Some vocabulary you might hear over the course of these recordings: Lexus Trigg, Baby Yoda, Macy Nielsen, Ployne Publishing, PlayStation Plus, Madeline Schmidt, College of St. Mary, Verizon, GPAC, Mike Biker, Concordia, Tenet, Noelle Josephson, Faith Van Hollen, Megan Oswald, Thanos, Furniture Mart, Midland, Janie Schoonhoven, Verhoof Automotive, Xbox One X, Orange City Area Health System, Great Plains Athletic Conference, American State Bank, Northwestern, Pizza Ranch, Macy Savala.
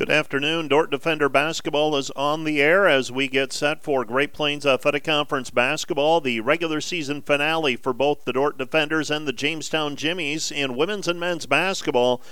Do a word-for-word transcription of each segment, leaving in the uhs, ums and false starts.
Good afternoon. Dordt Defender basketball is on the air as we get set for Great Plains Athletic Conference basketball, the regular season finale for both the Dordt Defenders and the Jamestown Jimmies in women's and men's basketball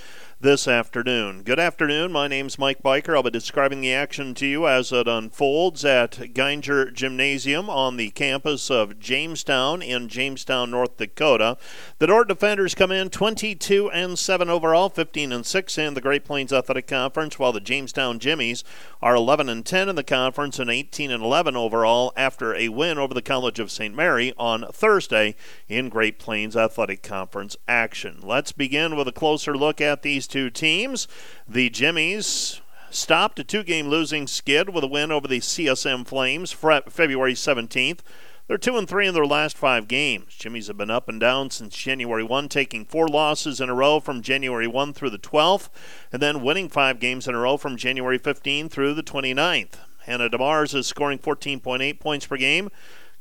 this afternoon. Good afternoon. My name's Mike Biker. I'll be describing the action to you as it unfolds at Geinger Gymnasium on the campus of Jamestown in Jamestown, North Dakota. The Dordt Defenders come in twenty-two and seven overall, fifteen and six in the Great Plains Athletic Conference, while the Jamestown Jimmies are eleven and ten in the conference and eighteen and eleven overall after a win over the College of Saint Mary on Thursday in Great Plains Athletic Conference action. Let's begin with a closer look at these two teams. The Jimmies stopped a two-game losing skid with a win over the C S M Flames February seventeenth. They're two and three in their last five games. Jimmies have been up and down since January first, taking four losses in a row from January first through the twelfth, and then winning five games in a row from January fifteenth through the twenty-ninth. Hannah DeMars is scoring fourteen point eight points per game.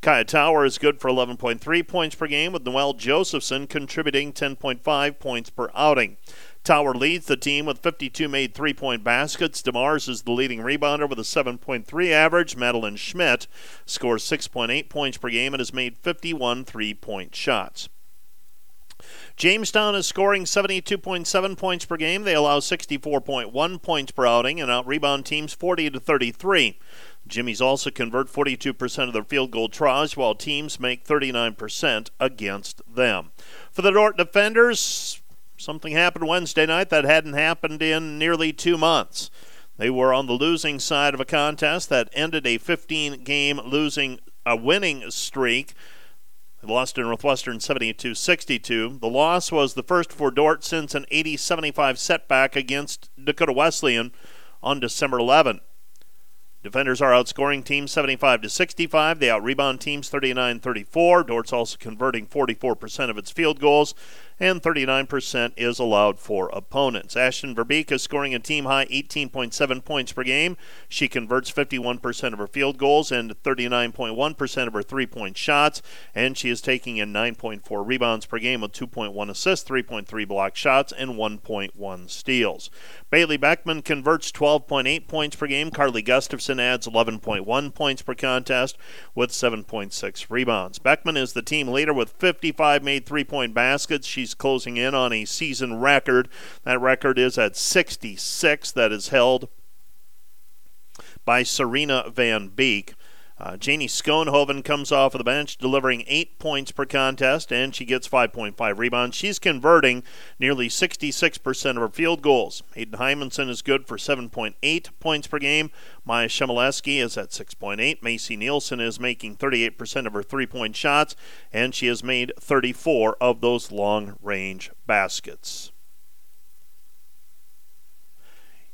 Kaia Tower is good for eleven point three points per game, with Noelle Josephson contributing ten point five points per outing. Tower leads the team with fifty-two made three-point baskets. DeMars is the leading rebounder with a seven point three average. Madeline Schmidt scores six point eight points per game and has made fifty-one three-point shots. Jamestown is scoring seventy-two point seven points per game. They allow sixty-four point one points per outing and out-rebound teams forty to thirty-three. Jimmies also convert forty-two percent of their field goal tries, while teams make thirty-nine percent against them. For the Dordt Defenders, something happened Wednesday night that hadn't happened in nearly two months. They were on the losing side of a contest that ended a fifteen-game losing a winning streak. They lost to Northwestern seventy-two sixty-two. The loss was the first for Dordt since an eighty seventy-five setback against Dakota Wesleyan on December eleventh. Defenders are outscoring teams seventy-five to sixty-five. They out-rebound teams thirty-nine thirty-four. Dort's also converting forty-four percent of its field goals, and thirty-nine percent is allowed for opponents. Ashton Verbeek is scoring a team-high eighteen point seven points per game. She converts fifty-one percent of her field goals and thirty-nine point one percent of her three-point shots, and she is taking in nine point four rebounds per game with two point one assists, three point three block shots, and one point one steals. Bailey Beckman converts twelve point eight points per game. Carly Gustafson adds eleven point one points per contest with seven point six rebounds. Beckman is the team leader with fifty-five made three-point baskets. She's closing in on a season record. That record is at sixty-six. That is held by Serena Van Beek. Uh, Janie Schoonhoven comes off of the bench, delivering eight points per contest, and she gets five point five rebounds. She's converting nearly sixty-six percent of her field goals. Hayden Heimensen is good for seven point eight points per game. Maya Shemaleski is at six point eight. Macy Nielsen is making thirty-eight percent of her three-point shots, and she has made thirty-four of those long-range baskets.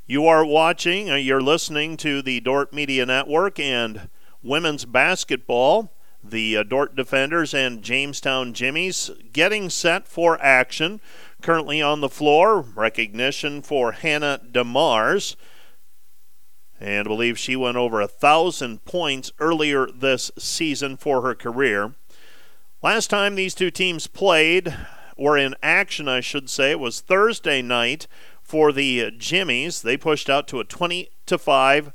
You are watching, uh, you're listening to the Dordt Media Network, and women's basketball, the uh, Dordt Defenders and Jamestown Jimmies getting set for action. Currently on the floor, recognition for Hannah DeMars. And I believe she went over one thousand points earlier this season for her career. Last time these two teams played, or in action I should say, was Thursday night for the Jimmies. They pushed out to a twenty to five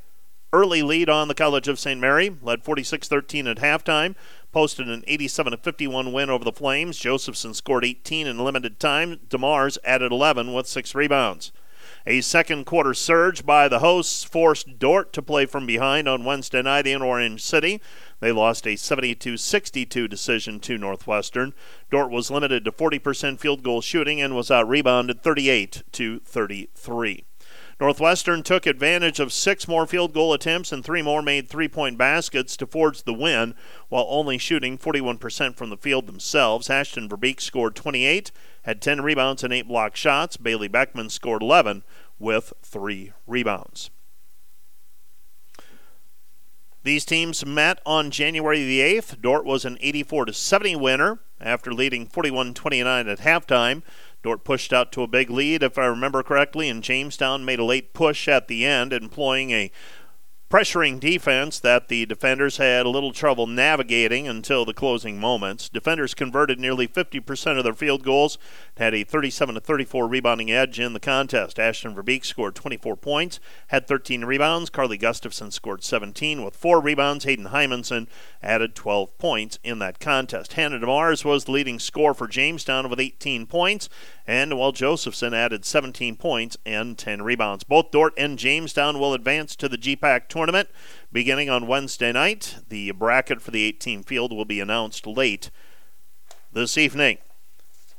early lead on the College of Saint Mary, led forty-six thirteen at halftime, posted an eighty-seven to fifty-one win over the Flames. Josephson scored eighteen in limited time. DeMars added eleven with six rebounds. A second-quarter surge by the hosts forced Dordt to play from behind on Wednesday night in Orange City. They lost a seventy-two sixty-two decision to Northwestern. Dordt was limited to forty percent field goal shooting and was out-rebounded thirty-eight to thirty-three. Northwestern took advantage of six more field goal attempts and three more made three-point baskets to forge the win, while only shooting forty-one percent from the field themselves. Ashton Verbeek scored twenty-eight, had ten rebounds and eight block shots. Bailey Beckman scored eleven with three rebounds. These teams met on January the eighth. Dordt was an eighty-four to seventy winner after leading forty-one twenty-nine at halftime. Dordt pushed out to a big lead, if I remember correctly, and Jamestown made a late push at the end, employing a pressuring defense that the defenders had a little trouble navigating until the closing moments. Defenders converted nearly fifty percent of their field goals and had a thirty-seven to thirty-four rebounding edge in the contest. Ashton Verbeek scored twenty-four points, had thirteen rebounds. Carly Gustafson scored seventeen with four rebounds. Hayden Heimensen added twelve points in that contest. Hannah DeMars was the leading scorer for Jamestown with eighteen points, and Noelle Josephson added seventeen points and ten rebounds. Both Dordt and Jamestown will advance to the G PAC tournament beginning on Wednesday night. The bracket for the eight-team field will be announced late this evening.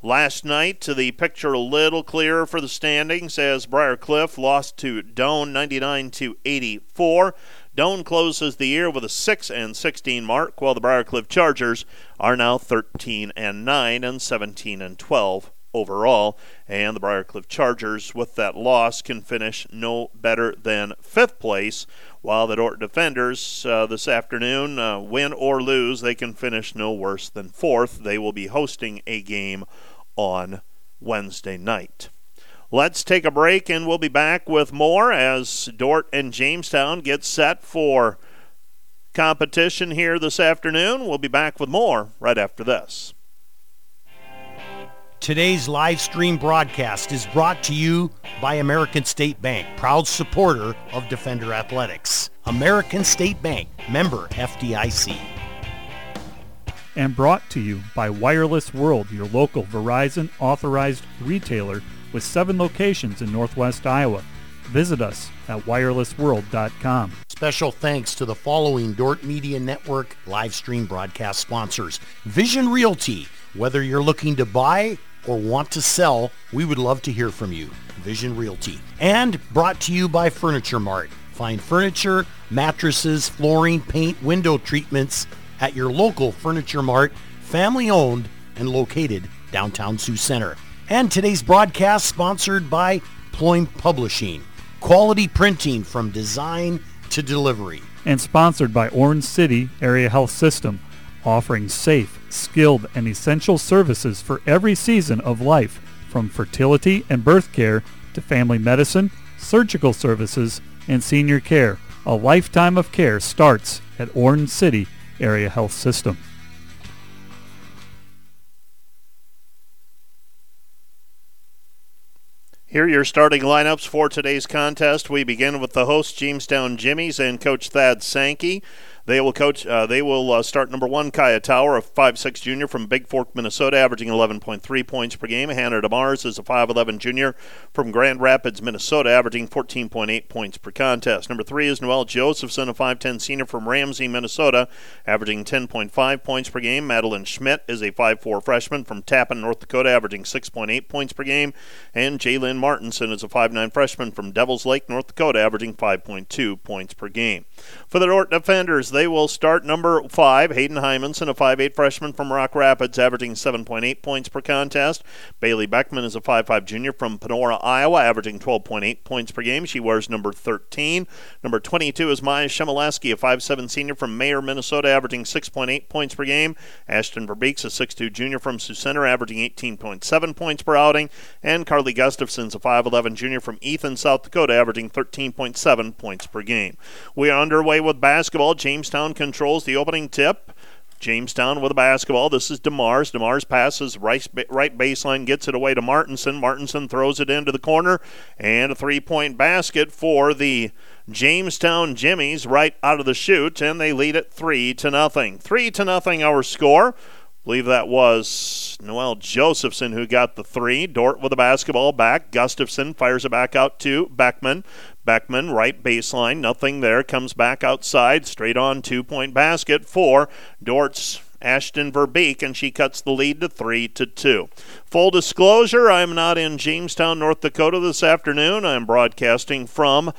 Last night, to the picture a little clearer for the standings as Briarcliff lost to Doane ninety-nine to eighty-four. Doane closes the year with a six and sixteen mark, while the Briarcliff Chargers are now thirteen and nine and seventeen and twelve overall. And the Briarcliff Chargers, with that loss, can finish no better than fifth place, while the Dordt Defenders uh, this afternoon, uh, win or lose, they can finish no worse than fourth. They will be hosting a game on Wednesday night. Let's take a break, and we'll be back with more as Dordt and Jamestown get set for competition here this afternoon. We'll be back with more right after this. Today's live stream broadcast is brought to you by American State Bank, proud supporter of Defender Athletics. American State Bank, member F D I C. And brought to you by Wireless World, your local Verizon authorized retailer with seven locations in Northwest Iowa. Visit us at wireless world dot com. Special thanks to the following Dordt Media Network live stream broadcast sponsors. Vision Realty. Whether you're looking to buy or want to sell, we would love to hear from you. Vision Realty. And brought to you by Furniture Mart. Find furniture, mattresses, flooring, paint, window treatments at your local Furniture Mart, family owned and located downtown Sioux Center. And today's broadcast sponsored by Ployne Publishing. Quality printing from design to delivery. And sponsored by Orange City Area Health System, offering safe, skilled, and essential services for every season of life, from fertility and birth care to family medicine, surgical services, and senior care. A lifetime of care starts at Orange City Area Health System. Here are your starting lineups for today's contest. We begin with the hosts, Jamestown Jimmies, and Coach Thad Sankey. They will coach. Uh, they will uh, start number one, Kaia Tower, a five six junior from Big Fork, Minnesota, averaging eleven point three points per game. Hannah DeMars is a five eleven junior from Grand Rapids, Minnesota, averaging fourteen point eight points per contest. Number three is Noelle Josephson, a five ten senior from Ramsey, Minnesota, averaging ten point five points per game. Madeline Schmidt is a five four freshman from Tappan, North Dakota, averaging six point eight points per game. And Jaylen Martinson is a five nine freshman from Devils Lake, North Dakota, averaging five point two points per game. For the Dordt Defenders, they will start number five, Hayden Heimensen, a five eight freshman from Rock Rapids, averaging seven point eight points per contest. Bailey Beckman is a five five junior from Panora, Iowa, averaging twelve point eight points per game. She wears number thirteen. Number twenty-two is Maya Shemaleski, a five seven senior from Mayer, Minnesota, averaging six point eight points per game. Ashton Verbeek, a six two junior from Sioux Center, averaging eighteen point seven points per outing. And Carly Gustafson is a five eleven junior from Ethan, South Dakota, averaging thirteen point seven points per game. We are underway with basketball. James Jamestown controls the opening tip. Jamestown with the basketball. This is DeMars. DeMars passes right, right baseline, gets it away to Martinson. Martinson throws it into the corner, and a three-point basket for the Jamestown Jimmies right out of the chute, and they lead it three to nothing. Three to nothing our score. I believe that was Noelle Josephson who got the three. Dordt with the basketball back. Gustafson fires it back out to Beckman. Beckman, right baseline, nothing there, comes back outside, straight on two-point basket for Dort's Ashton Verbeek, and she cuts the lead to three to two. Full disclosure, I'm not in Jamestown, North Dakota this afternoon. I'm broadcasting from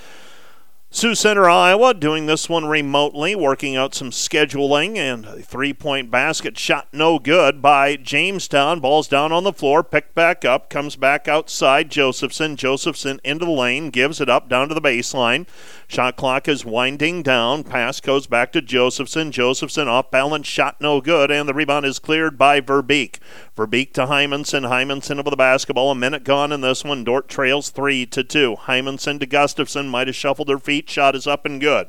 Sioux Center, Iowa, doing this one remotely, working out some scheduling, and a three-point basket shot no good by Jamestown. Ball's down on the floor, picked back up, comes back outside. Josephson, Josephson into the lane, gives it up down to the baseline. Shot clock is winding down. Pass goes back to Josephson. Josephson off balance, shot no good, and the rebound is cleared by Verbeek. Verbeek to Heimensen. Heimensen over the basketball. A minute gone in this one. Dordt trails three to two. Heimensen to Gustafson. Might have shuffled her feet. Shot is up and good.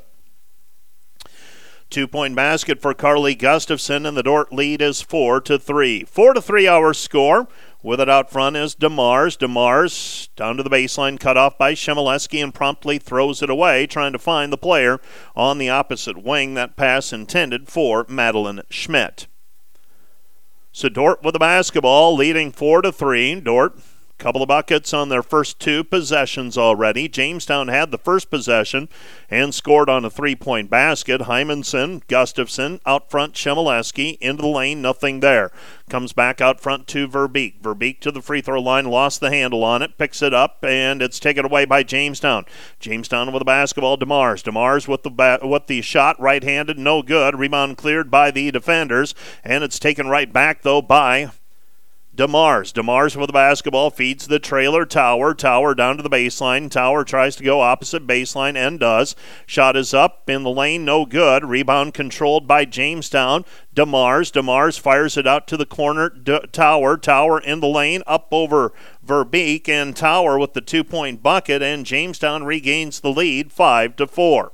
Two-point basket for Carly Gustafson, and the Dordt lead is four to three. four to three our score. With it out front is DeMars. DeMars down to the baseline, cut off by Shemaleski, and promptly throws it away, trying to find the player on the opposite wing. That pass intended for Madeline Schmidt. So Dordt with the basketball, leading four to three. Dordt, couple of buckets on their first two possessions already. Jamestown had the first possession and scored on a three-point basket. Heimensen, Gustafson, out front, Shemaleski, into the lane, nothing there. Comes back out front to Verbeek. Verbeek to the free throw line, lost the handle on it, picks it up, and it's taken away by Jamestown. Jamestown with the basketball, DeMars. DeMars with the ba- with the shot, right-handed, no good. Rebound cleared by the defenders, and it's taken right back, though, by DeMars. DeMars with the basketball, feeds the trailer. Tower. Tower down to the baseline. Tower tries to go opposite baseline and does. Shot is up in the lane, no good. Rebound controlled by Jamestown. DeMars. DeMars fires it out to the corner. D- Tower. Tower in the lane, up over Verbeek, and Tower with the two-point bucket, and Jamestown regains the lead five to four.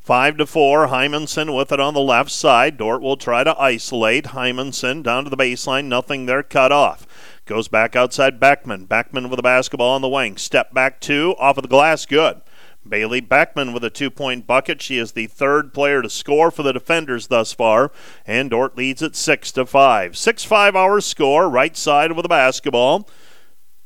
Five to four, Heimensen with it on the left side. Dordt will try to isolate. Heimensen down to the baseline, nothing there, cut off. Goes back outside Beckman. Beckman with the basketball on the wing. Step back two, off of the glass, good. Bailey Beckman with a two-point bucket. She is the third player to score for the defenders thus far, and Dordt leads at six to five. six five our score, right side with the basketball.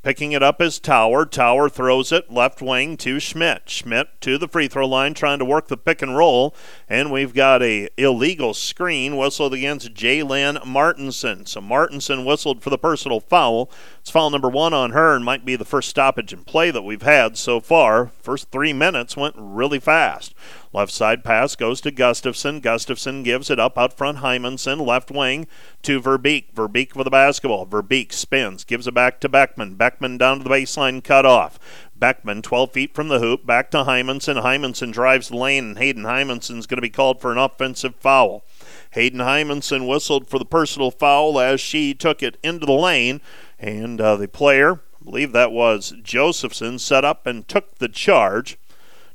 Picking it up is Tower. Tower throws it left wing to Schmidt. Schmidt to the free throw line, trying to work the pick and roll. And we've got a illegal screen whistled against Jaylen Martinson. So Martinson whistled for the personal foul. It's foul number one on her and might be the first stoppage in play that we've had so far. First three minutes went really fast. Left side pass goes to Gustafson. Gustafson gives it up out front. Heimensen, left wing to Verbeek. Verbeek with the basketball. Verbeek spins, gives it back to Beckman. Beckman down to the baseline, cut off. Beckman, twelve feet from the hoop, back to Heimensen. Heimensen drives the lane, and Hayden Heimensen's going to be called for an offensive foul. Hayden Heimensen whistled for the personal foul as she took it into the lane, and uh, the player, I believe that was Josephson, set up and took the charge.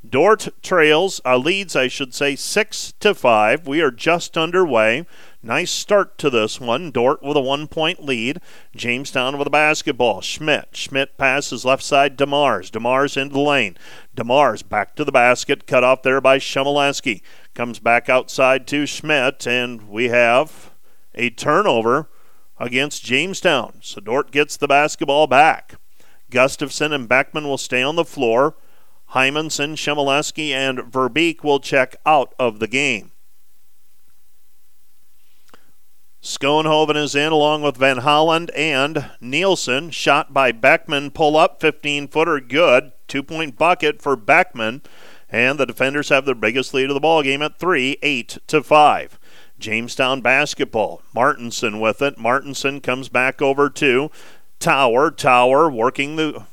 Dordt trails, uh, leads, I should say, six to five. We are just underway. Nice start to this one. Dordt with a one-point lead. Jamestown with a basketball. Schmidt. Schmidt passes left side, DeMars. DeMars into the lane. DeMars back to the basket, cut off there by Shemaleski. Comes back outside to Schmidt, and we have a turnover against Jamestown. So Dordt gets the basketball back. Gustafson and Beckman will stay on the floor. Heimensen, Shemaleski, and Verbeek will check out of the game. Schoonhoven is in along with Van Hollen and Nielsen. Shot by Beckman. Pull up, fifteen-footer, good. Two-point bucket for Beckman. And the defenders have their biggest lead of the ballgame at three, eight to five. Jamestown basketball. Martinson with it. Martinson comes back over to Tower. Tower working the...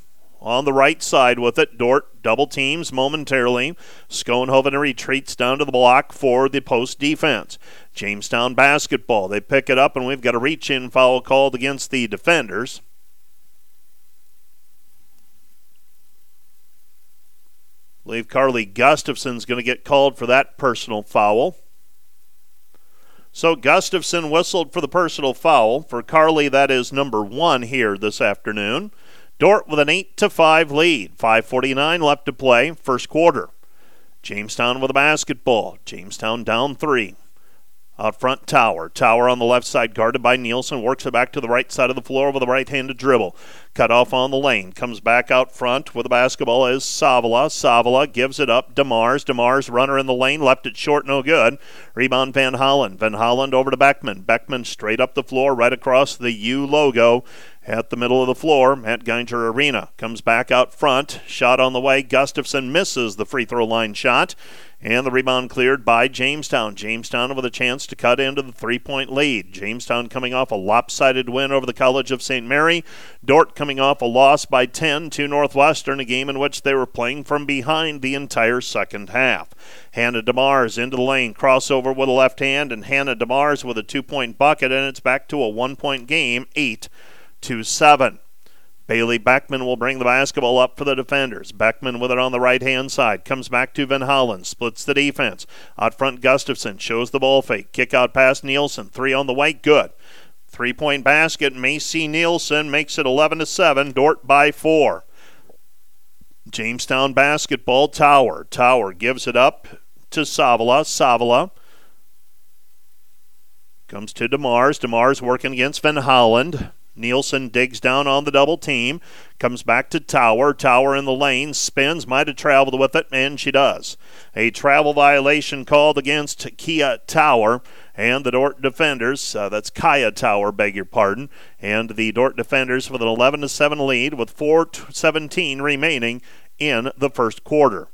on the right side with it. Dordt double teams momentarily. Schoonhoven retreats down to the block for the post defense. Jamestown basketball. They pick it up, and we've got a reach-in foul called against the defenders. I believe Carly Gustafson's going to get called for that personal foul. So Gustafson whistled for the personal foul. For Carly, that is number one here this afternoon. Dordt with an eight to five lead. five forty-nine left to play, first quarter. Jamestown with a basketball. Jamestown down three. Out front, Tower. Tower on the left side, guarded by Nielsen. Works it back to the right side of the floor with a right-handed dribble. Cut off on the lane. Comes back out front with the basketball is Savala. Savala gives it up. DeMars. DeMars, runner in the lane. Left it short, no good. Rebound, Van Hollen. Van Hollen over to Beckman. Beckman straight up the floor, right across the U logo. At the middle of the floor at Geiger Arena. Comes back out front. Shot on the way. Gustafson misses the free throw line shot. And the rebound cleared by Jamestown. Jamestown with a chance to cut into the three-point lead. Jamestown coming off a lopsided win over the College of Saint Mary. Dordt coming off a loss by ten to Northwestern, a game in which they were playing from behind the entire second half. Hannah DeMars into the lane. Crossover with a left hand, and Hannah DeMars with a two-point bucket, and it's back to a one-point game, eight to seven. Bailey Beckman will bring the basketball up for the defenders. Beckman with it on the right-hand side. Comes back to Van Hollen. Splits the defense. Out front, Gustafson shows the ball fake. Kick out pass, Nielsen. Three on the way. Good. Three-point basket. Macy Nielsen makes it eleven to seven. Dordt by four. Jamestown basketball. Tower. Tower gives it up to Savala. Savala comes to DeMars. DeMars working against Van Hollen. Nielsen digs down on the double team, comes back to Tower. Tower in the lane, spins, might have traveled with it, and she does. A travel violation called against Kaia Tower and the Dordt defenders. Uh, that's Kaia Tower, beg your pardon. And the Dordt defenders with an eleven to seven lead with four seventeen remaining in the first quarter.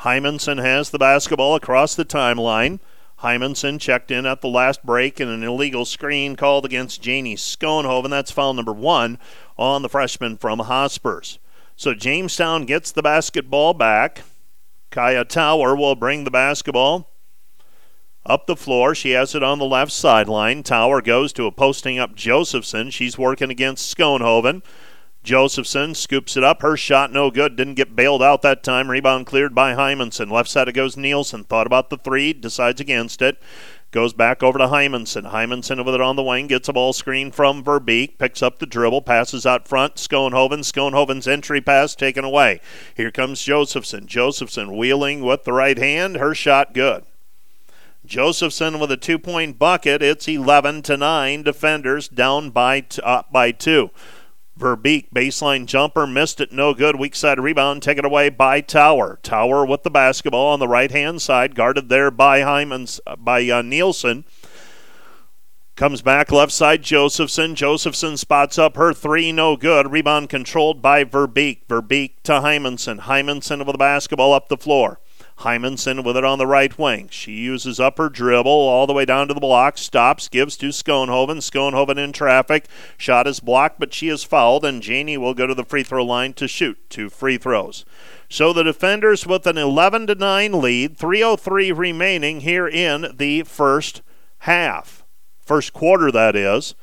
Heimensen has the basketball across the timeline. Heimensen checked in at the last break in an illegal screen called against Janie Schoonhoven. That's foul number one on the freshman from Hospers. So Jamestown gets the basketball back. Kaia Tower will bring the basketball up the floor. She has it on the left sideline. Tower goes to a posting up Josephson. She's working against Schoonhoven. Josephson scoops it up. Her shot no good. Didn't get bailed out that time. Rebound cleared by Heimensen. Left side it goes Nielsen. Thought about the three. Decides against it. Goes back over to Heimensen. Heimensen with it on the wing. Gets a ball screen from Verbeek. Picks up the dribble. Passes out front. Schoonhoven. Schoenhoven's entry pass taken away. Here comes Josephson. Josephson wheeling with the right hand. Her shot good. Josephson with a two-point bucket. It's eleven to nine. Defenders down by, t- uh, by two. Verbeek, baseline jumper, missed it, no good. Weak side rebound, taken away by Tower. Tower with the basketball on the right-hand side, guarded there by Hyman's, by uh, Nielsen. Comes back left side, Josephson. Josephson spots up her three, no good. Rebound controlled by Verbeek. Verbeek to Heimensen. Heimensen with the basketball up the floor. Heimensen with it on the right wing. She uses up her dribble all the way down to the block, stops, gives to Schoonhoven. Schoonhoven in traffic. Shot is blocked, but she is fouled, and Janie will go to the free throw line to shoot two free throws. So the defenders with an eleven to nine lead, three oh three remaining here in the first half. First quarter, that is.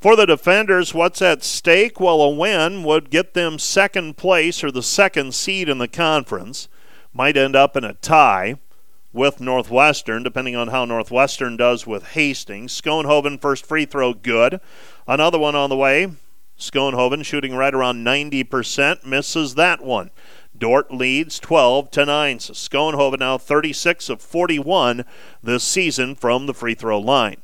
For the defenders, what's at stake? Well, a win would get them second place or the second seed in the conference. Might end up in a tie with Northwestern, depending on how Northwestern does with Hastings. Schoonhoven, first free throw, good. Another one on the way. Schoonhoven shooting right around ninety percent, misses that one. Dordt leads twelve to nine. So Schoonhoven now thirty-six of forty-one this season from the free throw line.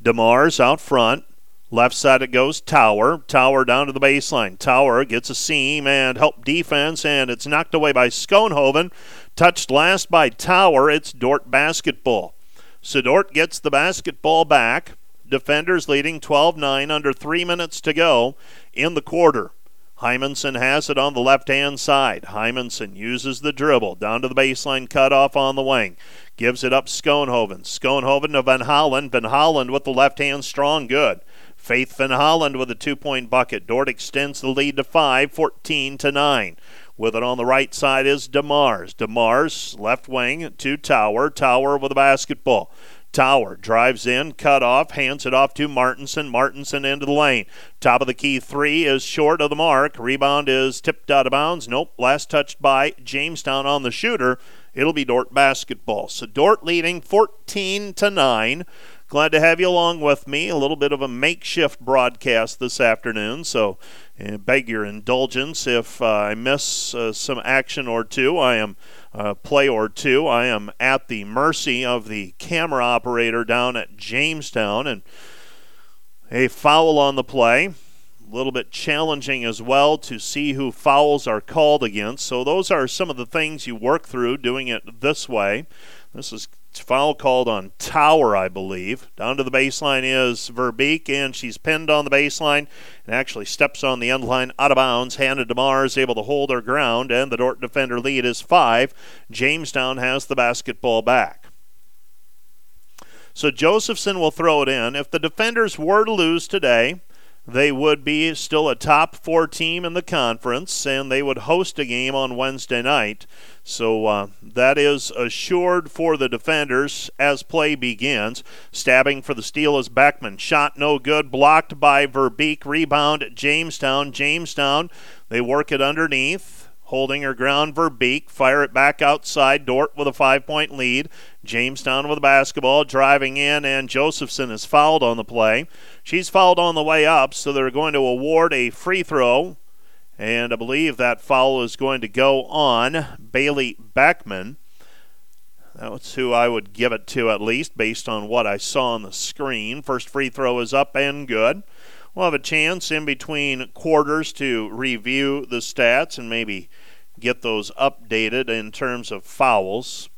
DeMars out front. Left side it goes, Tower. Tower down to the baseline. Tower gets a seam and help defense, and it's knocked away by Schoonhoven. Touched last by Tower. It's Dordt basketball. So Dordt gets the basketball back. Defenders leading twelve nine, under three minutes to go in the quarter. Heimensen has it on the left-hand side. Heimensen uses the dribble. Down to the baseline, cut off on the wing. Gives it up Schoonhoven. Schoonhoven to Van Hollen. Van Hollen with the left-hand strong, good. Faith Van Hollen with a two-point bucket. Dordt extends the lead to five, fourteen to nine. With it on the right side is DeMars. DeMars, left wing to Tower. Tower with a basketball. Tower drives in, cut off, hands it off to Martinson. Martinson into the lane. Top of the key three is short of the mark. Rebound is tipped out of bounds. Nope, last touched by Jamestown on the shooter. It'll be Dordt basketball. So Dordt leading fourteen to nine. Glad to have you along with me. A little bit of a makeshift broadcast this afternoon, so I beg your indulgence if uh, I miss uh, some action or two. I am uh, play or two. I am at the mercy of the camera operator down at Jamestown, and a foul on the play. A little bit challenging as well to see who fouls are called against. So those are some of the things you work through doing it this way. This is foul called on Tower, I believe. Down to the baseline is Verbeek, and she's pinned on the baseline and actually steps on the end line out of bounds. Hannah DeMars able to hold her ground, and the Dordt defender lead is five. Jamestown has the basketball back. So Josephson will throw it in. If the defenders were to lose today, They would be still a top four team in the conference, and they would host a game on Wednesday night. So uh, that is assured for the defenders as play begins. Stabbing for the steal is Beckman. Shot no good, blocked by Verbeek. Rebound, Jamestown. Jamestown, they work it underneath. Holding her ground, Verbeek. Fire it back outside. Dordt with a five-point lead. Jamestown with the basketball, driving in, and Josephson is fouled on the play. She's fouled on the way up, so they're going to award a free throw. And I believe that foul is going to go on Bailey Beckman. That's who I would give it to, at least, based on what I saw on the screen. First free throw is up and good. We'll have a chance in between quarters to review the stats and maybe get those updated in terms of fouls.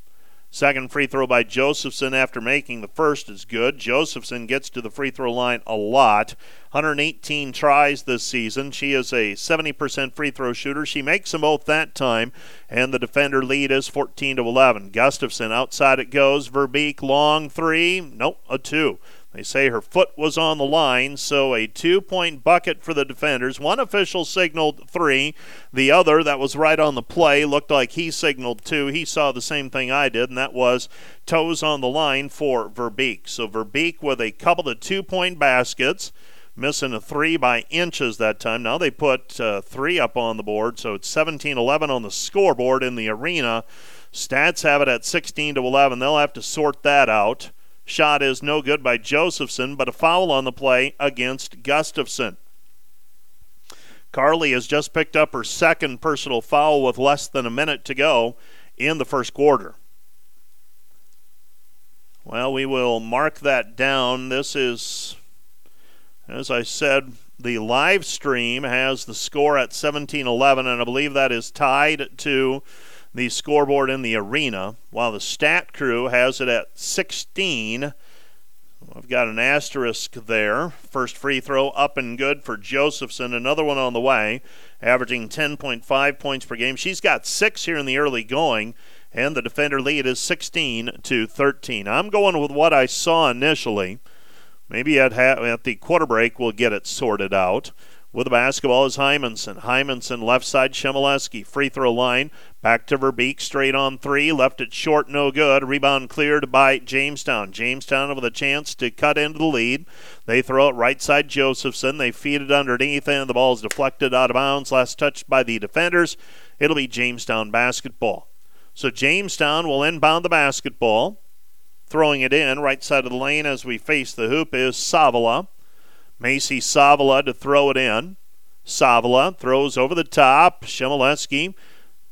Second free throw by Josephson after making the first is good. Josephson gets to the free throw line a lot. one hundred eighteen tries this season. She is a seventy percent free throw shooter. She makes them both that time, and the defender lead is fourteen to eleven. Gustafson, outside it goes. Verbeek, long three. Nope, a two. They say her foot was on the line, so a two-point bucket for the defenders. One official signaled three. The other, that was right on the play, looked like he signaled two. He saw the same thing I did, and that was toes on the line for Verbeek. So Verbeek with a couple of two-point baskets, missing a three by inches that time. Now they put uh, three up on the board, so it's seventeen eleven on the scoreboard in the arena. Stats have it at sixteen to eleven. They'll have to sort that out. Shot is no good by Josephson, but a foul on the play against Gustafson. Carly has just picked up her second personal foul with less than a minute to go in the first quarter. Well, we will mark that down. This is, as I said, the live stream has the score at seventeen eleven, and I believe that is tied to the scoreboard in the arena, while the stat crew has it at sixteen. I've got an asterisk there. First free throw up and good for Josephson. Another one on the way, averaging ten point five points per game. She's got six here in the early going, and the defender lead is sixteen to thirteen. I'm going with what I saw initially. Maybe at, ha- at the quarter break we'll get it sorted out. With the basketball is Heimensen. Heimensen left side, Shemaleski. Free throw line. Back to Verbeek. Straight on three. Left it short. No good. Rebound cleared by Jamestown. Jamestown with a chance to cut into the lead. They throw it right side, Josephson. They feed it underneath, and the ball is deflected out of bounds. Last touched by the defenders. It'll be Jamestown basketball. So Jamestown will inbound the basketball. Throwing it in. Right side of the lane as we face the hoop is Savala. Macy Savala to throw it in. Savala throws over the top. Shemaleski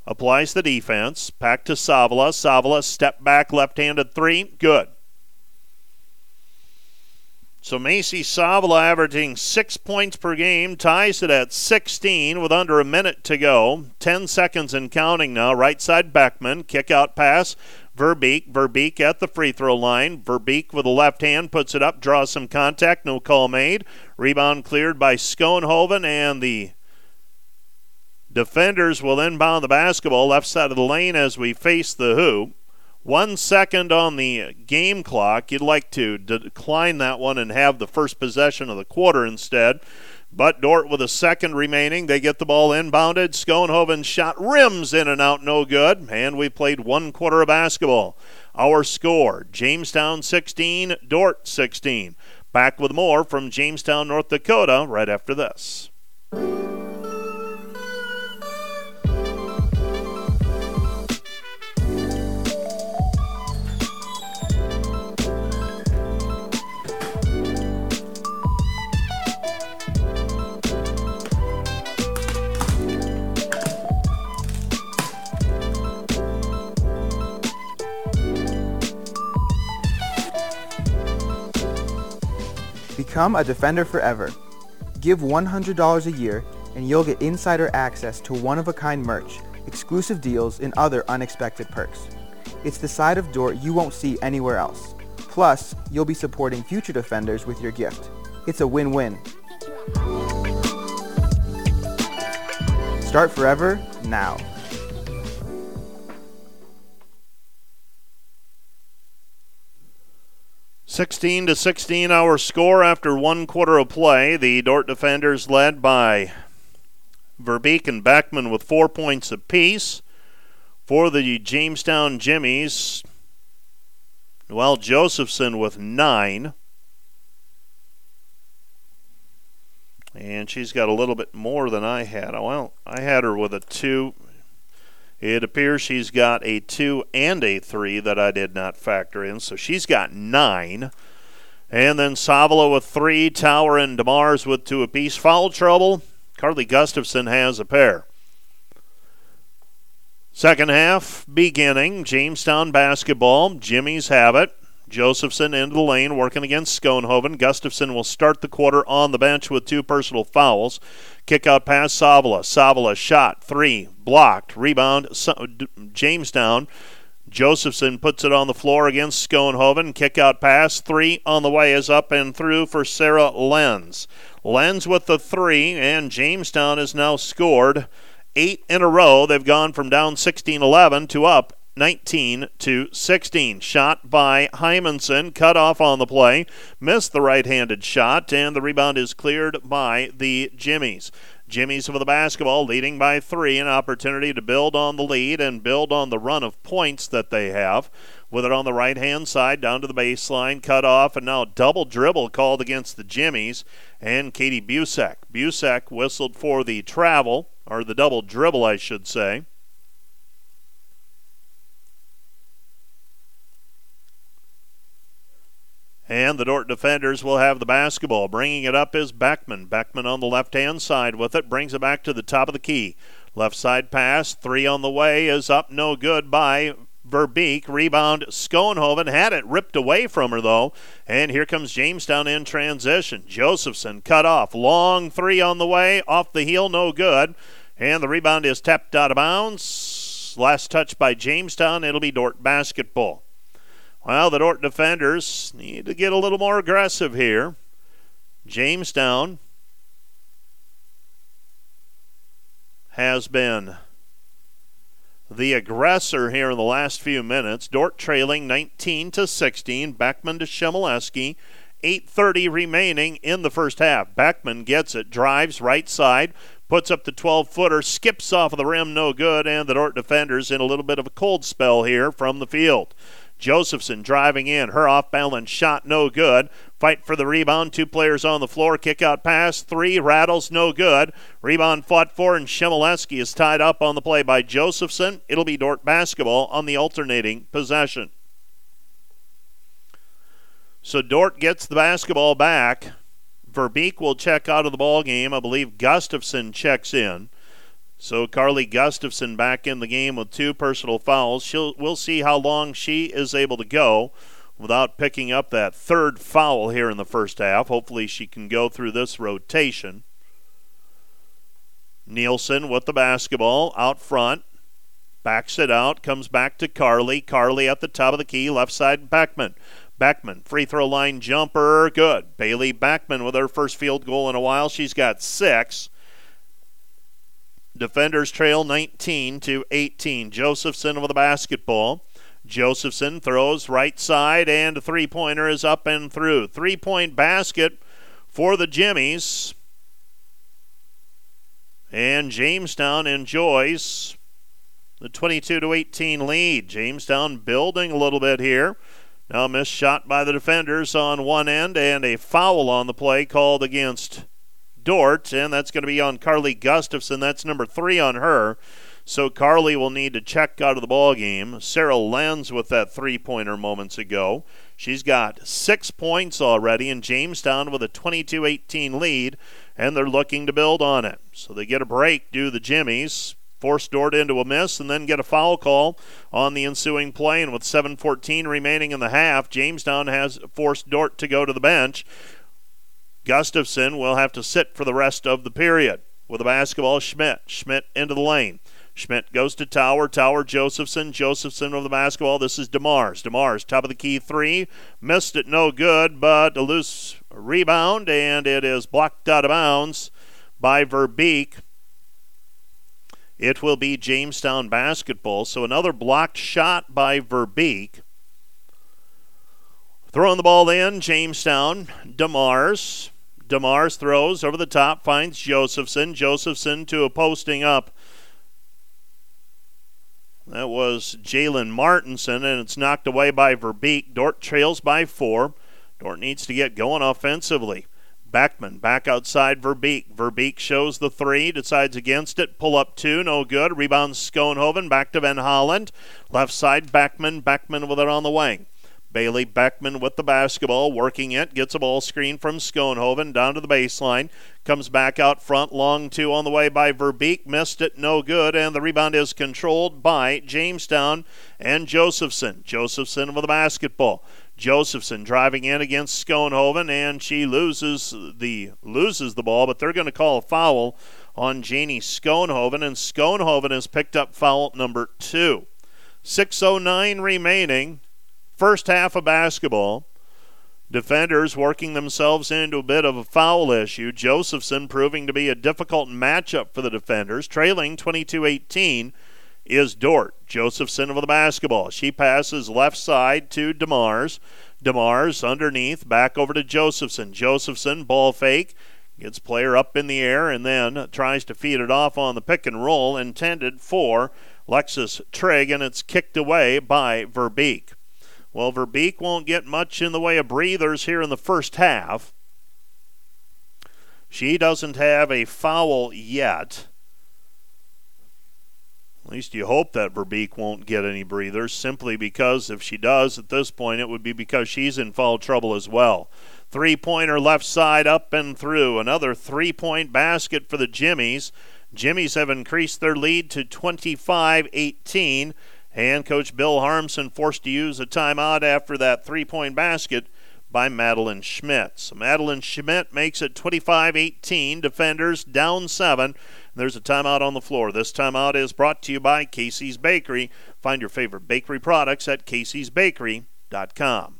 applies the defense. Back to Savala. Savala step back, left-handed three. Good. So Macy Savala averaging six points per game. Ties it at sixteen with under a minute to go. Ten seconds and counting now. Right side Beckman. Kick out pass. Verbeek, Verbeek at the free throw line. Verbeek with the left hand puts it up, draws some contact, no call made. Rebound cleared by Schoonhoven, and the defenders will inbound the basketball left side of the lane as we face the hoop. One second on the game clock. You'd like to decline that one and have the first possession of the quarter instead. But Dordt with a second remaining. They get the ball inbounded. Schoonhoven's shot rims in and out, no good. And we played one quarter of basketball. Our score, Jamestown sixteen, Dordt sixteen. Back with more from Jamestown, North Dakota, right after this. Become a Defender Forever. Give one hundred dollars a year and you'll get insider access to one-of-a-kind merch, exclusive deals, and other unexpected perks. It's the side of Dordt you won't see anywhere else. Plus, you'll be supporting future Defenders with your gift. It's a win-win. Start Forever now. sixteen to sixteen our score after one quarter of play. The Dordt Defenders led by Verbeek and Beckman with four points apiece. For the Jamestown Jimmies, Noelle Josephson with nine. And she's got a little bit more than I had. Well, I had her with a two. It appears she's got a two and a three that I did not factor in. So she's got nine. And then Savala with three. Tower and DeMars with two apiece. Foul trouble. Carly Gustafson has a pair. Second half beginning. Jamestown basketball. Jimmies have it. Josephson into the lane, working against Schoonhoven. Gustafson will start the quarter on the bench with two personal fouls. Kick out pass, Savala. Savala shot, three, blocked. Rebound, Jamestown. Josephson puts it on the floor against Schoonhoven. Kick out pass, three on the way is up and through for Sarah Lenz. Lenz with the three, and Jamestown has now scored eight in a row. They've gone from down sixteen eleven to up nineteen to sixteen. Shot by Heimensen, cut off on the play, missed the right-handed shot, and the rebound is cleared by the Jimmies. Jimmies with the basketball, leading by three, an opportunity to build on the lead and build on the run of points that they have. With it on the right-hand side, down to the baseline, cut off, and now double dribble called against the Jimmies, and Katie Busiek. Busiek whistled for the travel, or the double dribble, I should say. And the Dordt Defenders will have the basketball. Bringing it up is Beckman. Beckman on the left-hand side with it. Brings it back to the top of the key. Left side pass. Three on the way is up. No good by Verbeek. Rebound. Schoonhoven had it ripped away from her, though. And here comes Jamestown in transition. Josephson cut off. Long three on the way. Off the heel. No good. And the rebound is tapped out of bounds. Last touch by Jamestown. It'll be Dordt basketball. Well, the Dordt Defenders need to get a little more aggressive here. Jamestown has been the aggressor here in the last few minutes. Dordt trailing nineteen to sixteen. Beckman to Shemaleski. eight thirty remaining in the first half. Beckman gets it, drives right side, puts up the twelve-footer, skips off of the rim, no good, and the Dordt Defenders in a little bit of a cold spell here from the field. Josephson driving in. Her off-balance shot, no good. Fight for the rebound. Two players on the floor. Kick-out pass. Three rattles, no good. Rebound fought for, and Shemaleski is tied up on the play by Josephson. It'll be Dordt basketball on the alternating possession. So Dordt gets the basketball back. Verbeek will check out of the ballgame. I believe Gustafson checks in. So Carly Gustafson back in the game with two personal fouls. She'll, we'll see how long she is able to go without picking up that third foul here in the first half. Hopefully she can go through this rotation. Nielsen with the basketball out front. Backs it out. Comes back to Carly. Carly at the top of the key. Left side Beckman. Beckman, free throw line jumper. Good. Bailey Beckman with her first field goal in a while. She's got six. Defenders trail nineteen to eighteen. Josephson with the basketball. Josephson throws right side, and a three-pointer is up and through. Three-point basket for the Jimmies. And Jamestown enjoys the twenty-two to eighteen lead. Jamestown building a little bit here. Now a missed shot by the defenders on one end, and a foul on the play called against Dordt, and that's going to be on Carly Gustafson. That's number three on her. So Carly will need to check out of the ballgame. Sarah Lenz with that three-pointer moments ago. She's got six points already, and Jamestown with a twenty-two eighteen lead, and they're looking to build on it. So they get a break, do the Jimmies, force Dordt into a miss, and then get a foul call on the ensuing play. And with seven fourteen remaining in the half, Jamestown has forced Dordt to go to the bench. Gustafson will have to sit for the rest of the period. With the basketball, Schmidt. Schmidt into the lane. Schmidt goes to Tower. Tower, Josephson. Josephson with the basketball. This is DeMars. DeMars, top of the key three. Missed it, no good, but a loose rebound, and it is blocked out of bounds by Verbeek. It will be Jamestown basketball. So another blocked shot by Verbeek. Throwing the ball in, Jamestown, DeMars. DeMars throws over the top, finds Josephson. Josephson to a posting up. That was Jaylen Martinson, and it's knocked away by Verbeek. Dordt trails by four. Dordt needs to get going offensively. Beckman back outside Verbeek. Verbeek shows the three, decides against it. Pull up two, no good. Rebound Schoonhoven, back to Van Hollen. Left side Beckman, Beckman with it on the wing. Bailey Beckman with the basketball, working it, gets a ball screen from Schoonhoven down to the baseline, comes back out front, long two on the way by Verbeek, missed it, no good, and the rebound is controlled by Jamestown and Josephson. Josephson with the basketball. Josephson driving in against Schoonhoven, and she loses the loses the ball, but they're going to call a foul on Janie Schoonhoven, and Schoonhoven has picked up foul number two. six oh nine remaining. First half of basketball. Defenders working themselves into a bit of a foul issue. Josephson proving to be a difficult matchup for the defenders. Trailing twenty-two eighteen is Dordt. Josephson with the basketball. She passes left side to DeMars. DeMars underneath, back over to Josephson. Josephson, ball fake, gets player up in the air and then tries to feed it off on the pick and roll intended for Lexus Trigg, and it's kicked away by Verbeek. Well, Verbeek won't get much in the way of breathers here in the first half. She doesn't have a foul yet. At least you hope that Verbeek won't get any breathers, simply because if she does at this point, it would be because she's in foul trouble as well. Three-pointer left side up and through. Another three-point basket for the Jimmies. Jimmies have increased their lead to twenty-five eighteen. And Coach Bill Harmson forced to use a timeout after that three-point basket by Madeline Schmidt. So Madeline Schmidt makes it twenty-five eighteen. Defenders down seven. There's a timeout on the floor. This timeout is brought to you by Casey's Bakery. Find your favorite bakery products at caseys bakery dot com.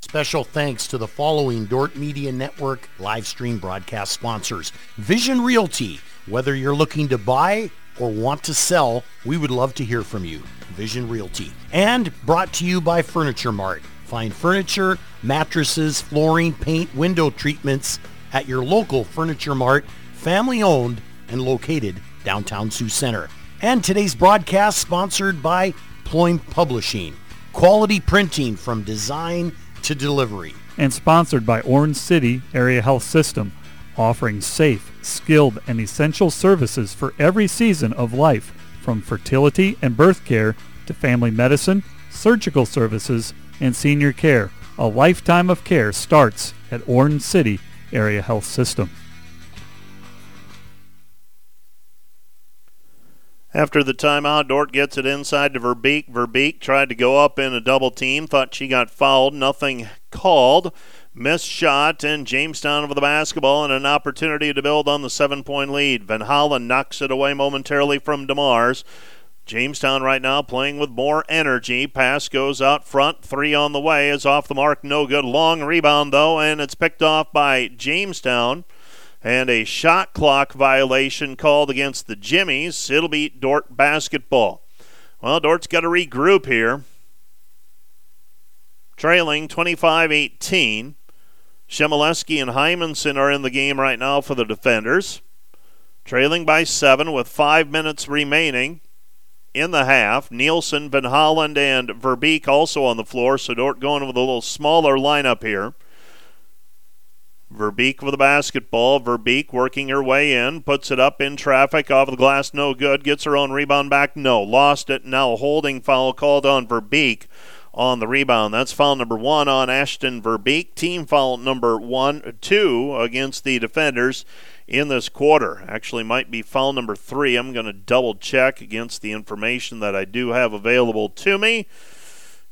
Special thanks to the following Dordt Media Network live stream broadcast sponsors. Vision Realty. Whether you're looking to buy or want to sell, we would love to hear from you. Vision Realty. And brought to you by Furniture Mart. Find furniture, mattresses, flooring, paint, window treatments at your local Furniture Mart, family owned and located downtown Sioux Center. And today's broadcast sponsored by Ployne Publishing. Quality printing from design to delivery. And sponsored by Orange City Area Health System, offering safe, skilled, and essential services for every season of life, from fertility and birth care to family medicine, surgical services, and senior care. A lifetime of care starts at Orange City Area Health System. After the timeout, Dordt gets it inside to Verbeek. Verbeek tried to go up in a double team, thought she got fouled, nothing called. Missed shot, and Jamestown with the basketball and an opportunity to build on the seven-point lead. Van Hollen knocks it away momentarily from DeMars. Jamestown right now playing with more energy. Pass goes out front. Three on the way is off the mark. No good. Long rebound, though, and it's picked off by Jamestown. And a shot clock violation called against the Jimmies. It'll be Dordt basketball. Well, Dort's got to regroup here. Trailing twenty-five eighteen. Shemaleski and Heimensen are in the game right now for the defenders. Trailing by seven with five minutes remaining in the half. Nielsen, Van Hollen, and Verbeek also on the floor, so Dordt going with a little smaller lineup here. Verbeek with the basketball. Verbeek working her way in, puts it up in traffic, off the glass, no good, gets her own rebound back, no, lost it, now a holding foul called on Verbeek. On the rebound, that's foul number one on Ashton Verbeek. Team foul number one, two against the defenders in this quarter. Actually, might be foul number three. I'm going to double check against the information that I do have available to me,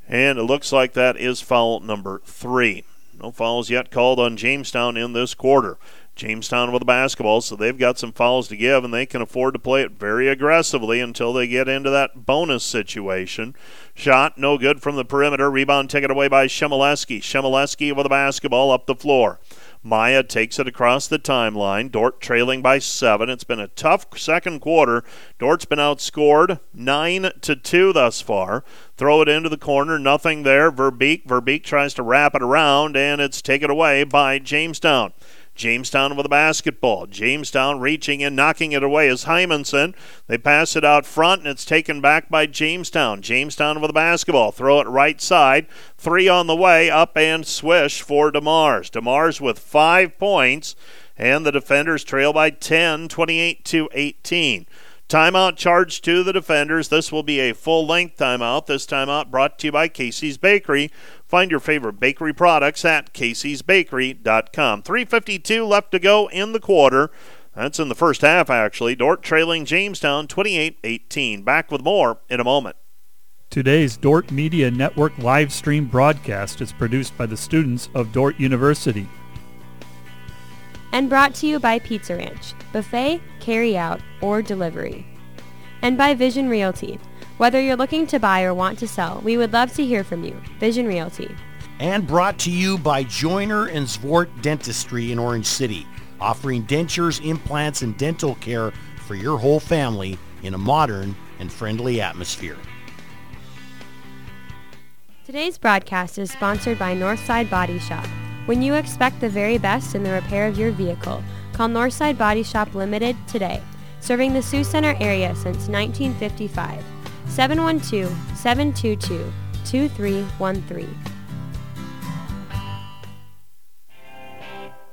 and it looks like that is foul number three. No fouls yet called on Jamestown in this quarter. Jamestown with the basketball, so they've got some fouls to give, and they can afford to play it very aggressively until they get into that bonus situation. Shot, no good from the perimeter. Rebound taken away by Shemaleski. Shemaleski with the basketball up the floor. Maya takes it across the timeline. Dordt trailing by seven. It's been a tough second quarter. Dort's been outscored nine to two thus far. Throw it into the corner. Nothing there. Verbeek. Verbeek tries to wrap it around, and it's taken away by Jamestown. Jamestown with a basketball. Jamestown reaching and knocking it away is Heimensen. They pass it out front, and it's taken back by Jamestown. Jamestown with a basketball. Throw it right side. Three on the way. Up and swish for DeMars. DeMars with five points, and the defenders trail by ten, twenty-eight to eighteen. Timeout charged to the defenders. This will be a full-length timeout. This timeout brought to you by Casey's Bakery. Find your favorite bakery products at Casey's Bakery dot com. three fifty-two left to go in the quarter. That's in the first half, actually. Dordt trailing Jamestown twenty-eight eighteen. Back with more in a moment. Today's Dordt Media Network live stream broadcast is produced by the students of Dordt University. And brought to you by Pizza Ranch, buffet, carry-out, or delivery. And by Vision Realty. Whether you're looking to buy or want to sell, we would love to hear from you. Vision Realty. And brought to you by Joyner and Zwart Dentistry in Orange City, offering dentures, implants, and dental care for your whole family in a modern and friendly atmosphere. Today's broadcast is sponsored by Northside Body Shop. When you expect the very best in the repair of your vehicle, call Northside Body Shop Limited today, serving the Sioux Center area since nineteen fifty-five, seven one two, seven two two, two three one three.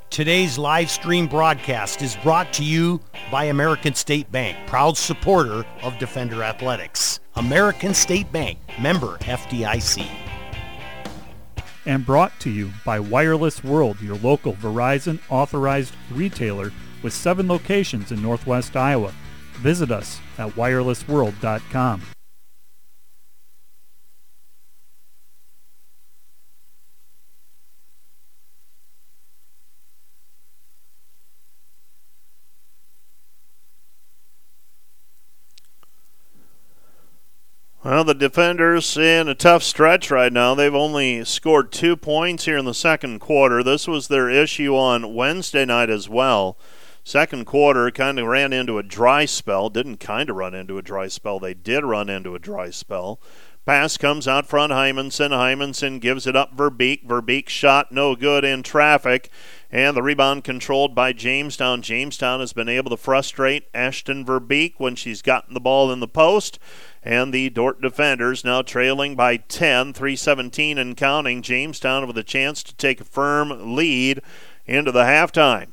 Today's live stream broadcast is brought to you by American State Bank, proud supporter of Defender Athletics. American State Bank, member F D I C. And brought to you by Wireless World, your local Verizon authorized retailer with seven locations in Northwest Iowa. Visit us at wireless world dot com. Well, the defenders in a tough stretch right now. They've only scored two points here in the second quarter. This was their issue on Wednesday night as well. Second quarter kind of ran into a dry spell. Didn't kind of run into a dry spell. They did run into a dry spell. Pass comes out front, Heimensen. Heimensen gives it up, Verbeek. Verbeek shot no good in traffic. And the rebound controlled by Jamestown. Jamestown has been able to frustrate Ashton Verbeek when she's gotten the ball in the post. And the Dordt defenders now trailing by ten, three seventeen and counting. Jamestown with a chance to take a firm lead into the halftime.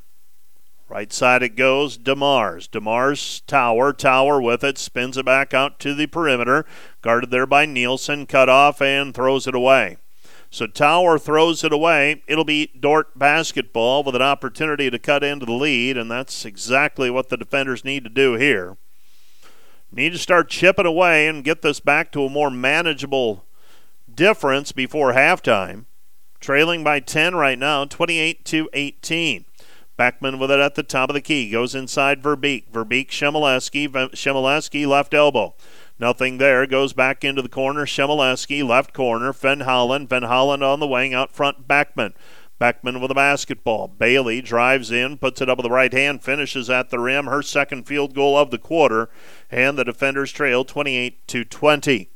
Right side it goes, DeMars. DeMars, Tower, Tower with it, spins it back out to the perimeter. Guarded there by Nielsen, cut off and throws it away. So Tower throws it away. It'll be Dordt basketball with an opportunity to cut into the lead, and that's exactly what the defenders need to do here. Need to start chipping away and get this back to a more manageable difference before halftime. Trailing by ten right now, twenty-eight to eighteen. Beckman with it at the top of the key. Goes inside Verbeek. Verbeek, Shemaleski. Shemaleski, left elbow. Nothing there. Goes back into the corner. Shemaleski, left corner. Van Hollen. Van Hollen on the wing. Out front, Beckman. Beckman with a basketball. Bailey drives in, puts it up with the right hand, finishes at the rim. Her second field goal of the quarter. And the defenders trail twenty-eight to twenty.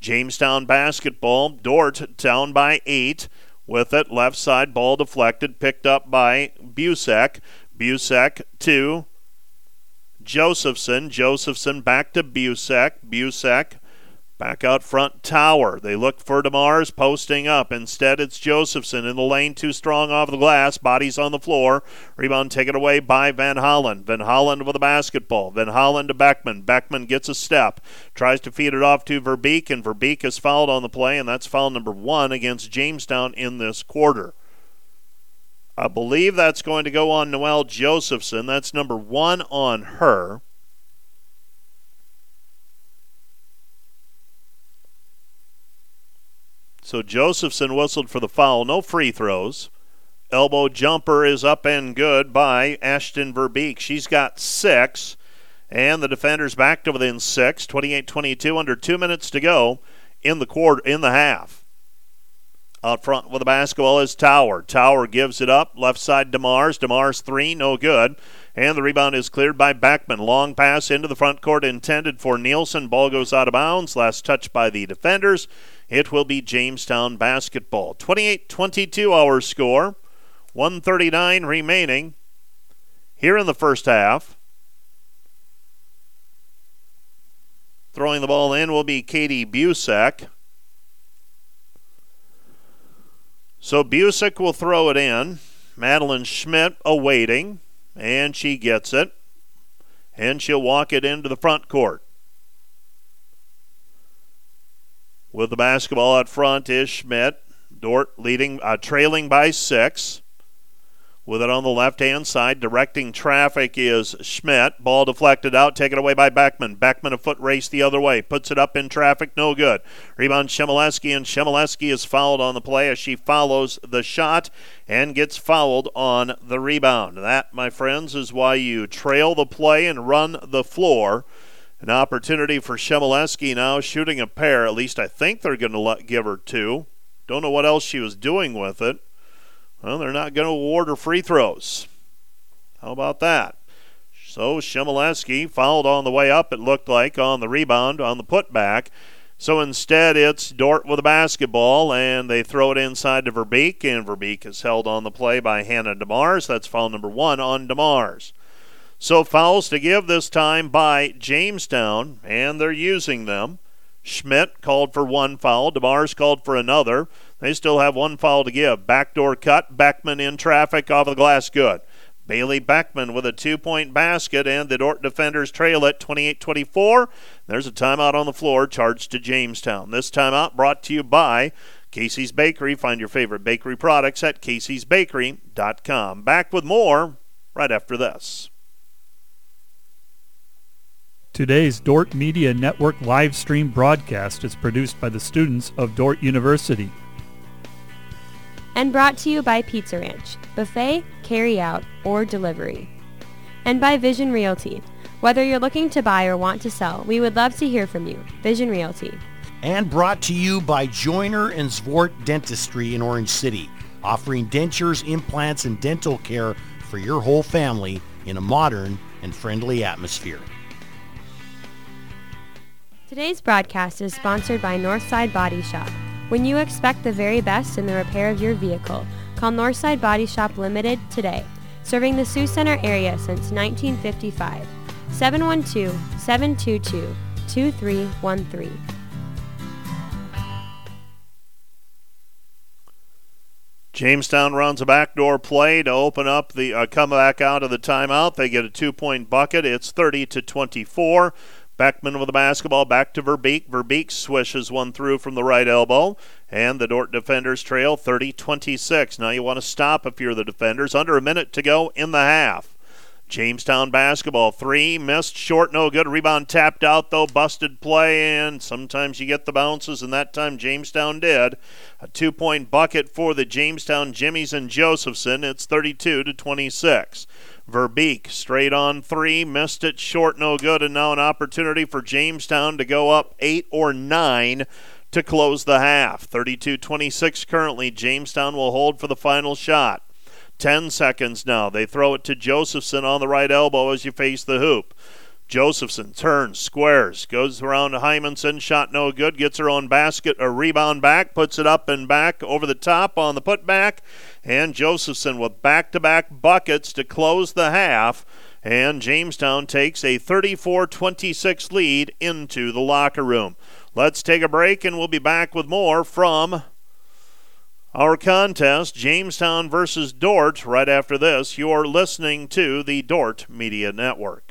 Jamestown basketball. Dordt down by eight. With it, left side, ball deflected, picked up by Busiek. Busiek to Josephson. Josephson back to Busiek. Busiek back out front, Tower. They look for DeMars, posting up. Instead, it's Josephson in the lane, too strong off the glass. Bodies on the floor. Rebound taken away by Van Hollen. Van Hollen with a basketball. Van Hollen to Beckman. Beckman gets a step. Tries to feed it off to Verbeek, and Verbeek is fouled on the play, and that's foul number one against Jamestown in this quarter. I believe that's going to go on Noelle Josephson. That's number one on her. So Josephson whistled for the foul. No free throws. Elbow jumper is up and good by Ashton Verbeek. She's got six. And the defenders back to within six. twenty-eight twenty-two, under two minutes to go in the quarter, in the half. Out front with the basketball is Tower. Tower gives it up. Left side, DeMars. DeMars three, no good. And the rebound is cleared by Beckman. Long pass into the front court intended for Nielsen. Ball goes out of bounds. Last touch by the defenders. It will be Jamestown basketball. twenty-eight twenty-two our score. one thirty-nine remaining here in the first half. Throwing the ball in will be Katie Busiek. So Busiek will throw it in. Madeline Schmidt awaiting, and she gets it. And she'll walk it into the front court. With the basketball out front is Schmidt. Dordt leading, uh, trailing by six. With it on the left-hand side, directing traffic is Schmidt. Ball deflected out, taken away by Beckman. Beckman a foot race the other way. Puts it up in traffic, no good. Rebound Shemaleski, and Shemaleski is fouled on the play as she follows the shot and gets fouled on the rebound. That, my friends, is why you trail the play and run the floor. An opportunity for Shemaleski now shooting a pair. At least I think they're going to give her two. Don't know what else she was doing with it. Well, they're not going to award her free throws. How about that? So Shemaleski fouled on the way up, it looked like, on the rebound, on the putback. So instead, it's Dordt with a basketball, and they throw it inside to Verbeek, and Verbeek is held on the play by Hannah DeMars. That's foul number one on DeMars. So fouls to give this time by Jamestown, and they're using them. Schmidt called for one foul. DeMars called for another. They still have one foul to give. Backdoor cut. Beckman in traffic off of the glass. Good. Bailey Beckman with a two-point basket, and the Dordt defenders trail it twenty-eight twenty-four. There's a timeout on the floor charged to Jamestown. This timeout brought to you by Casey's Bakery. Find your favorite bakery products at caseys bakery dot com. Back with more right after this. Today's Dordt Media Network live stream broadcast is produced by the students of Dordt University. And brought to you by Pizza Ranch, buffet, carry out, or delivery. And by Vision Realty. Whether you're looking to buy or want to sell, we would love to hear from you. Vision Realty. And brought to you by Joyner and Zwart Dentistry in Orange City, offering dentures, implants, and dental care for your whole family in a modern and friendly atmosphere. Today's broadcast is sponsored by Northside Body Shop. When you expect the very best in the repair of your vehicle, call Northside Body Shop Limited today, serving the Sioux Center area since nineteen fifty-five. seven one two, seven two two, two three one three. Jamestown runs a backdoor play to open up the uh, come back out of the timeout. They get a two-point bucket. It's thirty to twenty-four. Beckman with the basketball back to Verbeek. Verbeek swishes one through from the right elbow. And the Dordt defenders trail thirty twenty-six. Now you want to stop if you're the defenders. Under a minute to go in the half. Jamestown basketball. Three missed. Short, no good. Rebound tapped out, though. Busted play. And sometimes you get the bounces, and that time Jamestown did. A two-point bucket for the Jamestown Jimmies and Josephson. It's thirty-two to twenty-six. Verbeek, straight on three, missed it, short, no good, and now an opportunity for Jamestown to go up eight or nine to close the half. thirty-two twenty-six currently. Jamestown will hold for the final shot. Ten seconds now. They throw it to Josephson on the right elbow as you face the hoop. Josephson turns, squares, goes around to Heimensen, shot no good, gets her own basket, a rebound back, puts it up and back over the top on the putback, and Josephson with back-to-back buckets to close the half, and Jamestown takes a thirty-four twenty-six lead into the locker room. Let's take a break, and we'll be back with more from our contest, Jamestown versus Dordt, right after this. You're listening to the Dordt Media Network.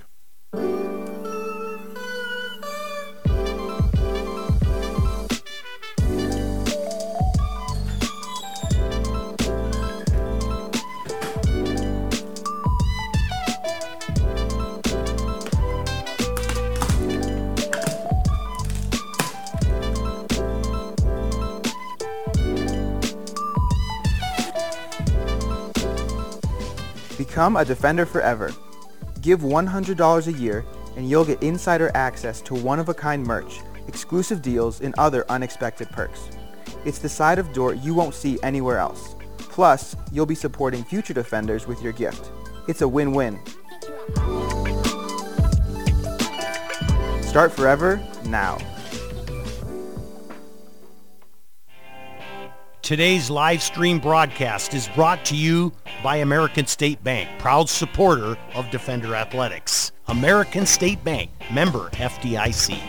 Become a Defender Forever. Give one hundred dollars a year and you'll get insider access to one-of-a-kind merch, exclusive deals, and other unexpected perks. It's the side of Dordt you won't see anywhere else. Plus, you'll be supporting future Defenders with your gift. It's a win-win. Start forever now. Today's live stream broadcast is brought to you by American State Bank, proud supporter of Defender Athletics. American State Bank, member F D I C.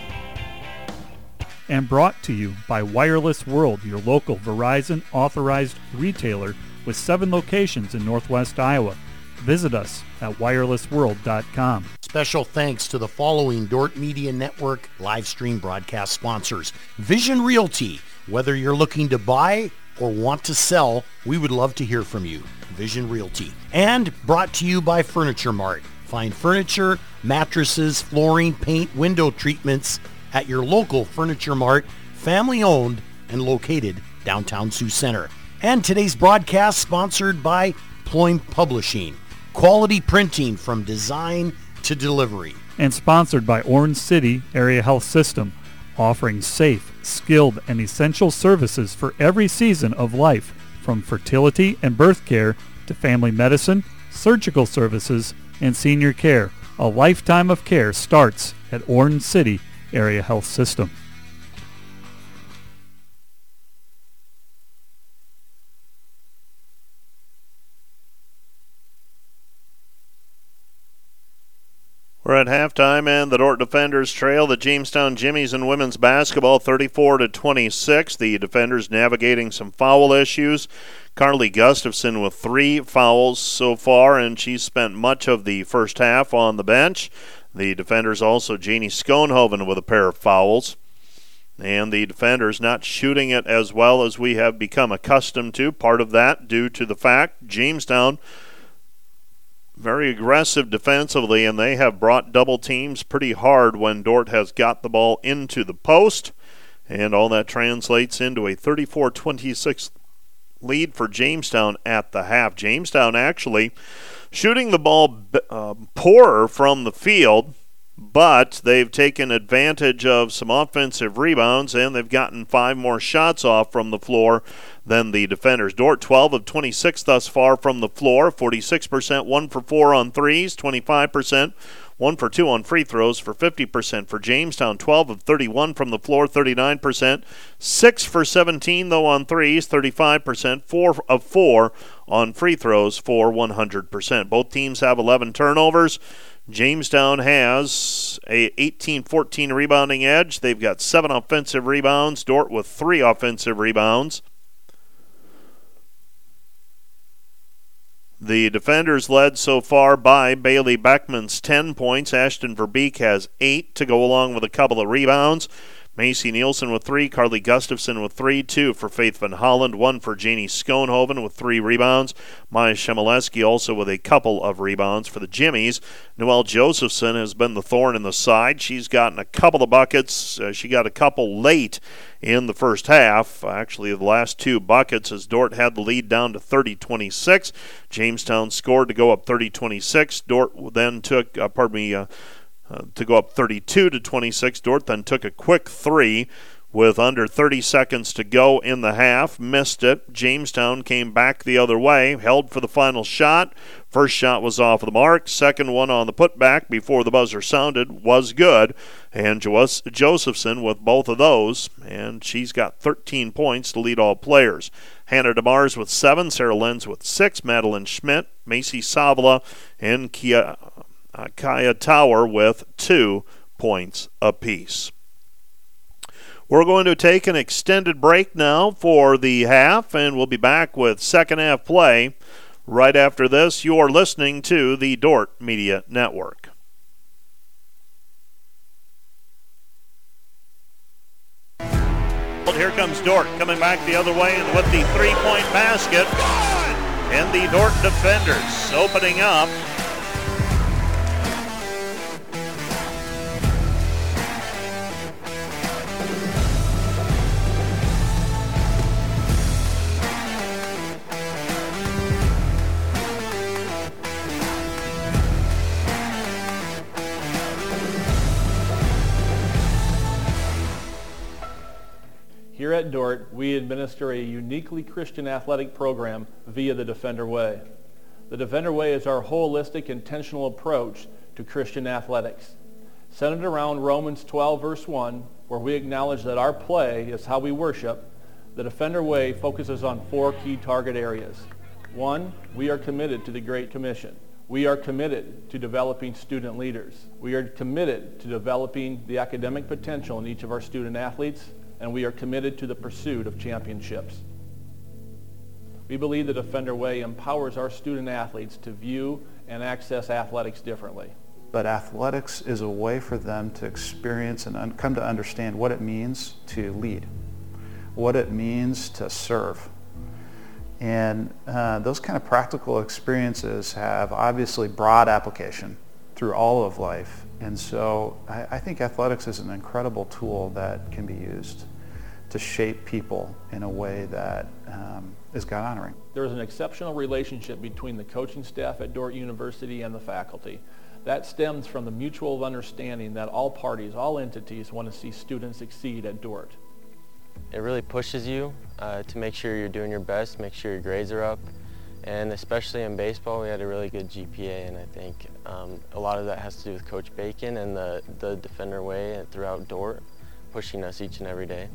And brought to you by Wireless World, your local Verizon authorized retailer with seven locations in Northwest Iowa. Visit us at wireless world dot com. Special thanks to the following Dordt Media Network live stream broadcast sponsors. Vision Realty. Whether you're looking to buy or want to sell, we would love to hear from you. Vision Realty. And brought to you by Furniture Mart. Find furniture, mattresses, flooring, paint, window treatments at your local Furniture Mart, family-owned and located downtown Sioux Center. And today's broadcast sponsored by Ployne Publishing. Quality printing from design to delivery. And sponsored by Orange City Area Health System, offering safe, skilled, and essential services for every season of life, from fertility and birth care to family medicine, surgical services, and senior care. A lifetime of care starts at Orange City Area Health System. We're at halftime, and the Dordt Defenders trail the Jamestown Jimmies in women's basketball thirty-four to twenty-six. The Defenders navigating some foul issues. Carly Gustafson with three fouls so far, and she spent much of the first half on the bench. The Defenders also Janie Schoonhoven with a pair of fouls. And the Defenders not shooting it as well as we have become accustomed to. Part of that due to the fact Jamestown very aggressive defensively, and they have brought double teams pretty hard when Dordt has got the ball into the post. And all that translates into a thirty-four twenty-six lead for Jamestown at the half. Jamestown actually shooting the ball uh, poorer from the field, but they've taken advantage of some offensive rebounds, and they've gotten five more shots off from the floor than the Defenders. Dordt twelve of twenty-six thus far from the floor, forty-six percent, one for four on threes, twenty-five percent, one for two on free throws for fifty percent. For Jamestown, twelve of thirty-one from the floor, thirty-nine percent, six for seventeen, though, on threes, thirty-five percent, four of four on free throws for one hundred percent. Both teams have eleven turnovers. Jamestown has a eighteen fourteen rebounding edge. They've got seven offensive rebounds. Dordt with three offensive rebounds. The Defenders led so far by Bailey Beckman's ten points. Ashton Verbeek has eight to go along with a couple of rebounds. Macy Nielsen with three, Carly Gustafson with three, two for Faith Van Hollen, one for Janie Schoonhoven with three rebounds. Maya Shemaleski also with a couple of rebounds for the Jimmies. Noelle Josephson has been the thorn in the side. She's gotten a couple of buckets. Uh, she got a couple late in the first half. Actually, the last two buckets as Dordt had the lead down to thirty twenty-six. Jamestown scored to go up thirty twenty-six. Dordt then took, uh, pardon me, uh, Uh, to go up thirty-two to twenty-six. Dordt then took a quick three with under thirty seconds to go in the half. Missed it. Jamestown came back the other way, held for the final shot. First shot was off the mark. Second one on the putback before the buzzer sounded was good. And jo- Josephson with both of those, and she's got thirteen points to lead all players. Hannah DeMars with seven, Sarah Lenz with six, Madeline Schmidt, Macy Savala, and Kia... Uh, Kaia Tower with two points apiece. We're going to take an extended break now for the half, and we'll be back with second half play right after this. You're listening to the Dordt Media Network. Well, here comes Dordt coming back the other way and with the three-point basket. And the Dordt Defenders opening up. Here at Dordt, we administer a uniquely Christian athletic program via the Defender Way. The Defender Way is our holistic, intentional approach to Christian athletics, centered around Romans twelve, verse one, where we acknowledge that our play is how we worship. The Defender Way focuses on four key target areas. One, we are committed to the Great Commission. We are committed to developing student leaders. We are committed to developing the academic potential in each of our student athletes, and we are committed to the pursuit of championships. We believe the Defender Way empowers our student athletes to view and access athletics differently. But athletics is a way for them to experience and un- come to understand what it means to lead, what it means to serve. And uh, those kind of practical experiences have obviously broad application through all of life. And so I, I think athletics is an incredible tool that can be used to shape people in a way that um, is God-honoring. There is an exceptional relationship between the coaching staff at Dordt University and the faculty. That stems from the mutual understanding that all parties, all entities want to see students succeed at Dordt. It really pushes you uh, to make sure you're doing your best, make sure your grades are up, and especially in baseball we had a really good G P A, and I think um, a lot of that has to do with Coach Bacon and the, the Defender Way throughout Dordt, pushing us each and every day.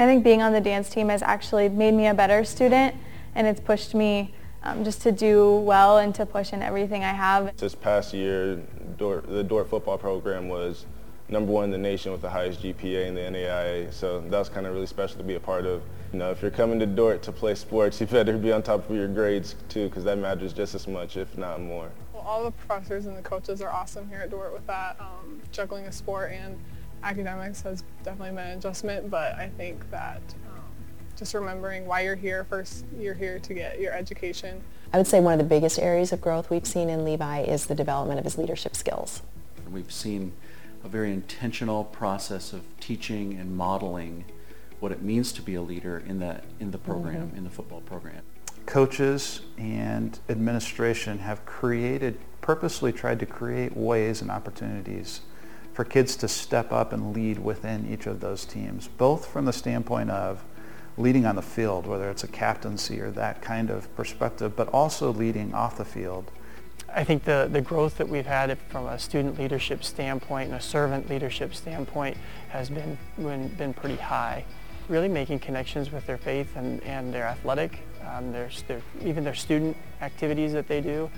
I think being on the dance team has actually made me a better student, and it's pushed me um, just to do well and to push in everything I have. This past year, Dordt, the Dordt football program was number one in the nation with the highest G P A in the N A I A, so that was kind of really special to be a part of. You know, if you're coming to Dordt to play sports, you better be on top of your grades too, because that matters just as much, if not more. Well, all the professors and the coaches are awesome here at Dordt with that. Um, juggling a sport and academics has definitely been an adjustment, but I think that um, just remembering why you're here, first you're here to get your education. I would say one of the biggest areas of growth we've seen in Levi is the development of his leadership skills. We've seen a very intentional process of teaching and modeling what it means to be a leader in the, in the program, mm-hmm. in the football program. Coaches and administration have created, purposely tried to create ways and opportunities for kids to step up and lead within each of those teams, both from the standpoint of leading on the field, whether it's a captaincy or that kind of perspective, but also leading off the field. I think the, the growth that we've had from a student leadership standpoint and a servant leadership standpoint has been been, been pretty high. Really making connections with their faith and, and their athletic, um, their, their, even their student activities that they do.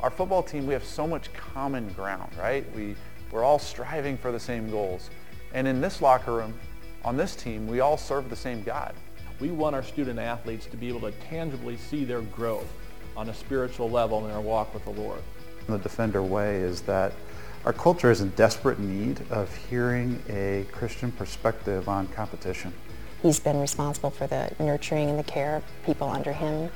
Our football team, we have so much common ground, right? We, we're all striving for the same goals. And in this locker room, on this team, we all serve the same God. We want our student athletes to be able to tangibly see their growth on a spiritual level in our walk with the Lord. The Defender Way is that our culture is in desperate need of hearing a Christian perspective on competition. He's been responsible for the nurturing and the care of people under him,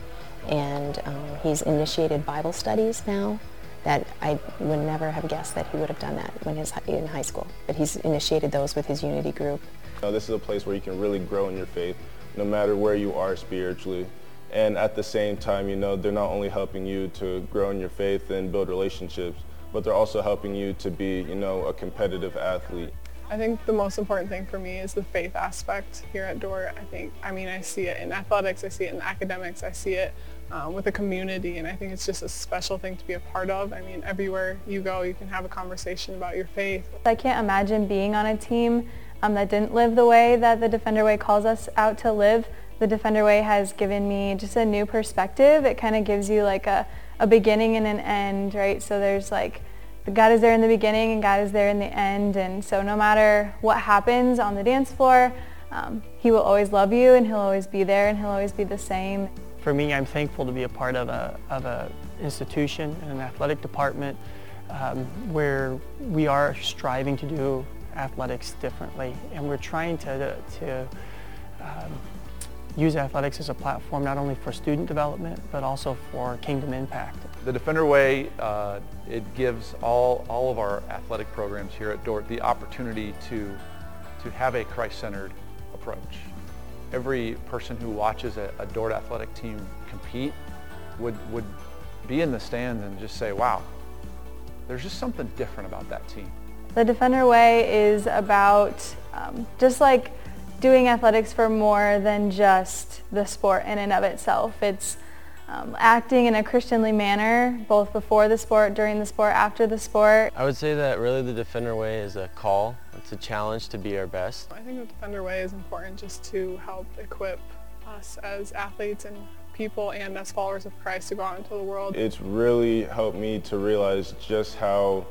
and um, he's initiated Bible studies now that I would never have guessed that he would have done that when he's in high school, but he's initiated those with his Unity group. Now, this is a place where you can really grow in your faith, no matter where you are spiritually. And at the same time, you know, they're not only helping you to grow in your faith and build relationships, but they're also helping you to be, you know, a competitive athlete. I think the most important thing for me is the faith aspect here at Dordt. I think, I mean, I see it in athletics, I see it in academics, I see it uh, with the community, and I think it's just a special thing to be a part of. I mean, everywhere you go, you can have a conversation about your faith. I can't imagine being on a team um, that didn't live the way that the Defender Way calls us out to live. The Defender Way has given me just a new perspective. It kind of gives you like a, a beginning and an end, right? So there's like, God is there in the beginning and God is there in the end. And so no matter what happens on the dance floor, um, he will always love you and he'll always be there and he'll always be the same. For me, I'm thankful to be a part of a of a institution and an athletic department um, where we are striving to do athletics differently. And we're trying to, to um, use athletics as a platform not only for student development but also for kingdom impact. The Defender Way, uh, it gives all, all of our athletic programs here at Dordt the opportunity to, to have a Christ-centered approach. Every person who watches a, a Dordt athletic team compete would, would be in the stands and just say, wow, there's just something different about that team. The Defender Way is about um, just like doing athletics for more than just the sport in and of itself. It's um, acting in a Christianly manner, both before the sport, during the sport, after the sport. I would say that really the Defender Way is a call. It's a challenge to be our best. I think the Defender Way is important just to help equip us as athletes and people and as followers of Christ to go out into the world. It's really helped me to realize just how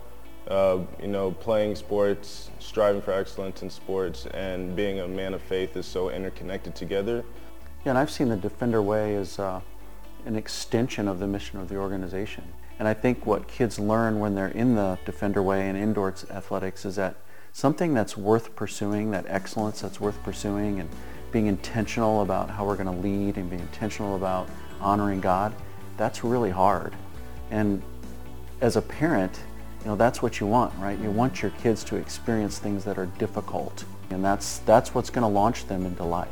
Uh, you know, playing sports, striving for excellence in sports, and being a man of faith is so interconnected together. Yeah, and I've seen the Defender Way as uh, an extension of the mission of the organization. And I think what kids learn when they're in the Defender Way and indoor athletics is that something that's worth pursuing, that excellence that's worth pursuing, and being intentional about how we're going to lead and being intentional about honoring God, that's really hard. And as a parent, you know, that's what you want, right? You want your kids to experience things that are difficult, and that's that's what's going to launch them into life.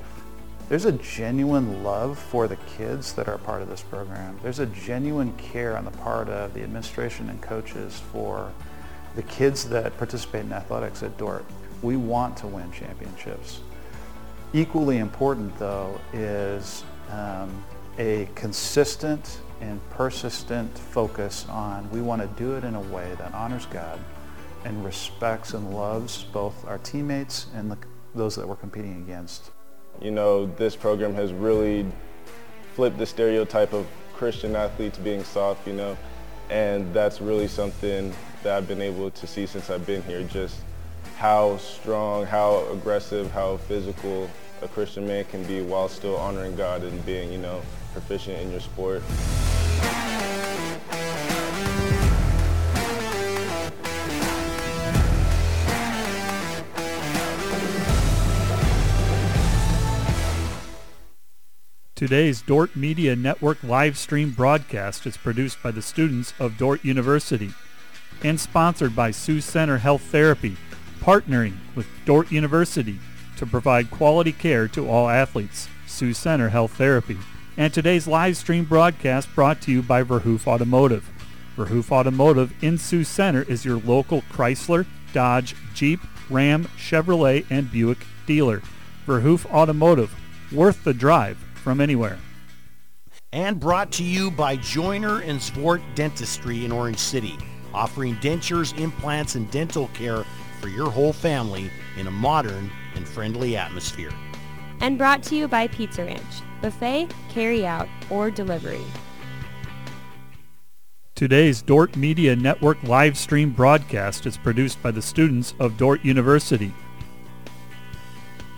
There's a genuine love for the kids that are part of this program. There's a genuine care on the part of the administration and coaches for the kids that participate in athletics at Dordt. We want to win championships. Equally important, though, is um, a consistent and persistent focus on we want to do it in a way that honors God and respects and loves both our teammates and the, those that we're competing against. You know, this program has really flipped the stereotype of Christian athletes being soft, you know, and that's really something that I've been able to see since I've been here, just how strong, how aggressive, how physical a Christian man can be while still honoring God and being, you know, proficient in your sport. Today's Dordt Media Network live stream broadcast is produced by the students of Dordt University and sponsored by Sioux Center Health Therapy, partnering with Dordt University to provide quality care to all athletes. Sioux Center Health Therapy. And today's live stream broadcast brought to you by Verhoof Automotive. Verhoof Automotive in Sioux Center is your local Chrysler, Dodge, Jeep, Ram, Chevrolet, and Buick dealer. Verhoof Automotive, worth the drive from anywhere. And brought to you by Joyner and Swart Dentistry in Orange City, offering dentures, implants, and dental care for your whole family in a modern and friendly atmosphere. And brought to you by Pizza Ranch, buffet, carry-out, or delivery. Today's Dordt Media Network live stream broadcast is produced by the students of Dordt University.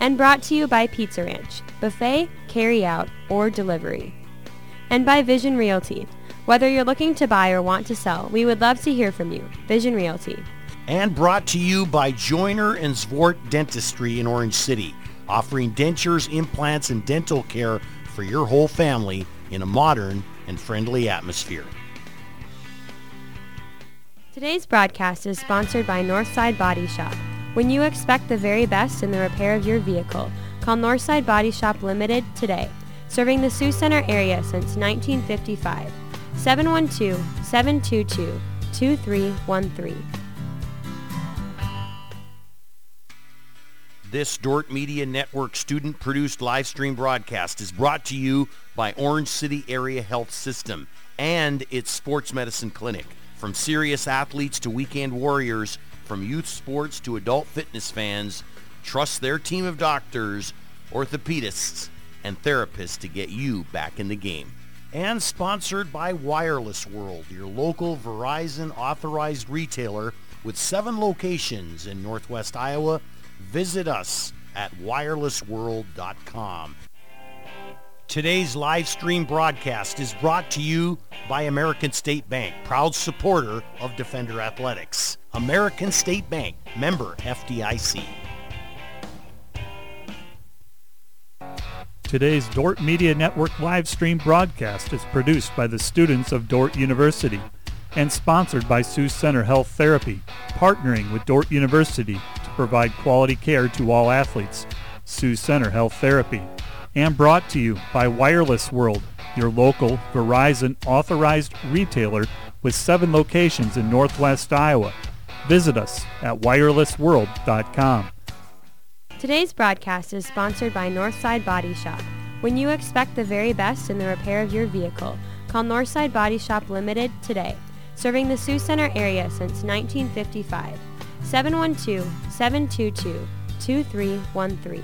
And brought to you by Pizza Ranch, buffet, carry-out, or delivery. And by Vision Realty. Whether you're looking to buy or want to sell, we would love to hear from you. Vision Realty. And brought to you by Joyner and Swart Dentistry in Orange City, offering dentures, implants, and dental care for your whole family in a modern and friendly atmosphere. Today's broadcast is sponsored by Northside Body Shop. When you expect the very best in the repair of your vehicle, call Northside Body Shop Limited today, serving the Sioux Center area since nineteen fifty-five, seven one two, seven two two, two three one three. This Dordt Media Network student-produced live stream broadcast is brought to you by Orange City Area Health System and its sports medicine clinic. From serious athletes to weekend warriors, from youth sports to adult fitness fans, trust their team of doctors, orthopedists, and therapists to get you back in the game. And sponsored by Wireless World, your local Verizon authorized retailer with seven locations in Northwest Iowa. Visit us at wireless world dot com. Today's live stream broadcast is brought to you by American State Bank, proud supporter of Defender Athletics. American State Bank, member F D I C. Today's Dordt Media Network live stream broadcast is produced by the students of Dordt University and sponsored by Sioux Center Health Therapy, partnering with Dordt University to provide quality care to all athletes, Sioux Center Health Therapy, and brought to you by Wireless World, your local Verizon authorized retailer with seven locations in Northwest Iowa. Visit us at wireless world dot com. Today's broadcast is sponsored by Northside Body Shop. When you expect the very best in the repair of your vehicle, call Northside Body Shop Limited today, serving the Sioux Center area since nineteen fifty-five. seven one two, seven two two, two three one three.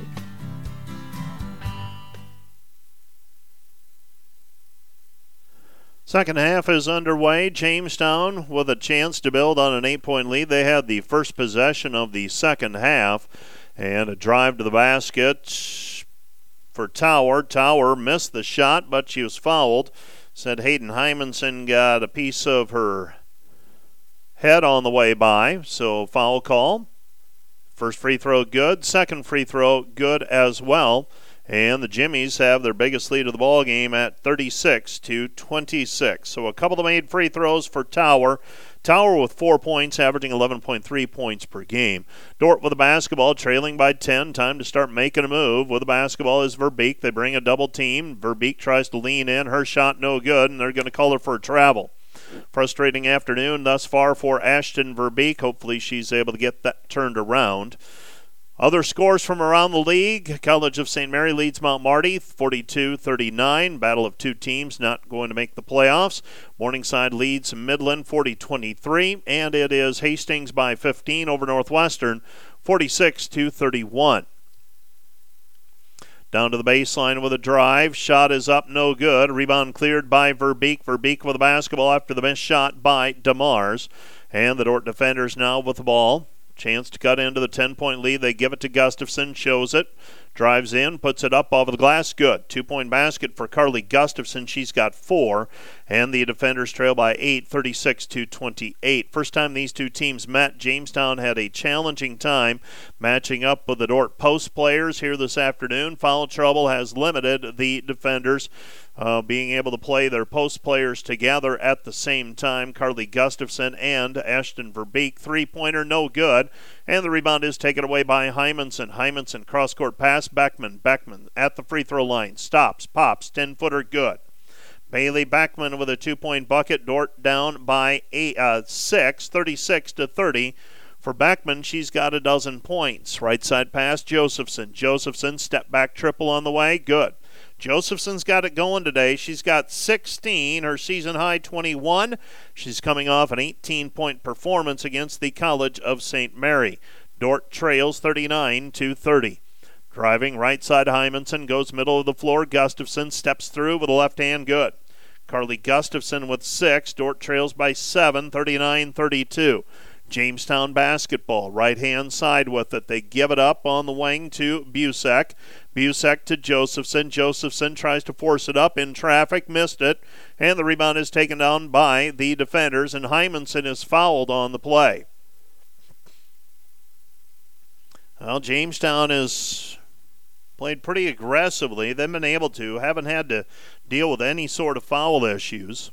Second half is underway. Jamestown with a chance to build on an eight-point lead. They had the first possession of the second half and a drive to the basket for Tower. Tower missed the shot, but she was fouled. Said Hayden Heimensen got a piece of her head on the way by, so foul call. First free throw good. Second free throw good as well. And the Jimmies have their biggest lead of the ball game at thirty-six to twenty-six. So a couple of made free throws for Tower. Tower with four points, averaging eleven point three points per game. Dordt with the basketball, trailing by ten. Time to start making a move. With the basketball is Verbeek. They bring a double team. Verbeek tries to lean in. Her shot no good, and they're going to call her for a travel. Frustrating afternoon thus far for Ashton Verbeek. Hopefully she's able to get that turned around. Other scores from around the league. College of Saint Mary leads Mount Marty forty-two thirty-nine. Battle of two teams not going to make the playoffs. Morningside leads Midland forty twenty-three. And it is Hastings by fifteen over Northwestern forty-six to thirty-one. Down to the baseline with a drive. Shot is up, no good. Rebound cleared by Verbeek. Verbeek with the basketball after the missed shot by DeMars. And the Dordt defenders now with the ball. Chance to cut into the ten-point lead. They give it to Gustafson, shows it, drives in, puts it up over the glass. Good. Two-point basket for Carly Gustafson. She's got four, and the defenders trail by eight, thirty-six to twenty-eight. First time these two teams met, Jamestown had a challenging time matching up with the Dordt post players here this afternoon. Foul trouble has limited the defenders uh, being able to play their post players together at the same time. Carly Gustafson and Ashton Verbeek. Three-pointer, no good. And the rebound is taken away by Heimensen. Heimensen, cross-court pass, Beckman. Beckman at the free-throw line. Stops, pops, ten-footer, good. Bailey Beckman with a two-point bucket. Dordt down by eight, uh, six, thirty-six to thirty. For Beckman, she's got a dozen points. Right side pass, Josephson. Josephson, step-back triple on the way, good. Josephson's got it going today. She's got sixteen, her season-high twenty-one. She's coming off an eighteen-point performance against the College of Saint Mary. Dordt trails thirty-nine to thirty. Driving right side, Heimensen goes middle of the floor. Gustafson steps through with a left hand, good. Carly Gustafson with six. Dordt trails by seven, thirty-nine thirty-two. Jamestown basketball, right-hand side with it. They give it up on the wing to Busiek. Busiek to Josephson. Josephson tries to force it up in traffic, missed it, and the rebound is taken down by the defenders, and Heimensen is fouled on the play. Well, Jamestown has played pretty aggressively. They've been able to, haven't had to deal with any sort of foul issues.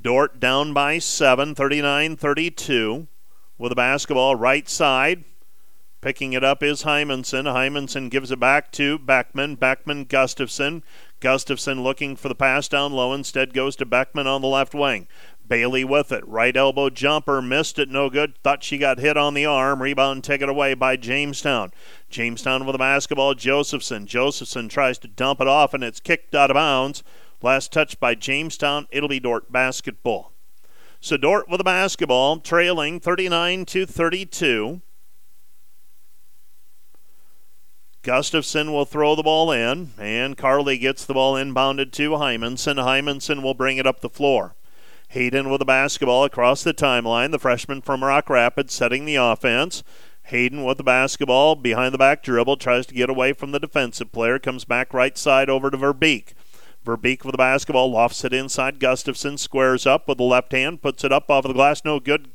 Dordt down by seven, thirty-nine thirty-two, with the basketball right side. Picking it up is Heimensen. Heimensen gives it back to Beckman. Beckman, Gustafson. Gustafson looking for the pass down low. Instead goes to Beckman on the left wing. Bailey with it. Right elbow jumper. Missed it. No good. Thought she got hit on the arm. Rebound taken away by Jamestown. Jamestown with the basketball. Josephson. Josephson tries to dump it off, and it's kicked out of bounds. Last touch by Jamestown. It'll be Dordt basketball. So Dordt with the basketball, trailing thirty-nine to thirty-two. Gustafson will throw the ball in, and Carly gets the ball inbounded to Heimensen. Heimensen will bring it up the floor. Hayden with the basketball across the timeline. The freshman from Rock Rapids setting the offense. Hayden with the basketball, behind the back dribble, tries to get away from the defensive player, comes back right side over to Verbeek. Verbeek with the basketball, lofts it inside. Gustafson squares up with the left hand, puts it up off of the glass, no good.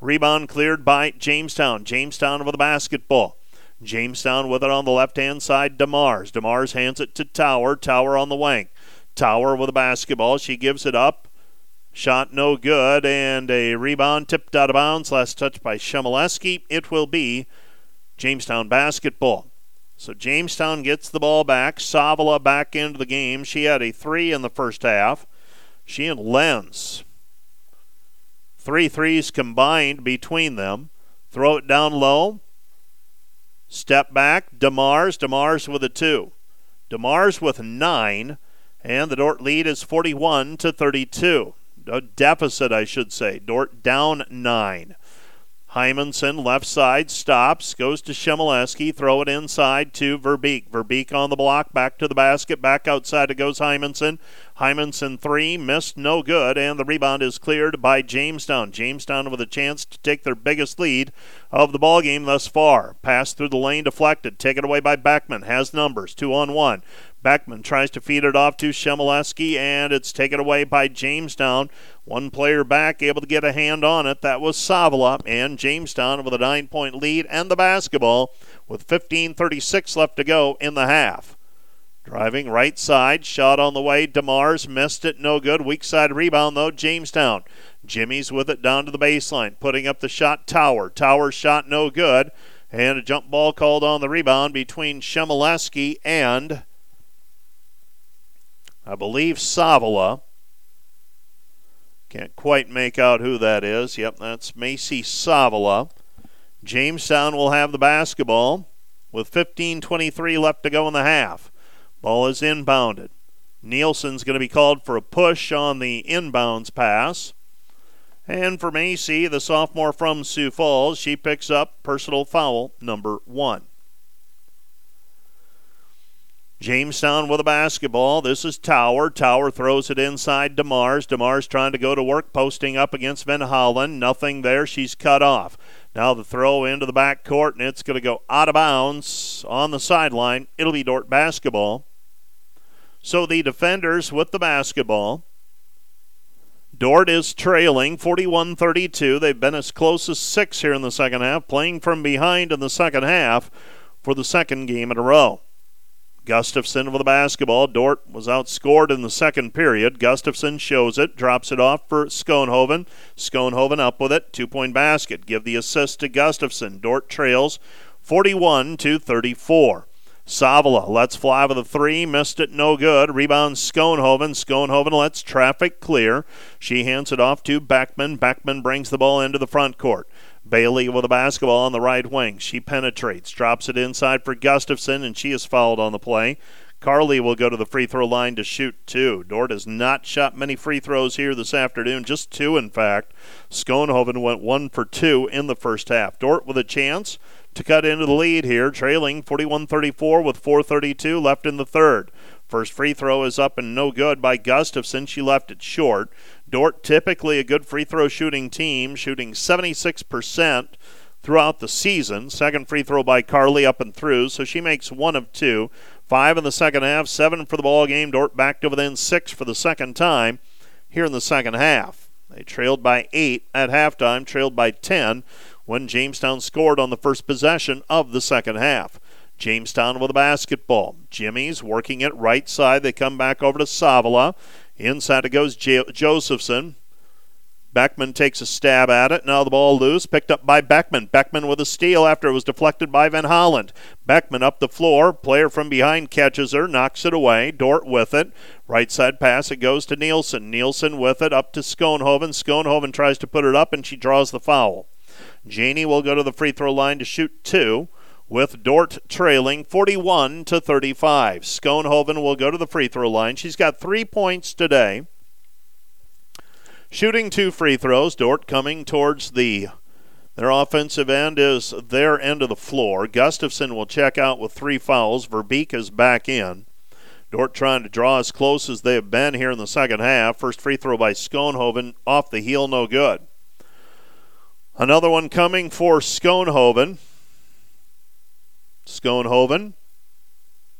Rebound cleared by Jamestown. Jamestown with the basketball. Jamestown with it on the left-hand side, DeMars. DeMars hands it to Tower. Tower on the wing. Tower with a basketball. She gives it up. Shot no good, and a rebound tipped out of bounds. Last touch by Shemaleski. It will be Jamestown basketball. So Jamestown gets the ball back. Savala back into the game. She had a three in the first half. She and Lenz. Three threes combined between them. Throw it down low. Step back, DeMars. DeMars with a two. DeMars with nine. And the Dordt lead is forty-one to thirty-two. A deficit, I should say. Dordt down nine. Heimensen, left side, stops, goes to Shemaleski, throw it inside to Verbeek. Verbeek on the block, back to the basket, back outside it goes Heimensen. Heimensen three, missed, no good, and the rebound is cleared by Jamestown. Jamestown with a chance to take their biggest lead of the ballgame thus far. Pass through the lane, deflected, taken away by Beckman, has numbers, two on one. Beckman tries to feed it off to Shemaleski, and it's taken away by Jamestown. One player back, able to get a hand on it. That was Savala, and Jamestown with a nine-point lead and the basketball with fifteen thirty-six left to go in the half. Driving right side, shot on the way. DeMars missed it, no good. Weak side rebound, though, Jamestown. Jimmy's with it down to the baseline, putting up the shot, Tower. Tower shot, no good, and a jump ball called on the rebound between Shemaleski and... I believe Savala. Can't quite make out who that is. Yep, that's Macy Savala. Jamestown will have the basketball with fifteen twenty-three left to go in the half. Ball is inbounded. Nielsen's going to be called for a push on the inbounds pass. And for Macy, the sophomore from Sioux Falls, she picks up personal foul number one. Jamestown with a basketball. This is Tower. Tower throws it inside DeMars. DeMars trying to go to work, posting up against Van Hollen. Nothing there. She's cut off. Now the throw into the backcourt, and it's going to go out of bounds on the sideline. It'll be Dordt basketball. So the defenders with the basketball. Dordt is trailing forty-one thirty-two. They've been as close as six here in the second half, playing from behind in the second half for the second game in a row. Gustafson with the basketball. Dordt was outscored in the second period. Gustafson shows it, drops it off for Schoonhoven. Schoonhoven up with it, two-point basket. Give the assist to Gustafson. Dordt trails forty-one to thirty-four. Savala lets fly with a three, missed it, no good. Rebound Schoonhoven. Schoonhoven lets traffic clear. She hands it off to Beckman. Beckman brings the ball into the front court. Bailey with a basketball on the right wing. She penetrates, drops it inside for Gustafson, and she is fouled on the play. Carly will go to the free throw line to shoot two. Dordt has not shot many free throws here this afternoon, just two, in fact. Schoonhoven went one for two in the first half. Dordt with a chance to cut into the lead here, trailing forty-one thirty-four with four thirty-two left in the third. First free throw is up and no good by Gustafson. She left it short. Dordt, typically a good free throw shooting team, shooting seventy-six percent throughout the season. Second free throw by Carly, up and through, so she makes one of two. Five in the second half, seven for the ball game. Dordt back to within six for the second time here in the second half. They trailed by eight at halftime, trailed by ten when Jamestown scored on the first possession of the second half. Jamestown with a basketball. Jimmy's working it right side. They come back over to Savala. Inside it goes J- Josephson. Beckman takes a stab at it. Now the ball loose, picked up by Beckman. Beckman with a steal after it was deflected by Van Hollen. Beckman up the floor. Player from behind catches her, knocks it away. Dordt with it. Right side pass, it goes to Nielsen. Nielsen with it up to Schoonhoven. Schoonhoven tries to put it up, and she draws the foul. Janie will go to the free throw line to shoot two, with Dordt trailing forty-one to thirty-five. Schoonhoven will go to the free throw line. She's got three points today, shooting two free throws. Dordt coming towards the their offensive end is their end of the floor. Gustafson will check out with three fouls. Verbeek is back in. Dordt trying to draw as close as they have been here in the second half. First free throw by Schoonhoven, off the heel, no good. Another one coming for Schoonhoven. Schoonhoven.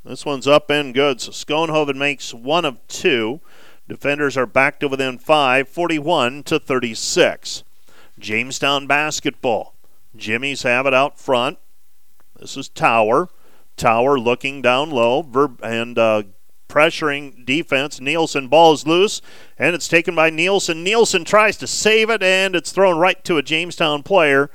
This one's up and good. So Schoonhoven makes one of two. Defenders are back to within five, forty-one to thirty-six. Jamestown basketball. Jimmy's have it out front. This is Tower. Tower looking down low and uh, pressuring defense. Nielsen, ball's loose, and it's taken by Nielsen. Nielsen tries to save it, and it's thrown right to a Jamestown player.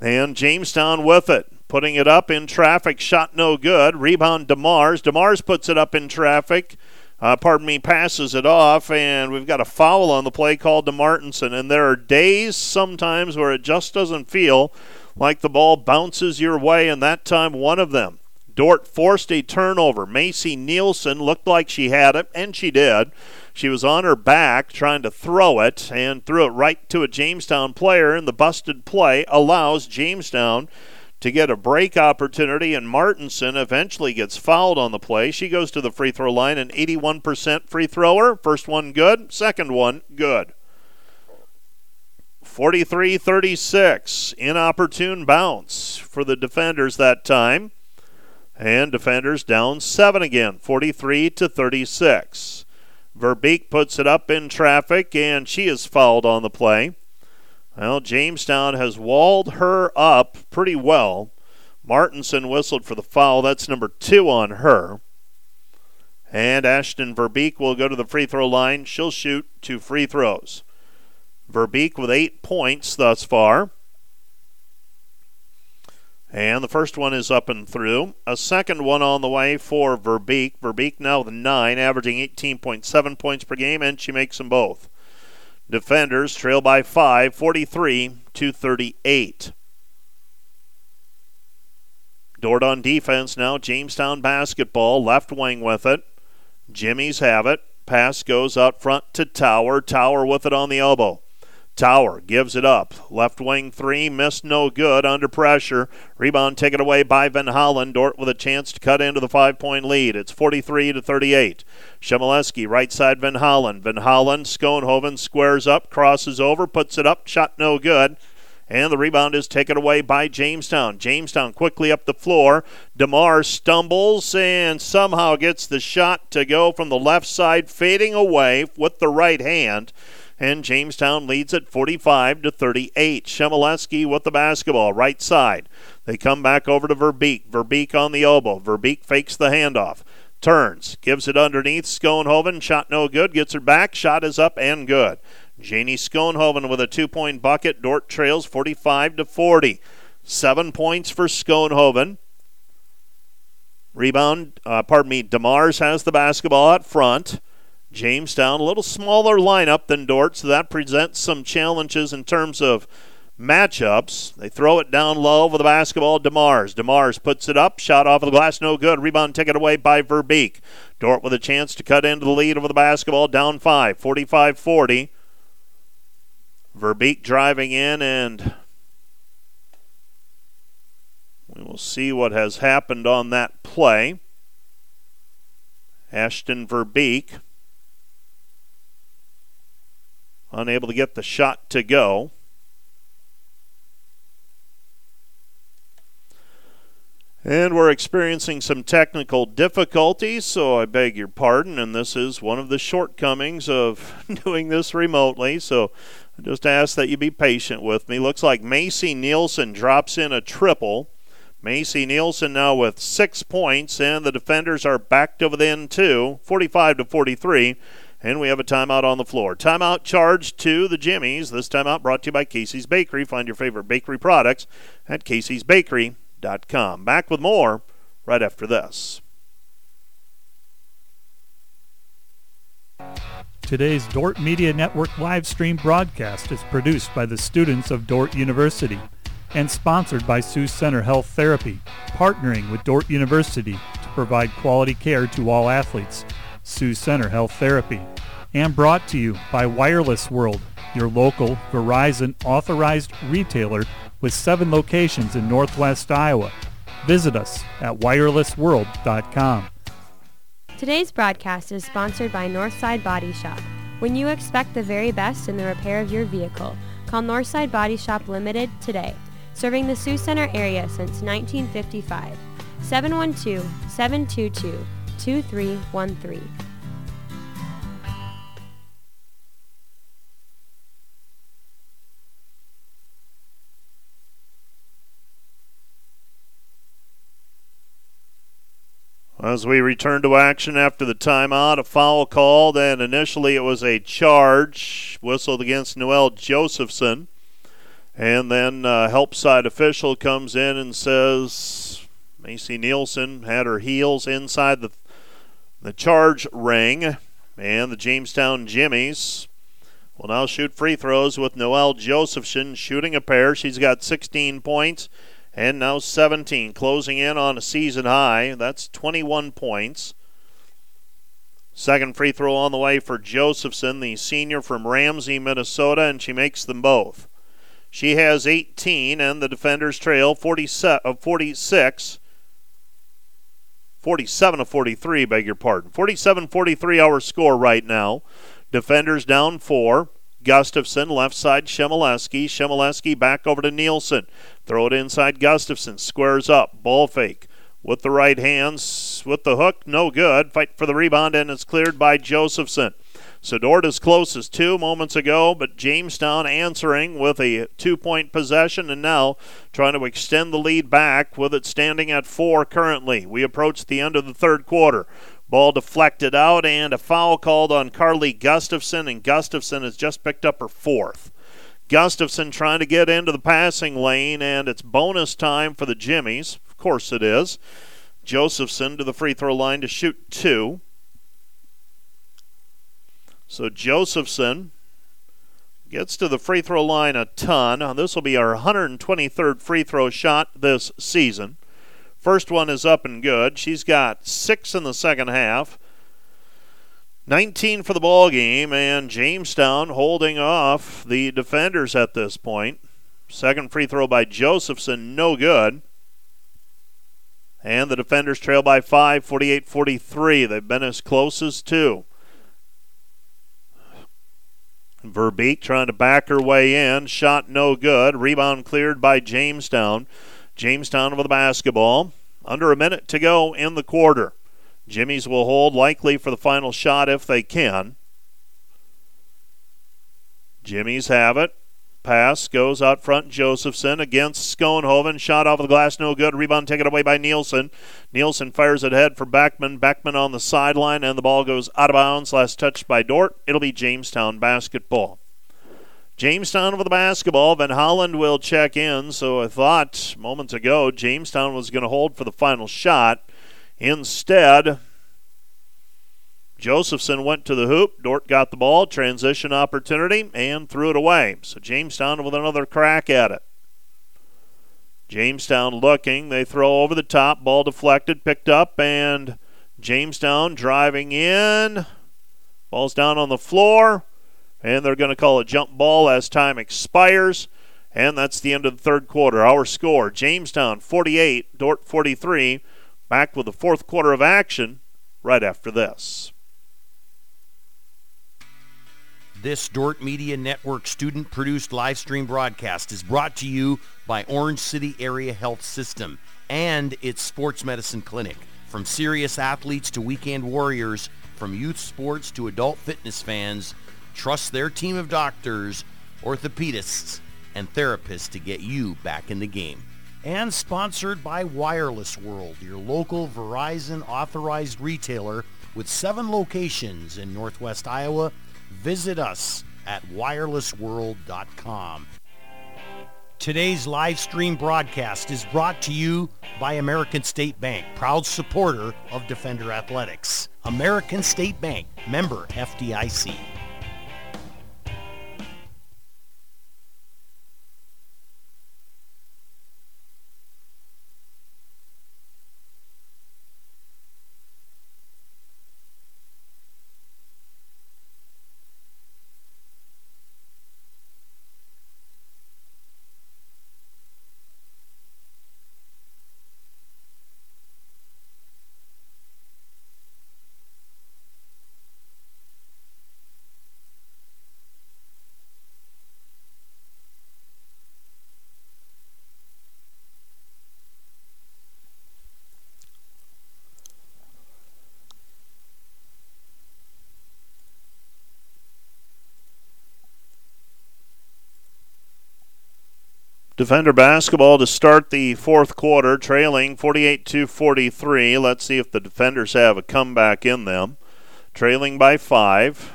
And Jamestown with it. Putting it up in traffic, shot no good. Rebound DeMars. DeMars puts it up in traffic. Uh, pardon me, passes it off, and we've got a foul on the play called to Martinson. And there are days sometimes where it just doesn't feel like the ball bounces your way, and that time one of them. Dordt forced a turnover. Macy Nielsen looked like she had it, and she did. She was on her back trying to throw it and threw it right to a Jamestown player, and the busted play allows Jamestown to get a break opportunity, and Martinson eventually gets fouled on the play. She goes to the free throw line, an eighty-one percent free thrower. First one good, second one good. forty-three thirty-six, inopportune bounce for the defenders that time. And defenders down seven again, forty-three to thirty-six. Verbeek puts it up in traffic, and she is fouled on the play. Well, Jamestown has walled her up pretty well. Martinson whistled for the foul. That's number two on her. And Ashton Verbeek will go to the free throw line. She'll shoot two free throws. Verbeek with eight points thus far. And the first one is up and through. A second one on the way for Verbeek. Verbeek now with nine, averaging eighteen point seven points per game, and she makes them both. Defenders trail by five, forty-three to thirty-eight. Dordt on defense now. Jamestown basketball, left wing with it. Jimmies have it. Pass goes out front to Tower. Tower with it on the elbow. Tower gives it up. Left wing three, missed, no good, under pressure. Rebound taken away by Van Hollen. Dordt with a chance to cut into the five-point lead. It's forty-three to thirty-eight. Shemaleski, right side Van Hollen. Van Hollen, Schoonhoven squares up, crosses over, puts it up, shot no good. And the rebound is taken away by Jamestown. Jamestown quickly up the floor. DeMars stumbles and somehow gets the shot to go from the left side, fading away with the right hand. And Jamestown leads at forty-five to thirty-eight. Shemaleski with the basketball, right side. They come back over to Verbeek. Verbeek on the elbow. Verbeek fakes the handoff. Turns, gives it underneath. Schoonhoven, shot no good, gets her back. Shot is up and good. Janie Schoonhoven with a two-point bucket. Dordt trails forty-five to forty. Seven points for Schoonhoven. Rebound, uh, pardon me, DeMars has the basketball out front. Jamestown, a little smaller lineup than Dordt, so that presents some challenges in terms of matchups. They throw it down low with the basketball. DeMars. DeMars puts it up. Shot off of the glass. No good. Rebound taken away by Verbeek. Dordt with a chance to cut into the lead over the basketball. Down five. forty-five forty. Verbeek driving in, and we will see what has happened on that play. Ashton Verbeek unable to get the shot to go. And we're experiencing some technical difficulties, so I beg your pardon, and this is one of the shortcomings of doing this remotely, so I just ask that you be patient with me. Looks like Macy Nielsen drops in a triple. Macy Nielsen now with six points, and the defenders are back to within two, forty-five to forty-three. And we have a timeout on the floor. Timeout charged to the Jimmies. This timeout brought to you by Casey's Bakery. Find your favorite bakery products at Casey's Bakery dot com. Back with more right after this. Today's Dordt Media Network live stream broadcast is produced by the students of Dordt University and sponsored by Sioux Center Health Therapy, partnering with Dordt University to provide quality care to all athletes. Sioux Center Health Therapy, and brought to you by Wireless World, your local Verizon authorized retailer with seven locations in Northwest Iowa. Visit us at wireless world dot com. Today's broadcast is sponsored by Northside Body Shop. When you expect the very best in the repair of your vehicle, call Northside Body Shop Limited today, serving the Sioux Center area since nineteen fifty-five. seven one two, seven two two two three one three. As we return to action after the timeout, a foul called, and initially it was a charge whistled against Noelle Josephson, and then a help side official comes in and says Macy Nielsen had her heels inside the The charge rang, and the Jamestown Jimmies We'll now shoot free throws with Noelle Josephson shooting a pair. She's got sixteen points and now seventeen, closing in on a season high. That's twenty-one points. Second free throw on the way for Josephson, the senior from Ramsey, Minnesota, and she makes them both. She has eighteen, and the defenders trail forty-seven of forty-six. forty-seven of forty-three, beg your pardon. forty-seven forty-three our score right now. Defenders down four. Gustafson, left side, Shemaleski. Shemaleski back over to Nielsen. Throw it inside Gustafson. Squares up. Ball fake. With the right hands, with the hook, no good. Fight for the rebound, and it's cleared by Josephson. Sedort as close as two moments ago, but Jamestown answering with a two-point possession and now trying to extend the lead back with it standing at four currently. We approach the end of the third quarter. Ball deflected out and a foul called on Carly Gustafson, and Gustafson has just picked up her fourth. Gustafson trying to get into the passing lane, and it's bonus time for the Jimmies. Of course it is. Josephson to the free throw line to shoot two. So Josephson gets to the free throw line a ton. Now this will be our one hundred twenty-third free throw shot this season. First one is up and good. She's got six in the second half. nineteen for the ball game, and Jamestown holding off the defenders at this point. Second free throw by Josephson, no good. And the defenders trail by five, forty-eight forty-three. They've been as close as two. Verbeek trying to back her way in. Shot no good. Rebound cleared by Jamestown. Jamestown with the basketball. Under a minute to go in the quarter. Jimmies will hold likely for the final shot if they can. Jimmies have it. Pass goes out front. Josephson against Schoonhoven. Shot off the glass. No good. Rebound taken away by Nielsen. Nielsen fires it ahead for Beckman. Beckman on the sideline, and the ball goes out of bounds. Last touch by Dordt. It'll be Jamestown basketball. Jamestown with the basketball. Van Hollen will check in. So I thought moments ago Jamestown was going to hold for the final shot. Instead, Josephson went to the hoop. Dordt got the ball, transition opportunity, and threw it away. So Jamestown with another crack at it. Jamestown looking. They throw over the top. Ball deflected, picked up, and Jamestown driving in. Ball's down on the floor, and they're going to call a jump ball as time expires. And that's the end of the third quarter. Our score, Jamestown forty-eight, Dordt forty-three. Back with the fourth quarter of action right after this. This Dordt Media Network student-produced live stream broadcast is brought to you by Orange City Area Health System and its sports medicine clinic. From serious athletes to weekend warriors, from youth sports to adult fitness fans, trust their team of doctors, orthopedists, and therapists to get you back in the game. And sponsored by Wireless World, your local Verizon authorized retailer with seven locations in Northwest Iowa. Visit us at wireless world dot com. Today's live stream broadcast is brought to you by American State Bank, proud supporter of Defender Athletics. American State Bank, member F D I C. Defender basketball to start the fourth quarter, trailing forty-eight to forty-three. Let's see if the defenders have a comeback in them. Trailing by five.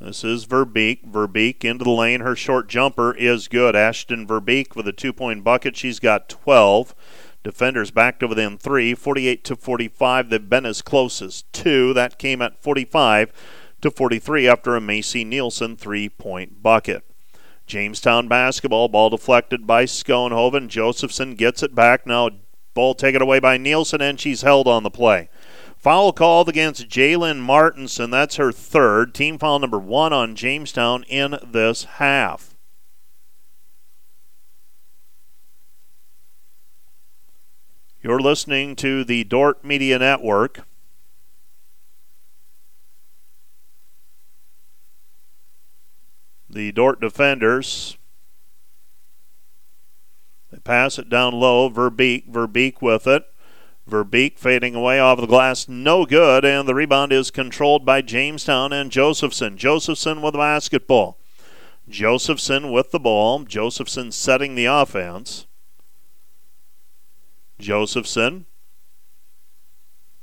This is Verbeek. Verbeek into the lane. Her short jumper is good. Ashton Verbeek with a two-point bucket. She's got twelve. Defenders back to within three, forty-eight to forty-five. They've been as close as two. That came at forty-five to forty-three after a Macy Nielsen three-point bucket. Jamestown basketball, ball deflected by Schoonhoven. Josephson gets it back. Now ball taken away by Nielsen, and she's held on the play. Foul called against Jaylen Martinson. That's her third. Team foul number one on Jamestown in this half. You're listening to the Dordt Media Network. The Dordt defenders, they pass it down low. Verbeek, Verbeek with it. Verbeek fading away off the glass, no good, and the rebound is controlled by Jamestown and Josephson. Josephson with the basketball. Josephson with the ball. Josephson setting the offense. Josephson.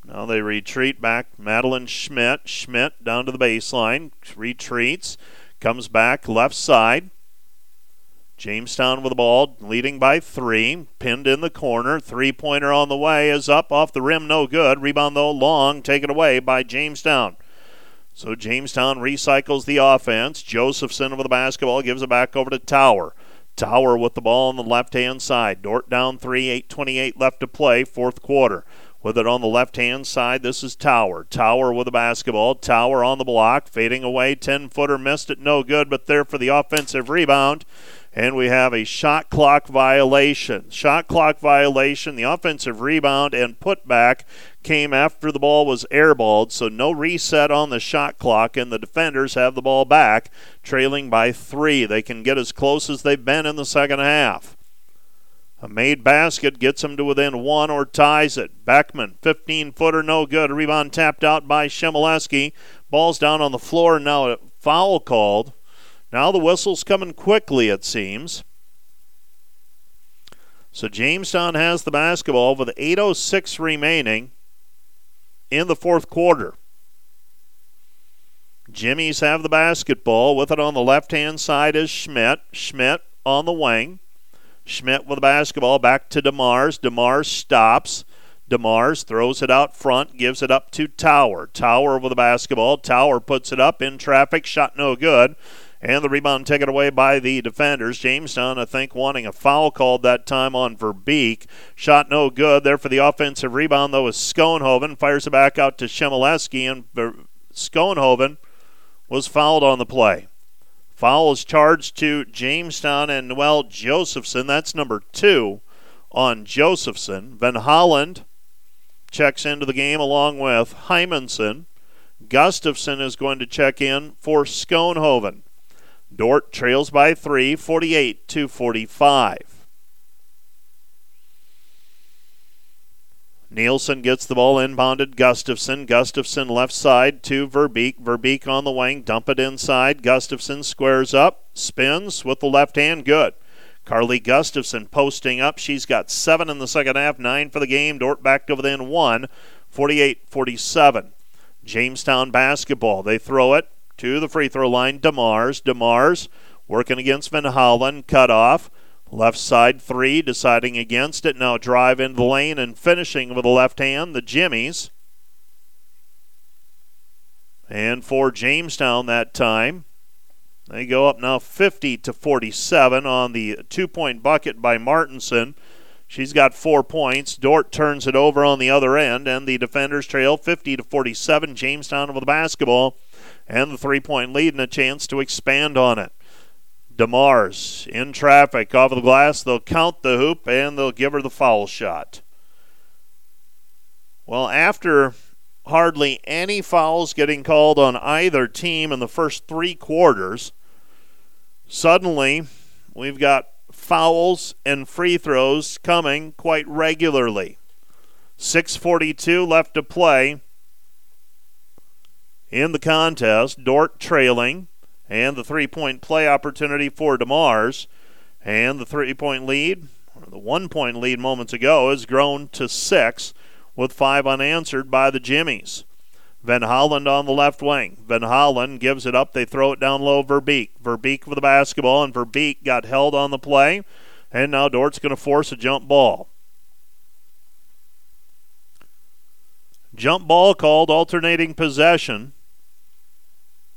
Now they retreat back. Madeline Schmidt. Schmidt down to the baseline. Retreats. Comes back left side. Jamestown with the ball, leading by three. Pinned in the corner. Three-pointer on the way is up off the rim. No good. Rebound, though, long. Taken away by Jamestown. So Jamestown recycles the offense. Josephson with the basketball gives it back over to Tower. Tower with the ball on the left-hand side. Dordt down three, eight twenty-eight left to play, fourth quarter. With it on the left-hand side, this is Tower. Tower with the basketball. Tower on the block, fading away. ten-footer missed it, no good, but there for the offensive rebound. And we have a shot clock violation. Shot clock violation, the offensive rebound, and putback came after the ball was airballed, so no reset on the shot clock, and the defenders have the ball back, trailing by three. They can get as close as they've been in the second half. A made basket gets them to within one or ties it. Beckman, fifteen-footer, no good. Rebound tapped out by Shemaleski. Ball's down on the floor, now a foul called. Now the whistle's coming quickly, it seems. So Jamestown has the basketball with eight oh six remaining in the fourth quarter. Jimmies have the basketball. With it on the left-hand side is Schmidt. Schmidt on the wing. Schmidt with the basketball, back to DeMars. DeMars stops. DeMars throws it out front, gives it up to Tower. Tower with the basketball. Tower puts it up in traffic. Shot no good. And the rebound taken away by the defenders. Jamestown, I think, wanting a foul called that time on Verbeek. Shot no good. There for the offensive rebound, though, is Schoonhoven. Fires it back out to Shemaleski, and Ver- Schoonhoven was fouled on the play. Foul is charged to Jamestown and Noelle Josephson. That's number two on Josephson. Van Hollen checks into the game along with Heimensen. Gustafson is going to check in for Schoonhoven. Dordt trails by three, forty-eight to forty-five. Nielsen gets the ball, inbounded Gustafson. Gustafson left side to Verbeek. Verbeek on the wing, dump it inside. Gustafson squares up, spins with the left hand, good. Carly Gustafson posting up. She's got seven in the second half, nine for the game. Dordt back to within one, forty-eight forty-seven. Jamestown basketball. They throw it to the free throw line. DeMars. DeMars working against Van Hollen, cut off. Left side three, deciding against it. Now drive into the lane and finishing with the left hand, the Jimmies. And for Jamestown that time, they go up now fifty to forty-seven on the two-point bucket by Martinson. She's got four points. Dordt turns it over on the other end, and the defenders trail fifty to forty-seven. Jamestown with the basketball and the three-point lead and a chance to expand on it. DeMars in traffic, off of the glass. They'll count the hoop, and they'll give her the foul shot. Well, after hardly any fouls getting called on either team in the first three quarters, suddenly we've got fouls and free throws coming quite regularly. six forty-two left to play in the contest. Dordt trailing. And the three-point play opportunity for DeMars. And the three-point lead, or the one-point lead moments ago, has grown to six with five unanswered by the Jimmies. Van Hollen on the left wing. Van Hollen gives it up. They throw it down low. Verbeek. Verbeek with the basketball, and Verbeek got held on the play. And now Dort's going to force a jump ball. Jump ball called, alternating possession.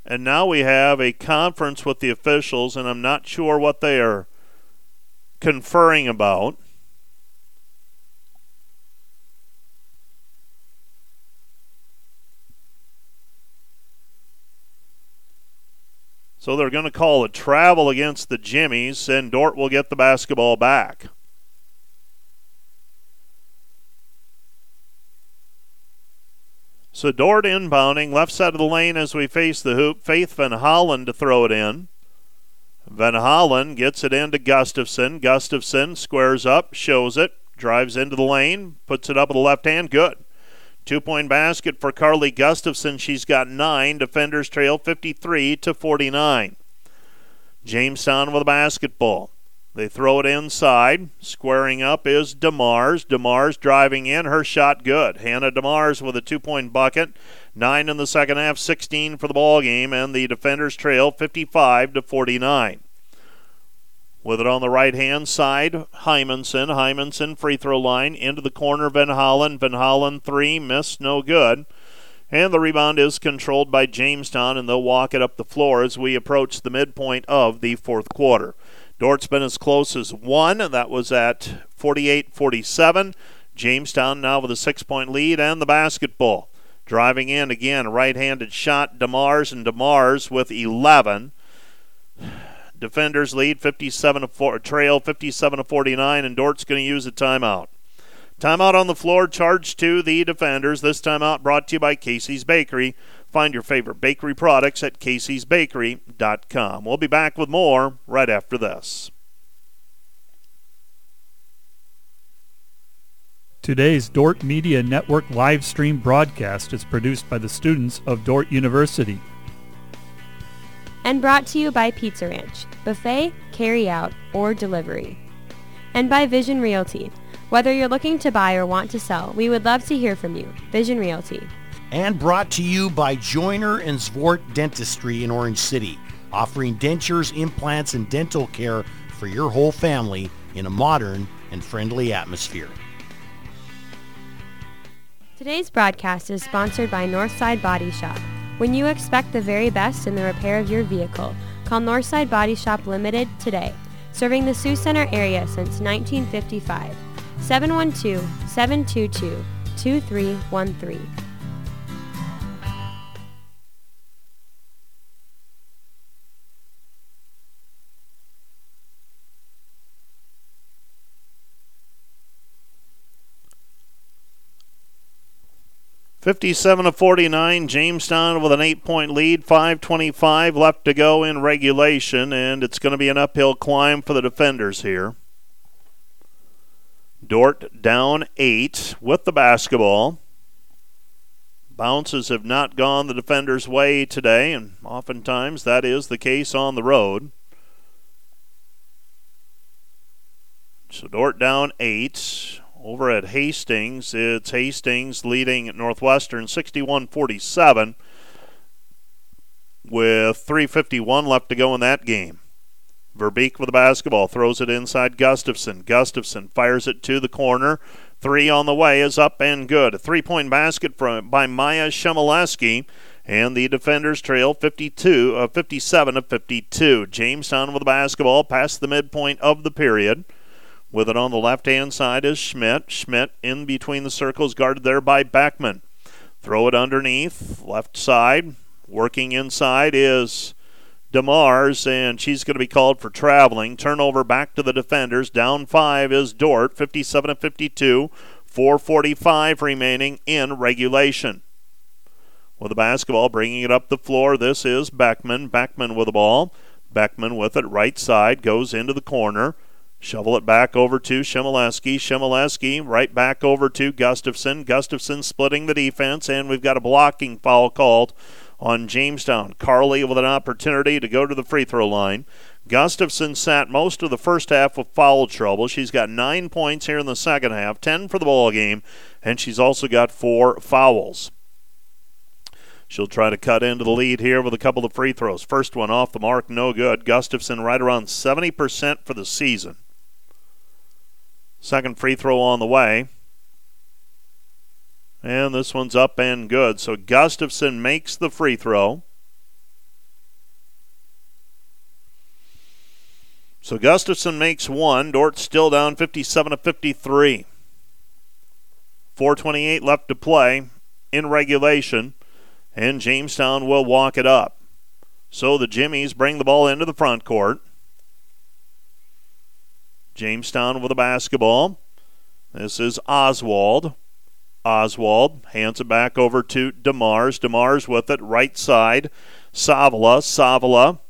And now we have a conference with the officials, and I'm not sure what they are conferring about. So they're going to call a travel against the Jimmies, and Dordt will get the basketball back. So Dordt inbounding, left side of the lane as we face the hoop. Faith Van Hollen to throw it in. Van Hollen gets it into Gustafson. Gustafson squares up, shows it, drives into the lane, puts it up with the left hand. Good. Two-point basket for Carly Gustafson. She's got nine. Defenders trail fifty-three to forty-nine. Jamestown with a basketball. They throw it inside. Squaring up is DeMars. DeMars driving in. Her shot good. Hannah DeMars with a two-point bucket. Nine in the second half, sixteen for the ball game, and the defenders trail fifty-five to forty-nine. With it on the right-hand side, Heimensen. Heimensen, free throw line, into the corner, Van Hollen. Van Hollen, three, missed, no good. And the rebound is controlled by Jamestown, and they'll walk it up the floor as we approach the midpoint of the fourth quarter. Dort's been as close as one. That was at forty-eight forty-seven. Jamestown now with a six-point lead and the basketball. Driving in again, right-handed shot, DeMars, and DeMars with eleven. Defenders lead fifty-seven to four, trail fifty-seven to forty-nine, and Dort's going to use a timeout. Timeout on the floor, charged to the defenders. This timeout brought to you by Casey's Bakery. Find your favorite bakery products at Casey's Bakery dot com. We'll be back with more right after this. Today's Dordt Media Network live stream broadcast is produced by the students of Dordt University. And brought to you by Pizza Ranch, buffet, carry-out, or delivery. And by Vision Realty. Whether you're looking to buy or want to sell, we would love to hear from you. Vision Realty. And brought to you by Joyner and Zwart Dentistry in Orange City, offering dentures, implants, and dental care for your whole family in a modern and friendly atmosphere. Today's broadcast is sponsored by Northside Body Shop. When you expect the very best in the repair of your vehicle, call Northside Body Shop Limited today, serving the Sioux Center area since nineteen fifty-five, seven one two, seven two two, two three one three. fifty-seven to forty-nine, Jamestown with an eight-point lead, five twenty-five left to go in regulation, and it's going to be an uphill climb for the defenders here. Dordt down eight with the basketball. Bounces have not gone the defenders' way today, and oftentimes that is the case on the road. So Dordt down eight. Over at Hastings, it's Hastings leading Northwestern sixty-one forty-seven with three fifty-one left to go in that game. Verbeek with the basketball, throws it inside Gustafson. Gustafson fires it to the corner. Three on the way is up and good. A three-point basket from, by Maya Shemaleski, and the defenders trail fifty-two, uh, fifty-seven to fifty-two. Jamestown with the basketball past the midpoint of the period. With it on the left-hand side is Schmidt. Schmidt in between the circles, guarded there by Beckman. Throw it underneath, left side. Working inside is DeMars, and she's going to be called for traveling. Turnover back to the defenders. Down five is Dordt, fifty-seven to fifty-two, four forty-five remaining in regulation. With the basketball, bringing it up the floor, this is Beckman. Beckman with the ball. Beckman with it, right side, goes into the corner. Shovel it back over to Shemaleski. Shemaleski right back over to Gustafson. Gustafson splitting the defense, and we've got a blocking foul called on Jamestown. Carly with an opportunity to go to the free throw line. Gustafson sat most of the first half with foul trouble. She's got nine points here in the second half, ten for the ball game, and she's also got four fouls. She'll try to cut into the lead here with a couple of free throws. First one off the mark, no good. Gustafson right around seventy percent for the season. Second free throw on the way. And this one's up and good. So Gustafson makes the free throw. So Gustafson makes one. Dordt still down fifty-seven to fifty-three. four twenty-eight left to play in regulation, and Jamestown will walk it up. So the Jimmies bring the ball into the front court. Jamestown with a basketball. This is Oswald. Oswald hands it back over to DeMars. DeMars with it, right side. Savala. Savala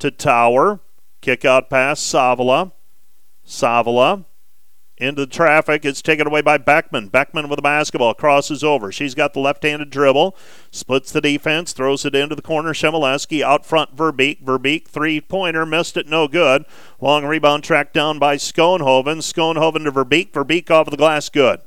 to Tower. Kick out pass. Savala. Savala. Into the traffic. It's taken away by Beckman. Beckman with the basketball. Crosses over. She's got the left-handed dribble. Splits the defense. Throws it into the corner. Shemaleski out front. Verbeek. Verbeek three-pointer. Missed it. No good. Long rebound tracked down by Schoonhoven. Schoonhoven to Verbeek. Verbeek off of the glass. Good.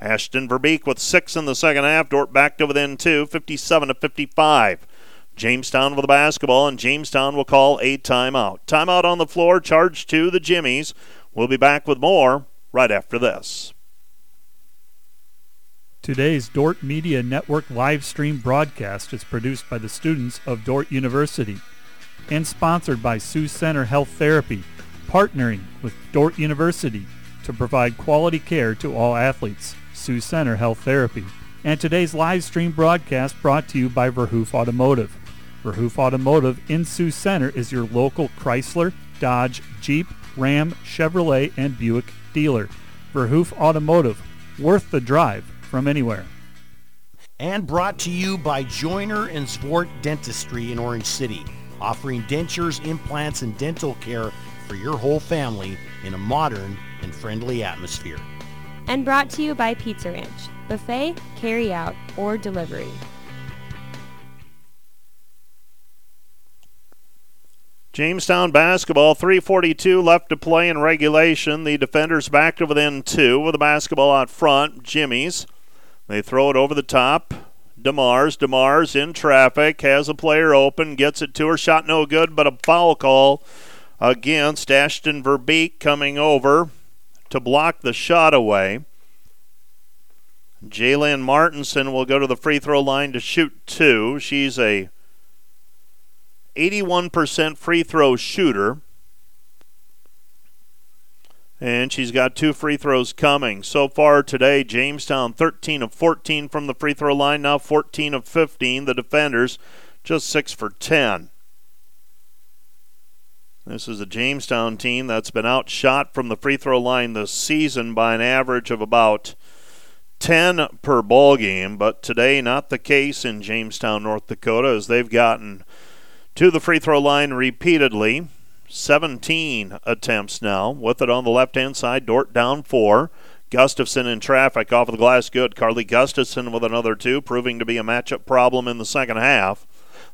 Ashton Verbeek with six in the second half. Dordt back to within two. fifty-seven to fifty-five. Jamestown with the basketball, and Jamestown will call a timeout. Timeout on the floor. Charge to the Jimmies. We'll be back with more right after this. Today's Dordt Media Network live stream broadcast is produced by the students of Dordt University and sponsored by Sioux Center Health Therapy, partnering with Dordt University to provide quality care to all athletes. Sioux Center Health Therapy. And today's live stream broadcast brought to you by Verhoof Automotive. Verhoof Automotive in Sioux Center is your local Chrysler, Dodge, Jeep, Ram, Chevrolet, and Buick dealer. Verhoof Automotive, worth the drive from anywhere. And brought to you by Joyner and Swart Dentistry in Orange City, offering dentures, implants, and dental care for your whole family in a modern and friendly atmosphere. And brought to you by Pizza Ranch, buffet, carry out, or delivery. Jamestown basketball, three forty-two left to play in regulation. The defenders back to within two with the basketball out front. Jimmies, they throw it over the top. DeMars, DeMars in traffic, has a player open, gets it to her. Shot no good, but a foul call against Ashton Verbeek coming over to block the shot away. Jaylen Martinson will go to the free throw line to shoot two. She's a eighty-one percent free throw shooter. And she's got two free throws coming. So far today, Jamestown thirteen of fourteen from the free throw line, now fourteen of fifteen. The defenders just six for ten. This is a Jamestown team that's been outshot from the free throw line this season by an average of about ten per ball game, but today not the case in Jamestown, North Dakota, as they've gotten to the free throw line repeatedly. seventeen attempts now. With it on the left-hand side, Dordt down four. Gustafson in traffic off of the glass. Good. Carly Gustafson with another two, proving to be a matchup problem in the second half.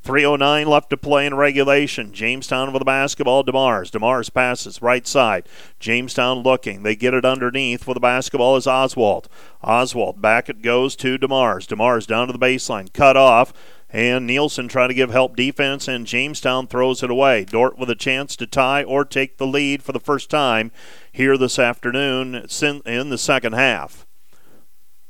three oh nine left to play in regulation. Jamestown with the basketball. DeMars. DeMars passes right side. Jamestown looking. They get it underneath with the basketball is Oswald. Oswald back it goes to DeMars. DeMars down to the baseline. Cut off. And Nielsen trying to give help defense, and Jamestown throws it away. Dordt with a chance to tie or take the lead for the first time here this afternoon in the second half.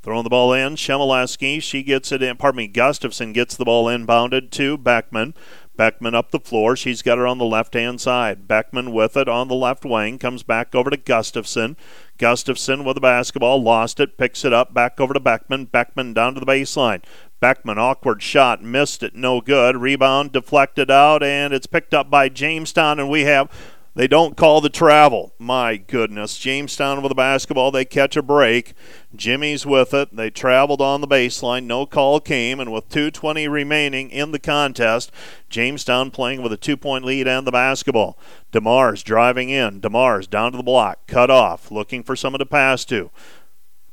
Throwing the ball in, Shemaleski, she gets it in, pardon me, Gustafson gets the ball inbounded to Beckman. Beckman up the floor, she's got her on the left-hand side. Beckman with it on the left wing, comes back over to Gustafson. Gustafson with the basketball, lost it, picks it up, back over to Beckman. Beckman down to the baseline. Beckman, awkward shot, missed it, no good. Rebound deflected out, and it's picked up by Jamestown, and we have... They don't call the travel. My goodness. Jamestown with the basketball. They catch a break. Jimmy's with it. They traveled on the baseline. No call came. And with two twenty remaining in the contest, Jamestown playing with a two-point lead and the basketball. DeMars driving in. DeMars down to the block. Cut off. Looking for someone to pass to.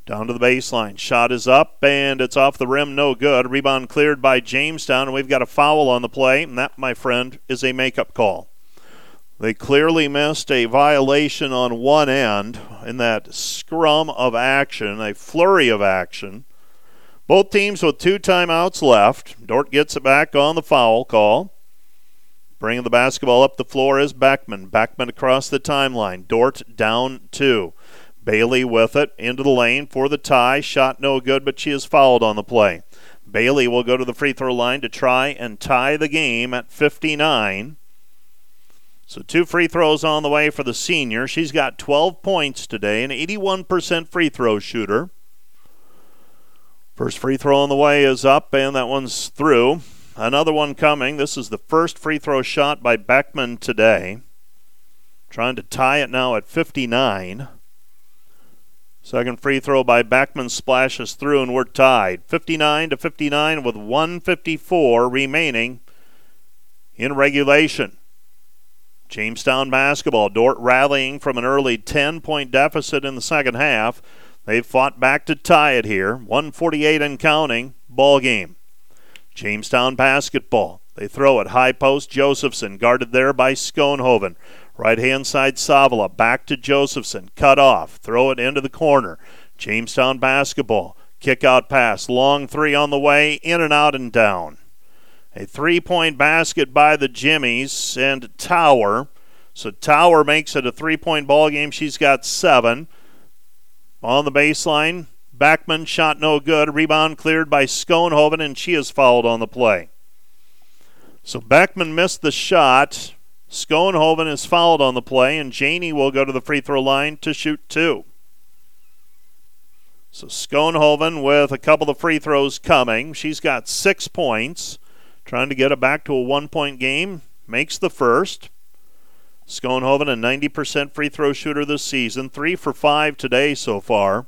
Down to the baseline. Shot is up, and it's off the rim. No good. Rebound cleared by Jamestown. And we've got a foul on the play. And that, my friend, is a makeup call. They clearly missed a violation on one end in that scrum of action, a flurry of action. Both teams with two timeouts left. Dordt gets it back on the foul call. Bringing the basketball up the floor is Beckman. Beckman across the timeline. Dordt down two. Bailey with it into the lane for the tie. Shot no good, but she is fouled on the play. Bailey will go to the free throw line to try and tie the game at fifty-nine. So two free throws on the way for the senior. She's got twelve points today, an eighty-one percent free throw shooter. First free throw on the way is up, and that one's through. Another one coming. This is the first free throw shot by Beckman today. Trying to tie it now at fifty-nine. Second free throw by Beckman splashes through, and we're tied. fifty-nine to fifty-nine with one fifty-four remaining in regulation. Jamestown basketball. Dordt rallying from an early ten-point deficit in the second half. They've fought back to tie it here. one forty-eight and counting. Ball game. Jamestown basketball. They throw it. High post, Josephson. Guarded there by Schoonhoven. Right-hand side, Savala. Back to Josephson. Cut off. Throw it into the corner. Jamestown basketball. Kick out pass. Long three on the way. In and out and down. A three-point basket by the Jimmies and Tower. So Tower makes it a three-point ball game. She's got seven. On the baseline, Beckman shot no good. Rebound cleared by Schoonhoven, and she is fouled on the play. So Beckman missed the shot. Schoonhoven is fouled on the play, and Janie will go to the free throw line to shoot two. So Schoonhoven with a couple of free throws coming. She's got six points. Trying to get it back to a one-point game. Makes the first. Schoonhoven, a ninety percent free throw shooter this season. Three for five today so far.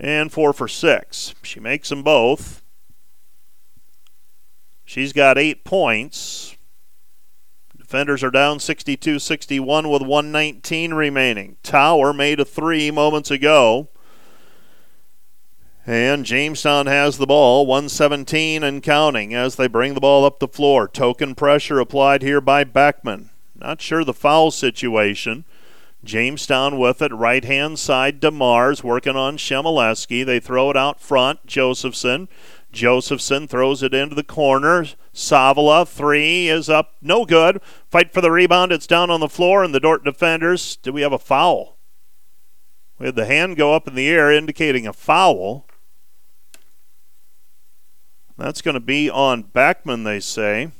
And four for six. She makes them both. She's got eight points. Defenders are down sixty-two sixty-one with one nineteen remaining. Tower made a three moments ago. And Jamestown has the ball, one seventeen and counting as they bring the ball up the floor. Token pressure applied here by Beckman. Not sure the foul situation. Jamestown with it, right-hand side, DeMars working on Shemaleski. They throw it out front, Josephson. Josephson throws it into the corner. Savala, three, is up, no good. Fight for the rebound, it's down on the floor, and the Dordt defenders, do we have a foul? We had the hand go up in the air indicating a foul. That's going to be on Beckman, they say.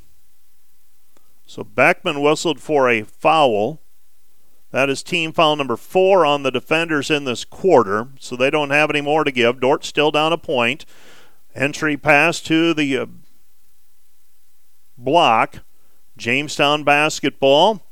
So Beckman whistled for a foul. That is team foul number four on the defenders in this quarter, so they don't have any more to give. Dordt still down a point. Entry pass to the uh, block. Jamestown basketball.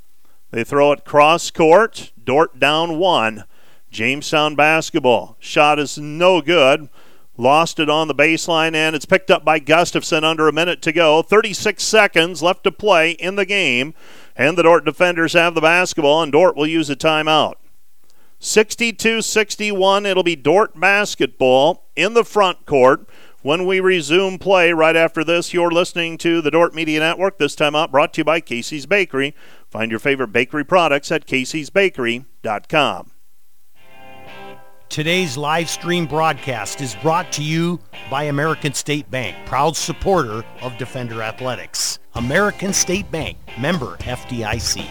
They throw it cross court. Dordt down one. Jamestown basketball. Shot is no good. Lost it on the baseline, and it's picked up by Gustafson under a minute to go. thirty-six seconds left to play in the game, and the Dordt defenders have the basketball, and Dordt will use a timeout. sixty-two sixty-one, it'll be Dordt basketball in the front court. When we resume play right after this, you're listening to the Dordt Media Network, this time out brought to you by Casey's Bakery. Find your favorite bakery products at caseys bakery dot com. Today's live stream broadcast is brought to you by American State Bank, proud supporter of Defender Athletics. American State Bank, member F D I C.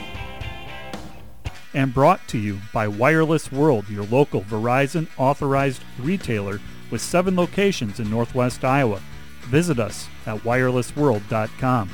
And brought to you by Wireless World, your local Verizon authorized retailer with seven locations in Northwest Iowa. Visit us at wireless world dot com.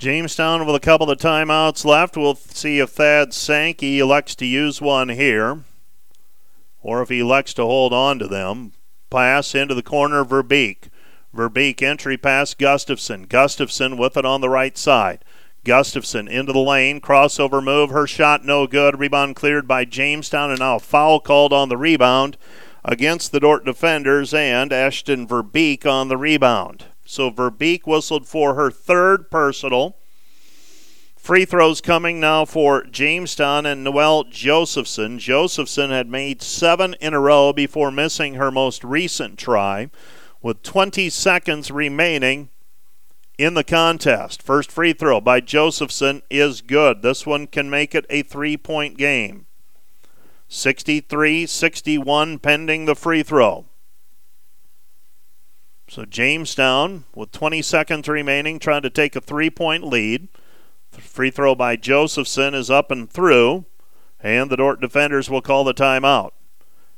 Jamestown with a couple of timeouts left. We'll see if Thad Sankey elects to use one here or if he elects to hold on to them. Pass into the corner, Verbeek. Verbeek entry pass, Gustafson. Gustafson with it on the right side. Gustafson into the lane. Crossover move. Her shot no good. Rebound cleared by Jamestown, and now a foul called on the rebound against the Dordt defenders and Ashton Verbeek on the rebound. So Verbeek whistled for her third personal. Free throws coming now for Jamestown and Noelle Josephson. Josephson had made seven in a row before missing her most recent try with twenty seconds remaining in the contest. First free throw by Josephson is good. This one can make it a three-point game. sixty-three sixty-one pending the free throw. So Jamestown, with twenty seconds remaining, trying to take a three-point lead. The free throw by Josephson is up and through, and the Dordt defenders will call the timeout.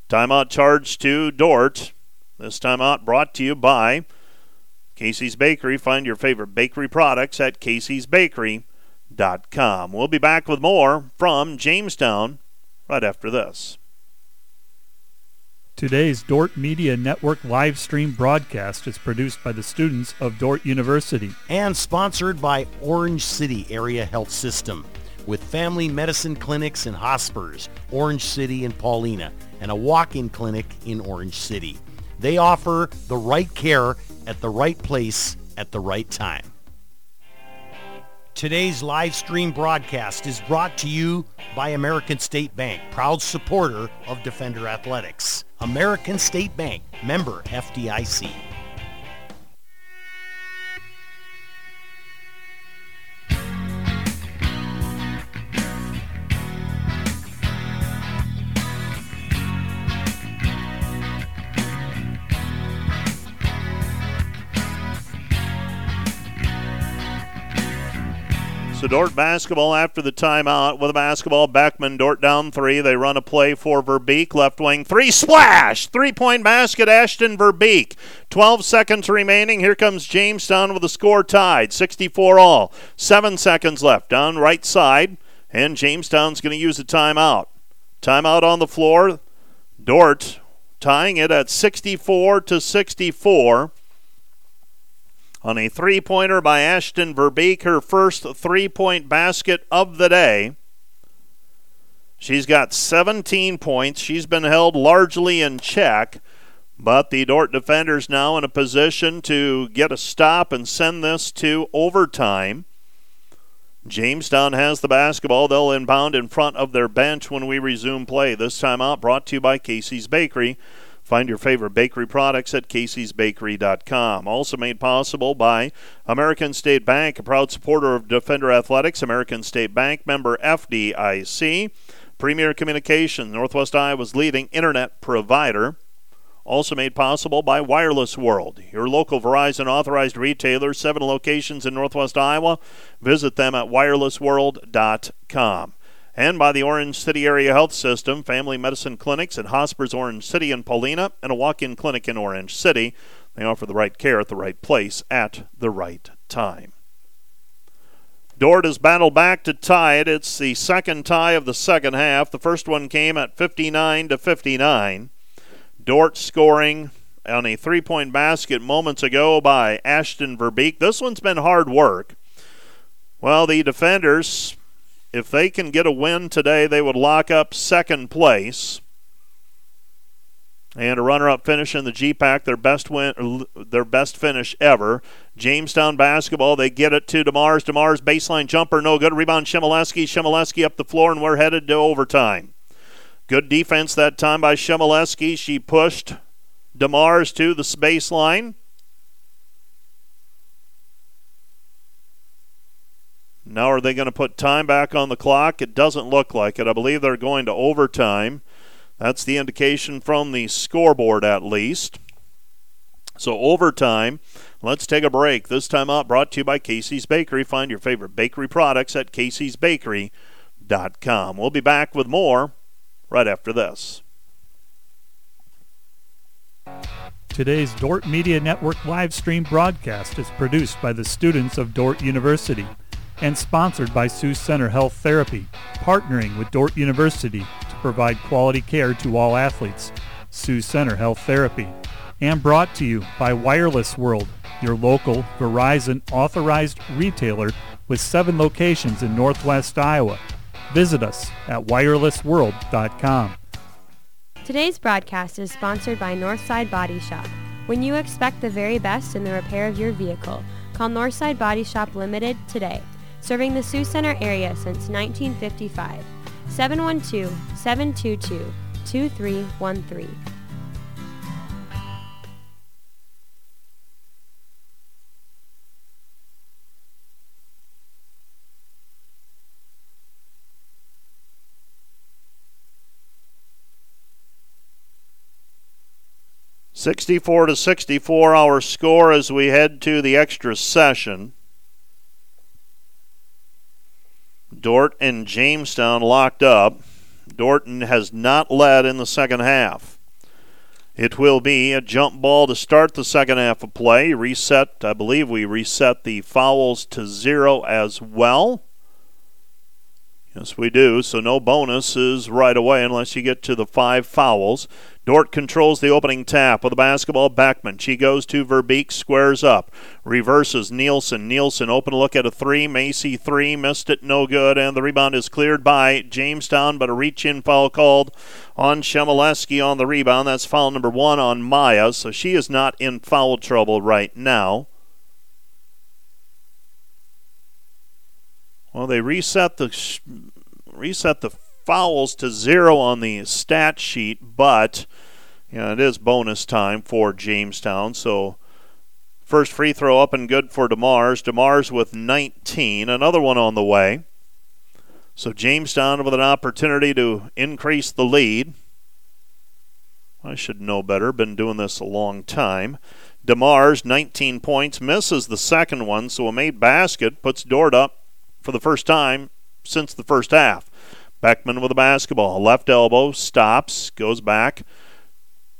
Timeout charge to Dordt. This timeout brought to you by Casey's Bakery. Find your favorite bakery products at Casey's Bakery dot com. We'll be back with more from Jamestown right after this. Today's Dordt Media Network live stream broadcast is produced by the students of Dordt University and sponsored by Orange City Area Health System, with family medicine clinics in Hotspurs, Orange City, and Paulina, and a walk-in clinic in Orange City. They offer the right care at the right place at the right time. Today's live stream broadcast is brought to you by American State Bank, proud supporter of Defender Athletics. American State Bank, member F D I C. So Dordt basketball after the timeout with a basketball. Beckman, Dordt down three. They run a play for Verbeek. Left wing three, splash! Three-point basket, Ashton Verbeek. twelve seconds remaining. Here comes Jamestown with a score tied, sixty-four all. Seven seconds left down right side, and Jamestown's going to use a timeout. Timeout on the floor. Dordt tying it at sixty-four to sixty-four. On a three-pointer by Ashton Verbeek, her first three-point basket of the day. She's got seventeen points. She's been held largely in check, but the Dordt defenders now in a position to get a stop and send this to overtime. Jamestown has the basketball. They'll inbound in front of their bench when we resume play. This time out brought to you by Casey's Bakery. Find your favorite bakery products at Casey's Bakery dot com. Also made possible by American State Bank, a proud supporter of Defender Athletics. American State Bank, member F D I C. Premier Communications, Northwest Iowa's leading internet provider. Also made possible by Wireless World, your local Verizon authorized retailer, seven locations in Northwest Iowa. Visit them at wireless world dot com. And by the Orange City Area Health System, family medicine clinics at Hospers Orange City and Paulina, and a walk-in clinic in Orange City. They offer the right care at the right place at the right time. Dordt has battled back to tie it. It's the second tie of the second half. The first one came at fifty-nine to fifty-nine. Dordt scoring on a three-point basket moments ago by Ashton Verbeek. This one's been hard work. Well, the defenders, if they can get a win today, they would lock up second place. And a runner-up finish in the G PAC, their best win, their best finish ever. Jamestown basketball, they get it to DeMars. DeMars baseline jumper, no good. Rebound Shemaleski. Shemaleski up the floor, and we're headed to overtime. Good defense that time by Shemaleski. She pushed DeMars to the baseline. Now are they going to put time back on the clock? It doesn't look like it. I believe they're going to overtime. That's the indication from the scoreboard at least. So overtime. Let's take a break. This time out brought to you by Casey's Bakery. Find your favorite bakery products at Casey's Bakery dot com. We'll be back with more right after this. Today's Dordt Media Network live stream broadcast is produced by the students of Dordt University and sponsored by Sioux Center Health Therapy, partnering with Dordt University to provide quality care to all athletes. Sioux Center Health Therapy. And brought to you by Wireless World, your local Verizon authorized retailer with seven locations in Northwest Iowa. Visit us at wireless world dot com. Today's broadcast is sponsored by Northside Body Shop. When you expect the very best in the repair of your vehicle, call Northside Body Shop Limited today. Serving the Sioux Center area since nineteen fifty-five. seven one two, seven two two, two three one three. sixty-four to sixty-four, our score as we head to the extra session. Dordt and Jamestown locked up. Dorton has not led in the second half. It will be a jump ball to start the second half of play. Reset, I believe we reset the fouls to zero as well. Yes, we do, so no bonuses right away unless you get to the five fouls. Dordt controls the opening tap with the basketball. Beckman. She goes to Verbeek, squares up, reverses Nielsen. Nielsen, open look at a three. Macy, three, missed it, no good. And the rebound is cleared by Jamestown, but a reach-in foul called on Shemaleski on the rebound. That's foul number one on Maya, so she is not in foul trouble right now. Well, they reset the reset the fouls to zero on the stat sheet, but you know, it is bonus time for Jamestown. So first free throw up and good for DeMars. DeMars with nineteen, another one on the way. So Jamestown with an opportunity to increase the lead. I should know better, been doing this a long time. DeMars, nineteen points, misses the second one, so a made basket puts Dordt up for the first time since the first half. Beckman with the basketball. Left elbow, stops, goes back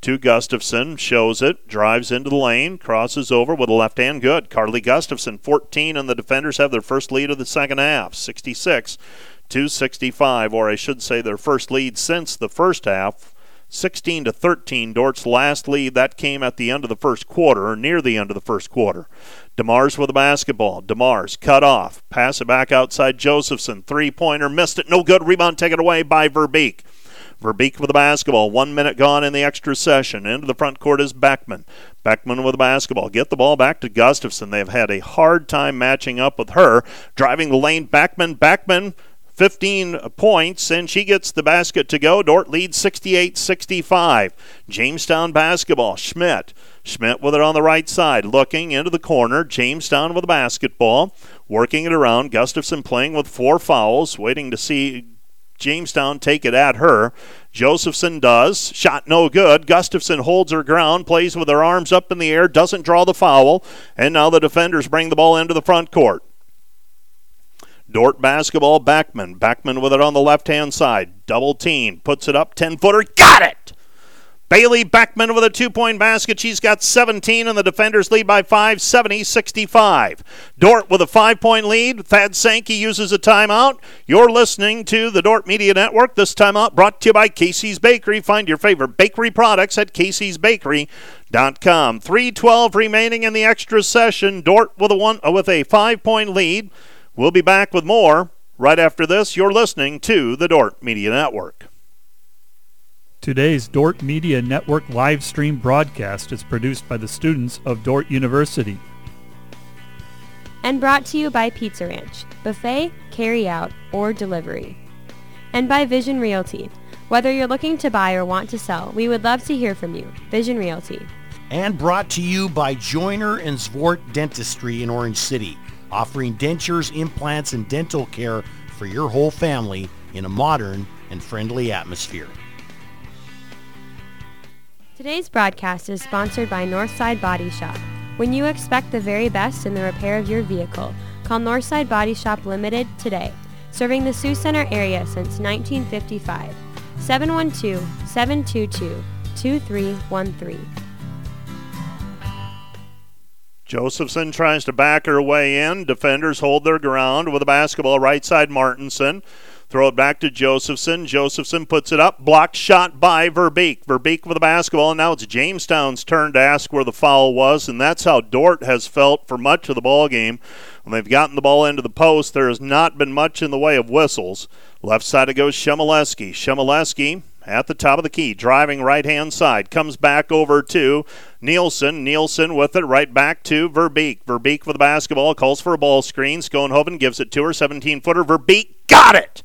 to Gustafson, shows it, drives into the lane, crosses over with a left hand. Good. Carly Gustafson, fourteen, and the defenders have their first lead of the second half, sixty-six to sixty-five, or I should say their first lead since the first half, sixteen to thirteen, Dort's last lead. That came at the end of the first quarter, or near the end of the first quarter. DeMars with the basketball. DeMars cut off. Pass it back outside Josephson. Three-pointer. Missed it. No good. Rebound taken away by Verbeek. Verbeek with the basketball. One minute gone in the extra session. Into the front court is Beckman. Beckman with the basketball. Get the ball back to Gustafson. They've had a hard time matching up with her. Driving the lane. Beckman. Beckman. fifteen points, and she gets the basket to go. Dordt leads sixty-eight sixty-five. Jamestown basketball, Schmidt. Schmidt with it on the right side, looking into the corner. Jamestown with the basketball, working it around. Gustafson playing with four fouls, waiting to see Jamestown take it at her. Josephson does. Shot no good. Gustafson holds her ground, plays with her arms up in the air, doesn't draw the foul, and now the defenders bring the ball into the front court. Dordt basketball, Beckman. Beckman with it on the left-hand side. Double team. Puts it up. ten-footer. Got it! Bailey Beckman with a two-point basket. She's got seventeen, and the defenders lead by five, seventy sixty-five. Dordt with a five-point lead. Thad Sankey uses a timeout. You're listening to the Dordt Media Network. This timeout brought to you by Casey's Bakery. Find your favorite bakery products at Casey's Bakery dot com. three twelve remaining in the extra session. Dordt with a one uh, with a five-point lead. We'll be back with more right after this. You're listening to the Dordt Media Network. Today's Dordt Media Network live stream broadcast is produced by the students of Dordt University. And brought to you by Pizza Ranch, buffet, carry-out, or delivery. And by Vision Realty. Whether you're looking to buy or want to sell, we would love to hear from you. Vision Realty. And brought to you by Joyner and Zwart Dentistry in Orange City, offering dentures, implants, and dental care for your whole family in a modern and friendly atmosphere. Today's broadcast is sponsored by Northside Body Shop. When you expect the very best in the repair of your vehicle, call Northside Body Shop Limited today, serving the Sioux Center area since nineteen fifty-five, seven one two, seven two two, two three one three. Josephson tries to back her way in. Defenders hold their ground with a basketball. Right side, Martinson. Throw it back to Josephson. Josephson puts it up. Blocked shot by Verbeek. Verbeek with the basketball. And now it's Jamestown's turn to ask where the foul was. And that's how Dordt has felt for much of the ballgame. When they've gotten the ball into the post, there has not been much in the way of whistles. Left side it goes Shemaleski. Shemaleski at the top of the key, driving right-hand side, comes back over to Nielsen. Nielsen with it, right back to Verbeek. Verbeek with the basketball, calls for a ball screen. Schoonhoven gives it to her, seventeen-footer. Verbeek got it!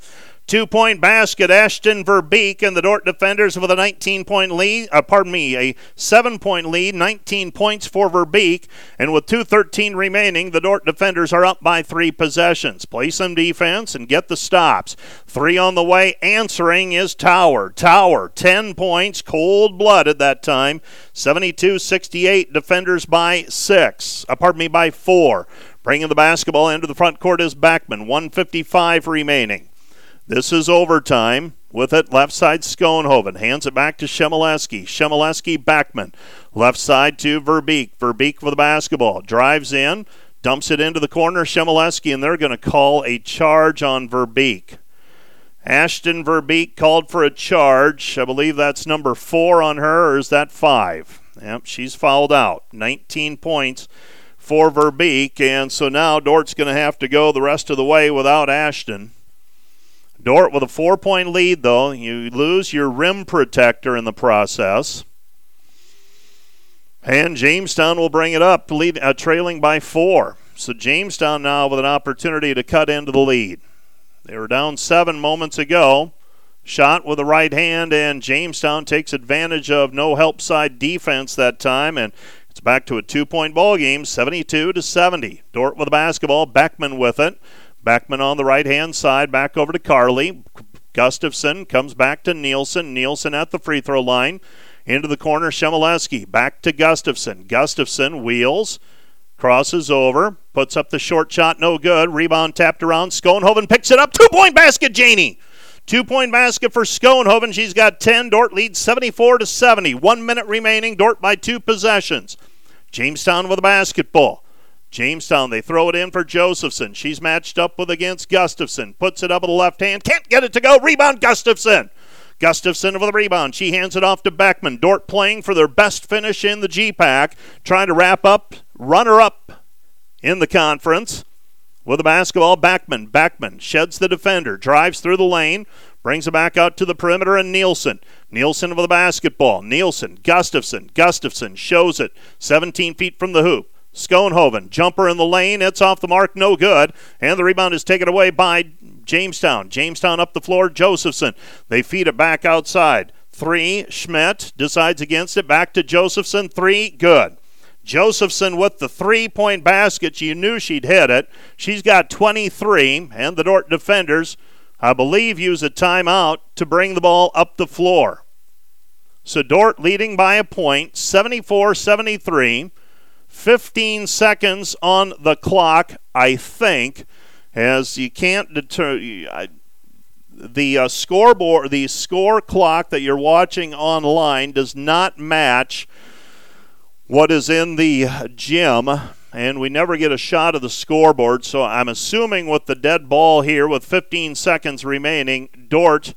Two-point basket, Ashton Verbeek and the Dordt Defenders with a nineteen-point lead, uh, pardon me, a seven-point lead, nineteen points for Verbeek. And with two thirteen remaining, the Dordt Defenders are up by three possessions. Play some defense and get the stops. Three on the way, answering is Tower. Tower, ten points, cold-blooded that time. seventy-two sixty-eight, Defenders by six, uh, pardon me, by four. Bringing the basketball into the front court is Beckman, one fifty-five remaining. This is overtime. With it, left side, Schoonhoven. Hands it back to Shemaleski. Shemaleski, Beckman. Left side to Verbeek. Verbeek with the basketball. Drives in. Dumps it into the corner. Shemaleski, and they're going to call a charge on Verbeek. Ashton Verbeek called for a charge. I believe that's number four on her, or is that five? Yep, she's fouled out. nineteen points for Verbeek, and so now Dort's going to have to go the rest of the way without Ashton. Dordt with a four-point lead, though. You lose your rim protector in the process. And Jamestown will bring it up, lead, uh, trailing by four. So Jamestown now with an opportunity to cut into the lead. They were down seven moments ago. Shot with the right hand, and Jamestown takes advantage of no help side defense that time, and it's back to a two-point ball game, seventy-two to seventy. Dordt with the basketball, Beckman with it. Beckman on the right-hand side, back over to Carly. Gustafson comes back to Nielsen. Nielsen at the free-throw line. Into the corner, Shemaleski. Back to Gustafson. Gustafson wheels, crosses over, puts up the short shot, no good. Rebound tapped around. Schoonhoven picks it up. Two-point basket, Janie. Two-point basket for Schoonhoven. She's got ten. Dordt leads seventy-four to seventy. One minute remaining. Dordt by two possessions. Jamestown with a basketball. Jamestown, they throw it in for Josephson. She's matched up with against Gustafson. Puts it up with the left hand. Can't get it to go. Rebound, Gustafson. Gustafson with the rebound. She hands it off to Beckman. Dordt playing for their best finish in the G-Pack. Trying to wrap up, runner-up in the conference. With the basketball, Beckman. Beckman sheds the defender. Drives through the lane. Brings it back out to the perimeter, and Nielsen. Nielsen with the basketball. Nielsen, Gustafson. Gustafson shows it. seventeen feet from the hoop. Schoonhoven, jumper in the lane. It's off the mark, no good. And the rebound is taken away by Jamestown. Jamestown up the floor, Josephson. They feed it back outside. Three, Schmidt decides against it. Back to Josephson. Three, good. Josephson with the three-point basket. You knew she'd hit it. She's got twenty-three, and the Dordt defenders, I believe, use a timeout to bring the ball up the floor. So Dordt leading by a point, seventy-four seventy-three. fifteen seconds on the clock, I think, as you can't deter the uh, scoreboard, the score clock that you're watching online does not match what is in the gym, and we never get a shot of the scoreboard. So I'm assuming with the dead ball here, with fifteen seconds remaining, Dordt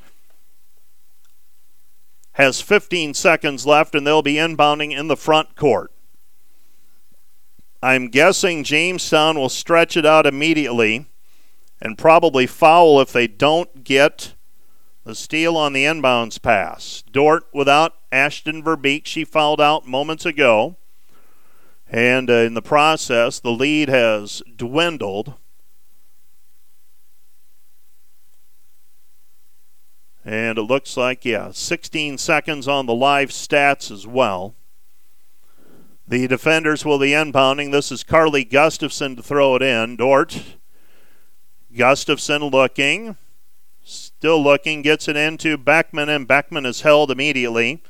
has fifteen seconds left, and they'll be inbounding in the front court. I'm guessing Jamestown will stretch it out immediately and probably foul if they don't get the steal on the inbounds pass. Dordt without Ashton Verbeek. She fouled out moments ago. And uh, in the process, the lead has dwindled. And it looks like, yeah, sixteen seconds on the live stats as well. The defenders will be inbounding. This is Carly Gustafson to throw it in. Dordt. Gustafson looking. Still looking. Gets it into Beckman, and Beckman is held immediately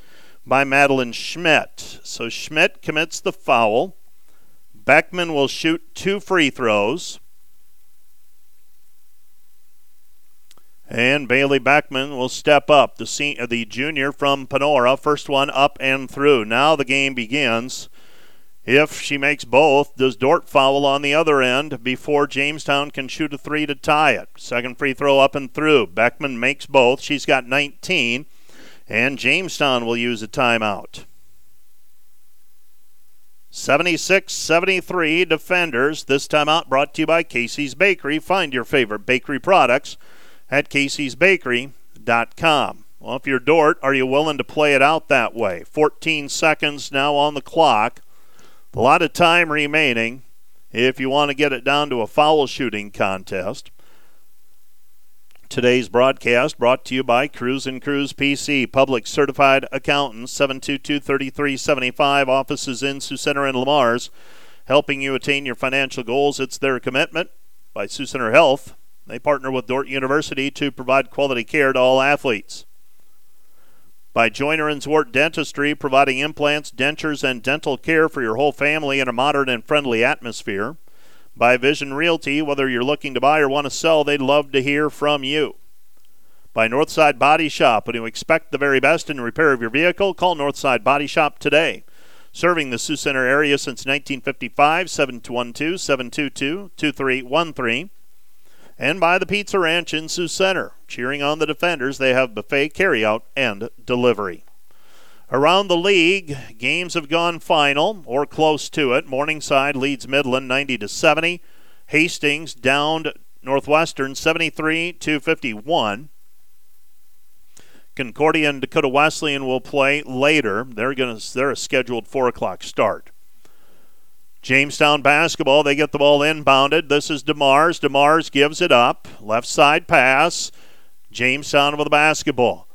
by Madeline Schmidt. So Schmidt commits the foul. Beckman will shoot two free throws. And Bailey Beckman will step up, the, senior, the junior from Panora. First one up and through. Now the game begins. If she makes both, does Dordt foul on the other end before Jamestown can shoot a three to tie it? Second free throw up and through. Beckman makes both. She's got nineteen, and Jamestown will use a timeout. seventy-six seventy-three Defenders. This timeout brought to you by Casey's Bakery. Find your favorite bakery products at Casey's Bakery dot com. Well, if you're Dordt, are you willing to play it out that way? fourteen seconds now on the clock. A lot of time remaining if you want to get it down to a foul shooting contest. Today's broadcast brought to you by Cruz and Cruz P C, public certified accountants, seven two two, three three seven five, offices in Sioux Center and Lamar's, helping you attain your financial goals. It's their commitment. By Sioux Center Health, they partner with Dordt University to provide quality care to all athletes. By Joyner and Zwart Dentistry, providing implants, dentures, and dental care for your whole family in a modern and friendly atmosphere. By Vision Realty, whether you're looking to buy or want to sell, they'd love to hear from you. By Northside Body Shop, when you expect the very best in repair of your vehicle, call Northside Body Shop today. Serving the Sioux Center area since nineteen fifty-five, seven one two, seven two two, two three one three. And by the Pizza Ranch in Sioux Center. Cheering on the Defenders, they have buffet, carryout, and delivery. Around the league, games have gone final or close to it. Morningside leads Midland ninety to seventy. Hastings downed Northwestern seventy-three to fifty-one. Concordia and Dakota Wesleyan will play later. They're going to they're a scheduled four o'clock start. Jamestown basketball, they get the ball inbounded. This is DeMars. DeMars gives it up. Left side pass. Jamestown with the basketball.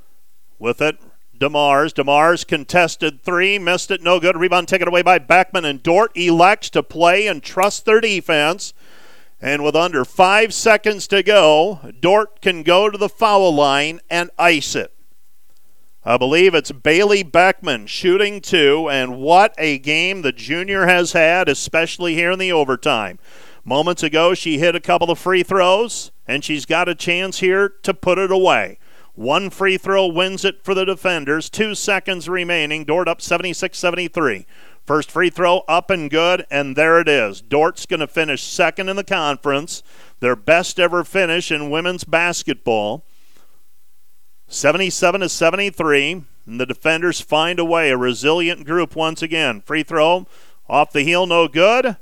With it. DeMars. DeMars contested three, missed it, no good. Rebound taken away by Beckman, and Dordt elects to play and trust their defense. And with under five seconds to go, Dordt can go to the foul line and ice it. I believe it's Bailey Beckman shooting two, and what a game the junior has had, especially here in the overtime. Moments ago, she hit a couple of free throws, and she's got a chance here to put it away. One free throw wins it for the Defenders. Two seconds remaining. Dordt up seventy-six seventy-three. First free throw up and good, and there it is. Dort's going to finish second in the conference, their best ever finish in women's basketball. seventy-seven to seventy-three, and the Defenders find a way. A resilient group once again. Free throw off the heel, no good.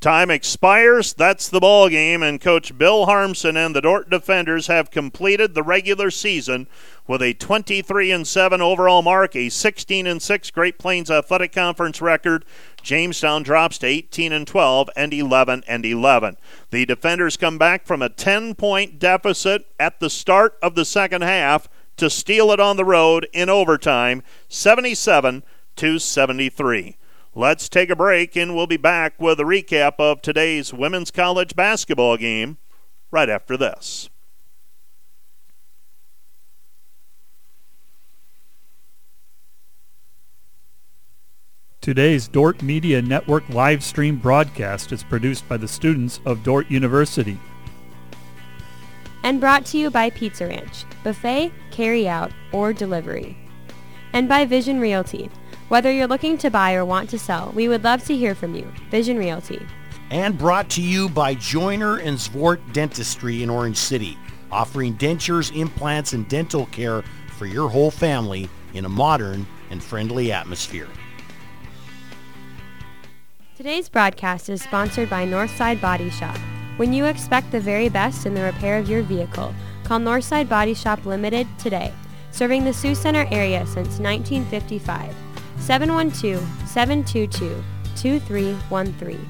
Time expires. That's the ball game, and Coach Bill Harmson and the Dordt Defenders have completed the regular season with a twenty-three and seven overall mark, a sixteen and six Great Plains Athletic Conference record. Jamestown drops to eighteen and twelve and eleven and eleven. The Defenders come back from a ten-point deficit at the start of the second half to steal it on the road in overtime, seventy-seven to seventy-three. Let's take a break, and we'll be back with a recap of today's women's college basketball game right after this. Today's Dordt Media Network live stream broadcast is produced by the students of Dordt University. And brought to you by Pizza Ranch, buffet, carry out, or delivery. And by Vision Realty. Whether you're looking to buy or want to sell, we would love to hear from you. Vision Realty. And brought to you by Joyner and Zwart Dentistry in Orange City, offering dentures, implants, and dental care for your whole family in a modern and friendly atmosphere. Today's broadcast is sponsored by Northside Body Shop. When you expect the very best in the repair of your vehicle, call Northside Body Shop Limited today, serving the Sioux Center area since nineteen fifty-five. seven one two, seven two two, two three one three.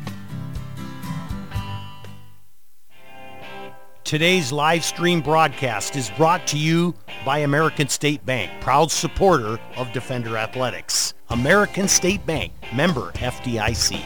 Today's live stream broadcast is brought to you by American State Bank, proud supporter of Defender Athletics. American State Bank, member F D I C.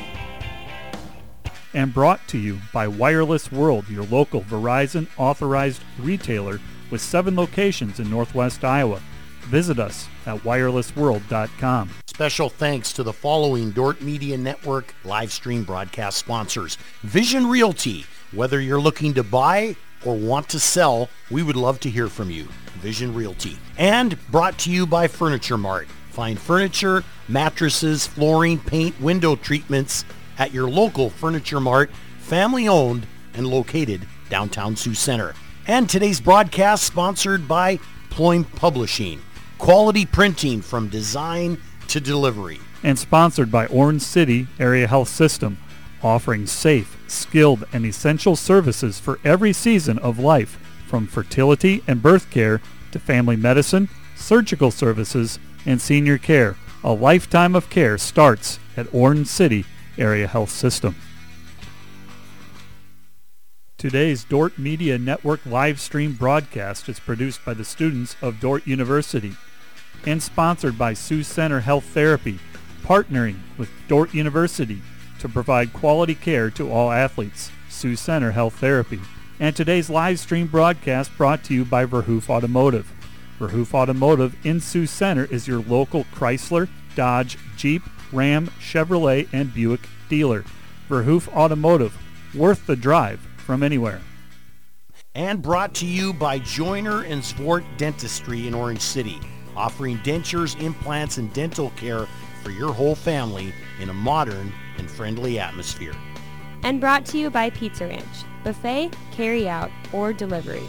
And brought to you by Wireless World, your local Verizon authorized retailer with seven locations in Northwest Iowa. Visit us at wireless world dot com. Special thanks to the following Dordt Media Network live stream broadcast sponsors. Vision Realty. Whether you're looking to buy or want to sell, we would love to hear from you. Vision Realty. And brought to you by Furniture Mart. Find furniture, mattresses, flooring, paint, window treatments at your local Furniture Mart, family owned and located downtown Sioux Center. And today's broadcast sponsored by Ploy Publishing. Quality printing from design to delivery. And sponsored by Orange City Area Health System, offering safe, skilled, and essential services for every season of life, from fertility and birth care to family medicine, surgical services, and senior care. A lifetime of care starts at Orange City Area Health System. Today's Dordt Media Network live stream broadcast is produced by the students of Dordt University and sponsored by Sioux Center Health Therapy, partnering with Dordt University to provide quality care to all athletes, Sioux Center Health Therapy. And today's live stream broadcast brought to you by Verhoof Automotive. Verhoof Automotive in Sioux Center is your local Chrysler, Dodge, Jeep, Ram, Chevrolet, and Buick dealer. Verhoof Automotive, worth the drive from anywhere. And brought to you by Joiner and Swart Dentistry in Orange City, offering dentures, implants, and dental care for your whole family in a modern and friendly atmosphere. And brought to you by Pizza Ranch, buffet, carry-out, or delivery.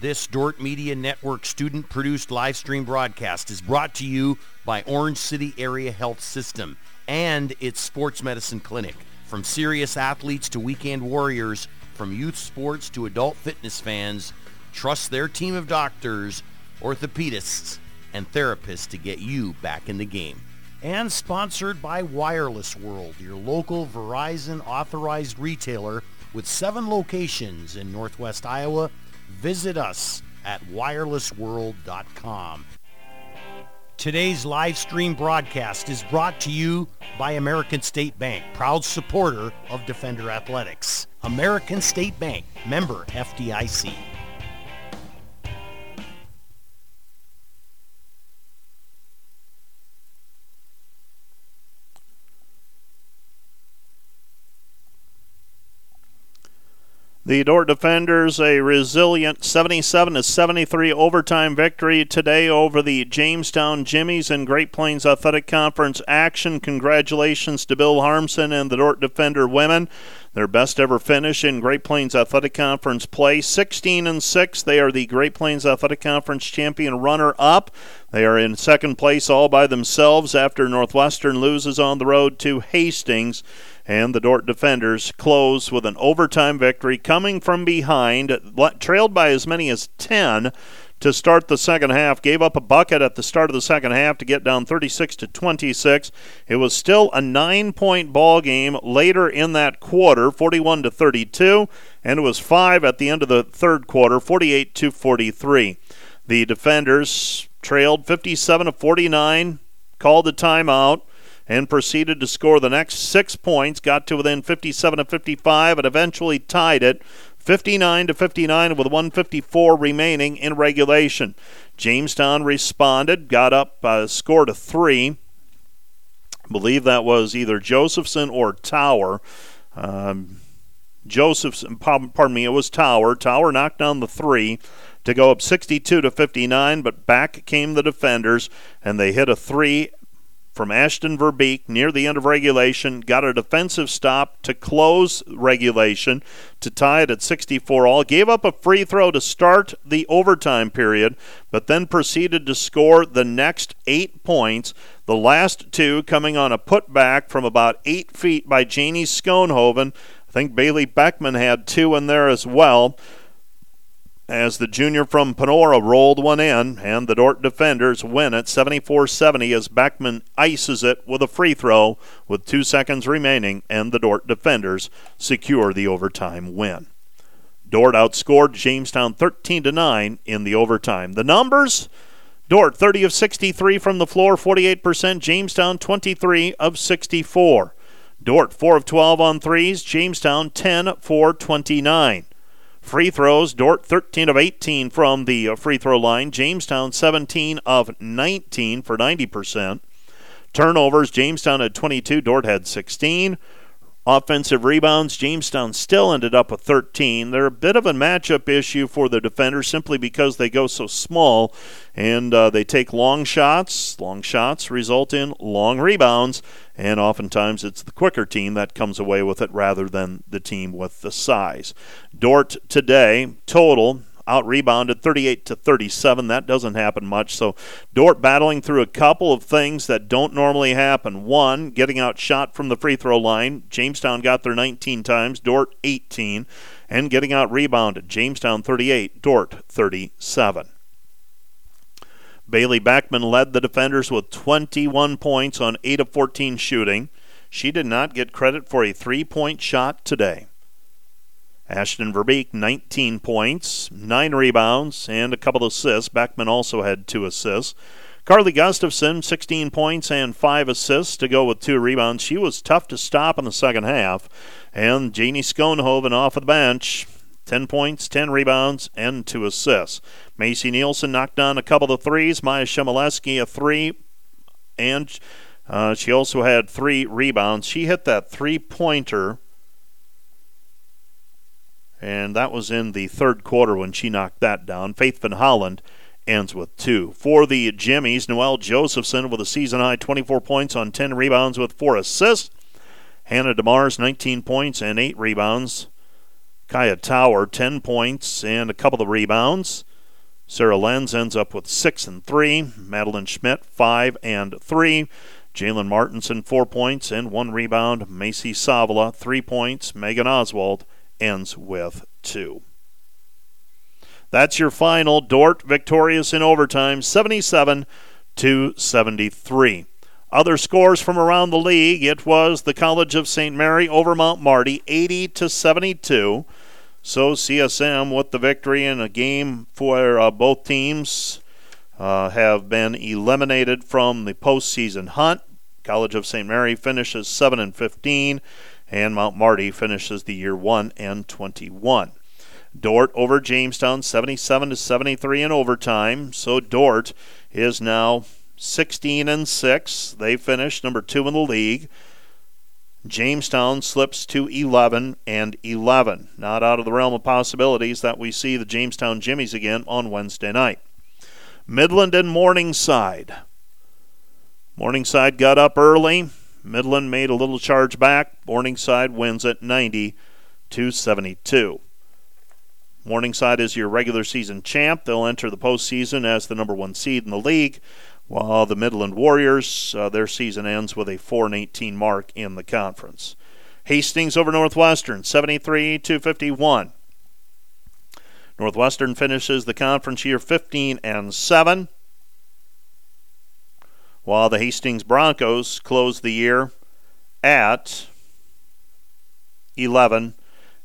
This Dordt Media Network student-produced live stream broadcast is brought to you by Orange City Area Health System and its sports medicine clinic. From serious athletes to weekend warriors, from youth sports to adult fitness fans, trust their team of doctors, orthopedists, and therapists to get you back in the game. And sponsored by Wireless World, your local Verizon authorized retailer with seven locations in Northwest Iowa. Visit us at wireless world dot com. Today's live stream broadcast is brought to you by American State Bank, proud supporter of Defender Athletics. American State Bank, member F D I C. The Dordt Defenders, a resilient seventy-seven to seventy-three overtime victory today over the Jamestown Jimmies in Great Plains Athletic Conference action. Congratulations to Bill Harmson and the Dordt Defender women. Their best ever finish in Great Plains Athletic Conference play. sixteen and six, they are the Great Plains Athletic Conference champion runner-up. They are in second place all by themselves after Northwestern loses on the road to Hastings. And the Dordt Defenders close with an overtime victory coming from behind, trailed by as many as ten to start the second half. Gave up a bucket at the start of the second half to get down thirty-six to twenty-six. It was still a nine-point ball game later in that quarter, forty-one to thirty-two, and it was five at the end of the third quarter, forty-eight to forty-three. The Defenders trailed fifty-seven to forty-nine, called the timeout, and proceeded to score the next six points, got to within fifty-seven to fifty-five, and eventually tied it fifty-nine to fifty-nine with one fifty-four remaining in regulation. Jamestown responded, got up, uh, scored a three. I believe that was either Josephson or Tower. Um, Josephson, pardon me, it was Tower. Tower knocked down the three to go up sixty-two to fifty-nine, but back came the Defenders, and they hit a three from Ashton Verbeek near the end of regulation, got a defensive stop to close regulation to tie it at sixty-four all, gave up a free throw to start the overtime period, but then proceeded to score the next eight points, the last two coming on a putback from about eight feet by Janie Schoonhoven. I think Bailey Beckman had two in there as well, as the junior from Panora rolled one in, and the Dordt Defenders win at seventy-four seventy as Beckman ices it with a free throw with two seconds remaining, and the Dordt Defenders secure the overtime win. Dordt outscored Jamestown thirteen to nine in the overtime. The numbers: Dordt thirty of sixty-three from the floor, forty-eight percent. Jamestown twenty-three of sixty-four. Dordt four of twelve on threes. Jamestown ten for twenty-nine. Free throws, Dordt thirteen of eighteen from the free throw line. Jamestown seventeen of nineteen for ninety percent. Turnovers, Jamestown had twenty-two, Dordt had sixteen. Offensive rebounds, Jamestown still ended up with thirteen. They're a bit of a matchup issue for the Defenders simply because they go so small, and uh, they take long shots. Long shots result in long rebounds, and oftentimes it's the quicker team that comes away with it rather than the team with the size. Dordt today, total out-rebounded thirty-eight to thirty-seven. That doesn't happen much. So Dordt battling through a couple of things that don't normally happen. One, getting outshot from the free throw line. Jamestown got there nineteen times, Dordt eighteen. And getting out-rebounded. Jamestown thirty-eight, Dordt thirty-seven. Bailey Beckman led the Defenders with twenty-one points on eight of fourteen shooting. She did not get credit for a three-point shot today. Ashton Verbeek, nineteen points, nine rebounds, and a couple assists. Beckman also had two assists. Carly Gustafson, sixteen points and five assists to go with two rebounds. She was tough to stop in the second half. And Janie Schoonhoven off of the bench, ten points, ten rebounds, and two assists. Macy Nielsen knocked down a couple of threes. Maya Shemaleski a three, and uh, she also had three rebounds. She hit that three-pointer, and that was in the third quarter when she knocked that down. Faith Van Hollen ends with two. For the Jimmies, Noelle Josephson with a season-high twenty-four points on ten rebounds with four assists. Hannah DeMars, nineteen points and eight rebounds. Kaia Tower, ten points and a couple of rebounds. Sarah Lenz ends up with six and three. Madeline Schmidt, five and three. Jaylen Martinson, four points and one rebound. Macy Savala, three points. Megan Oswald ends with two. That's your final. Dordt victorious in overtime, seventy-seven to seventy-three. Other scores from around the league, it was the College of Saint Mary over Mount Marty, eighty to seventy-two. So C S M with the victory in a game where uh, both teams uh, have been eliminated from the postseason hunt. College of Saint Mary finishes seven and fifteen, and Mount Marty finishes the year one and twenty-one. Dordt over Jamestown, seventy-seven to seventy-three in overtime. So Dordt is now sixteen and six. They finished number two in the league. Jamestown slips to eleven and eleven. Not out of the realm of possibilities that we see the Jamestown Jimmies again on Wednesday night. Midland and Morningside. Morningside got up early. Midland made a little charge back. Morningside wins at ninety to seventy-two. Morningside is your regular season champ. They'll enter the postseason as the number one seed in the league, while the Midland Warriors, uh, their season ends with a four and eighteen mark in the conference. Hastings over Northwestern, seventy-three to fifty-one. Northwestern finishes the conference year fifteen and seven, while the Hastings Broncos close the year at eleven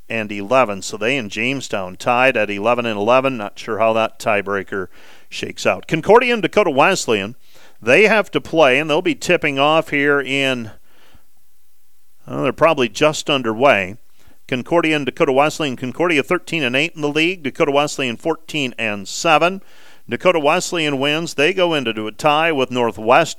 and eleven. So they and Jamestown tied at eleven and eleven. Not sure how that tiebreaker shakes out. Concordia and Dakota Wesleyan, they have to play, and they'll be tipping off here in, well, they're probably just underway. Concordia and Dakota Wesleyan. Concordia thirteen and eight in the league. Dakota Wesleyan fourteen and seven. Dakota Wesleyan wins. They go into a tie with Northwestern.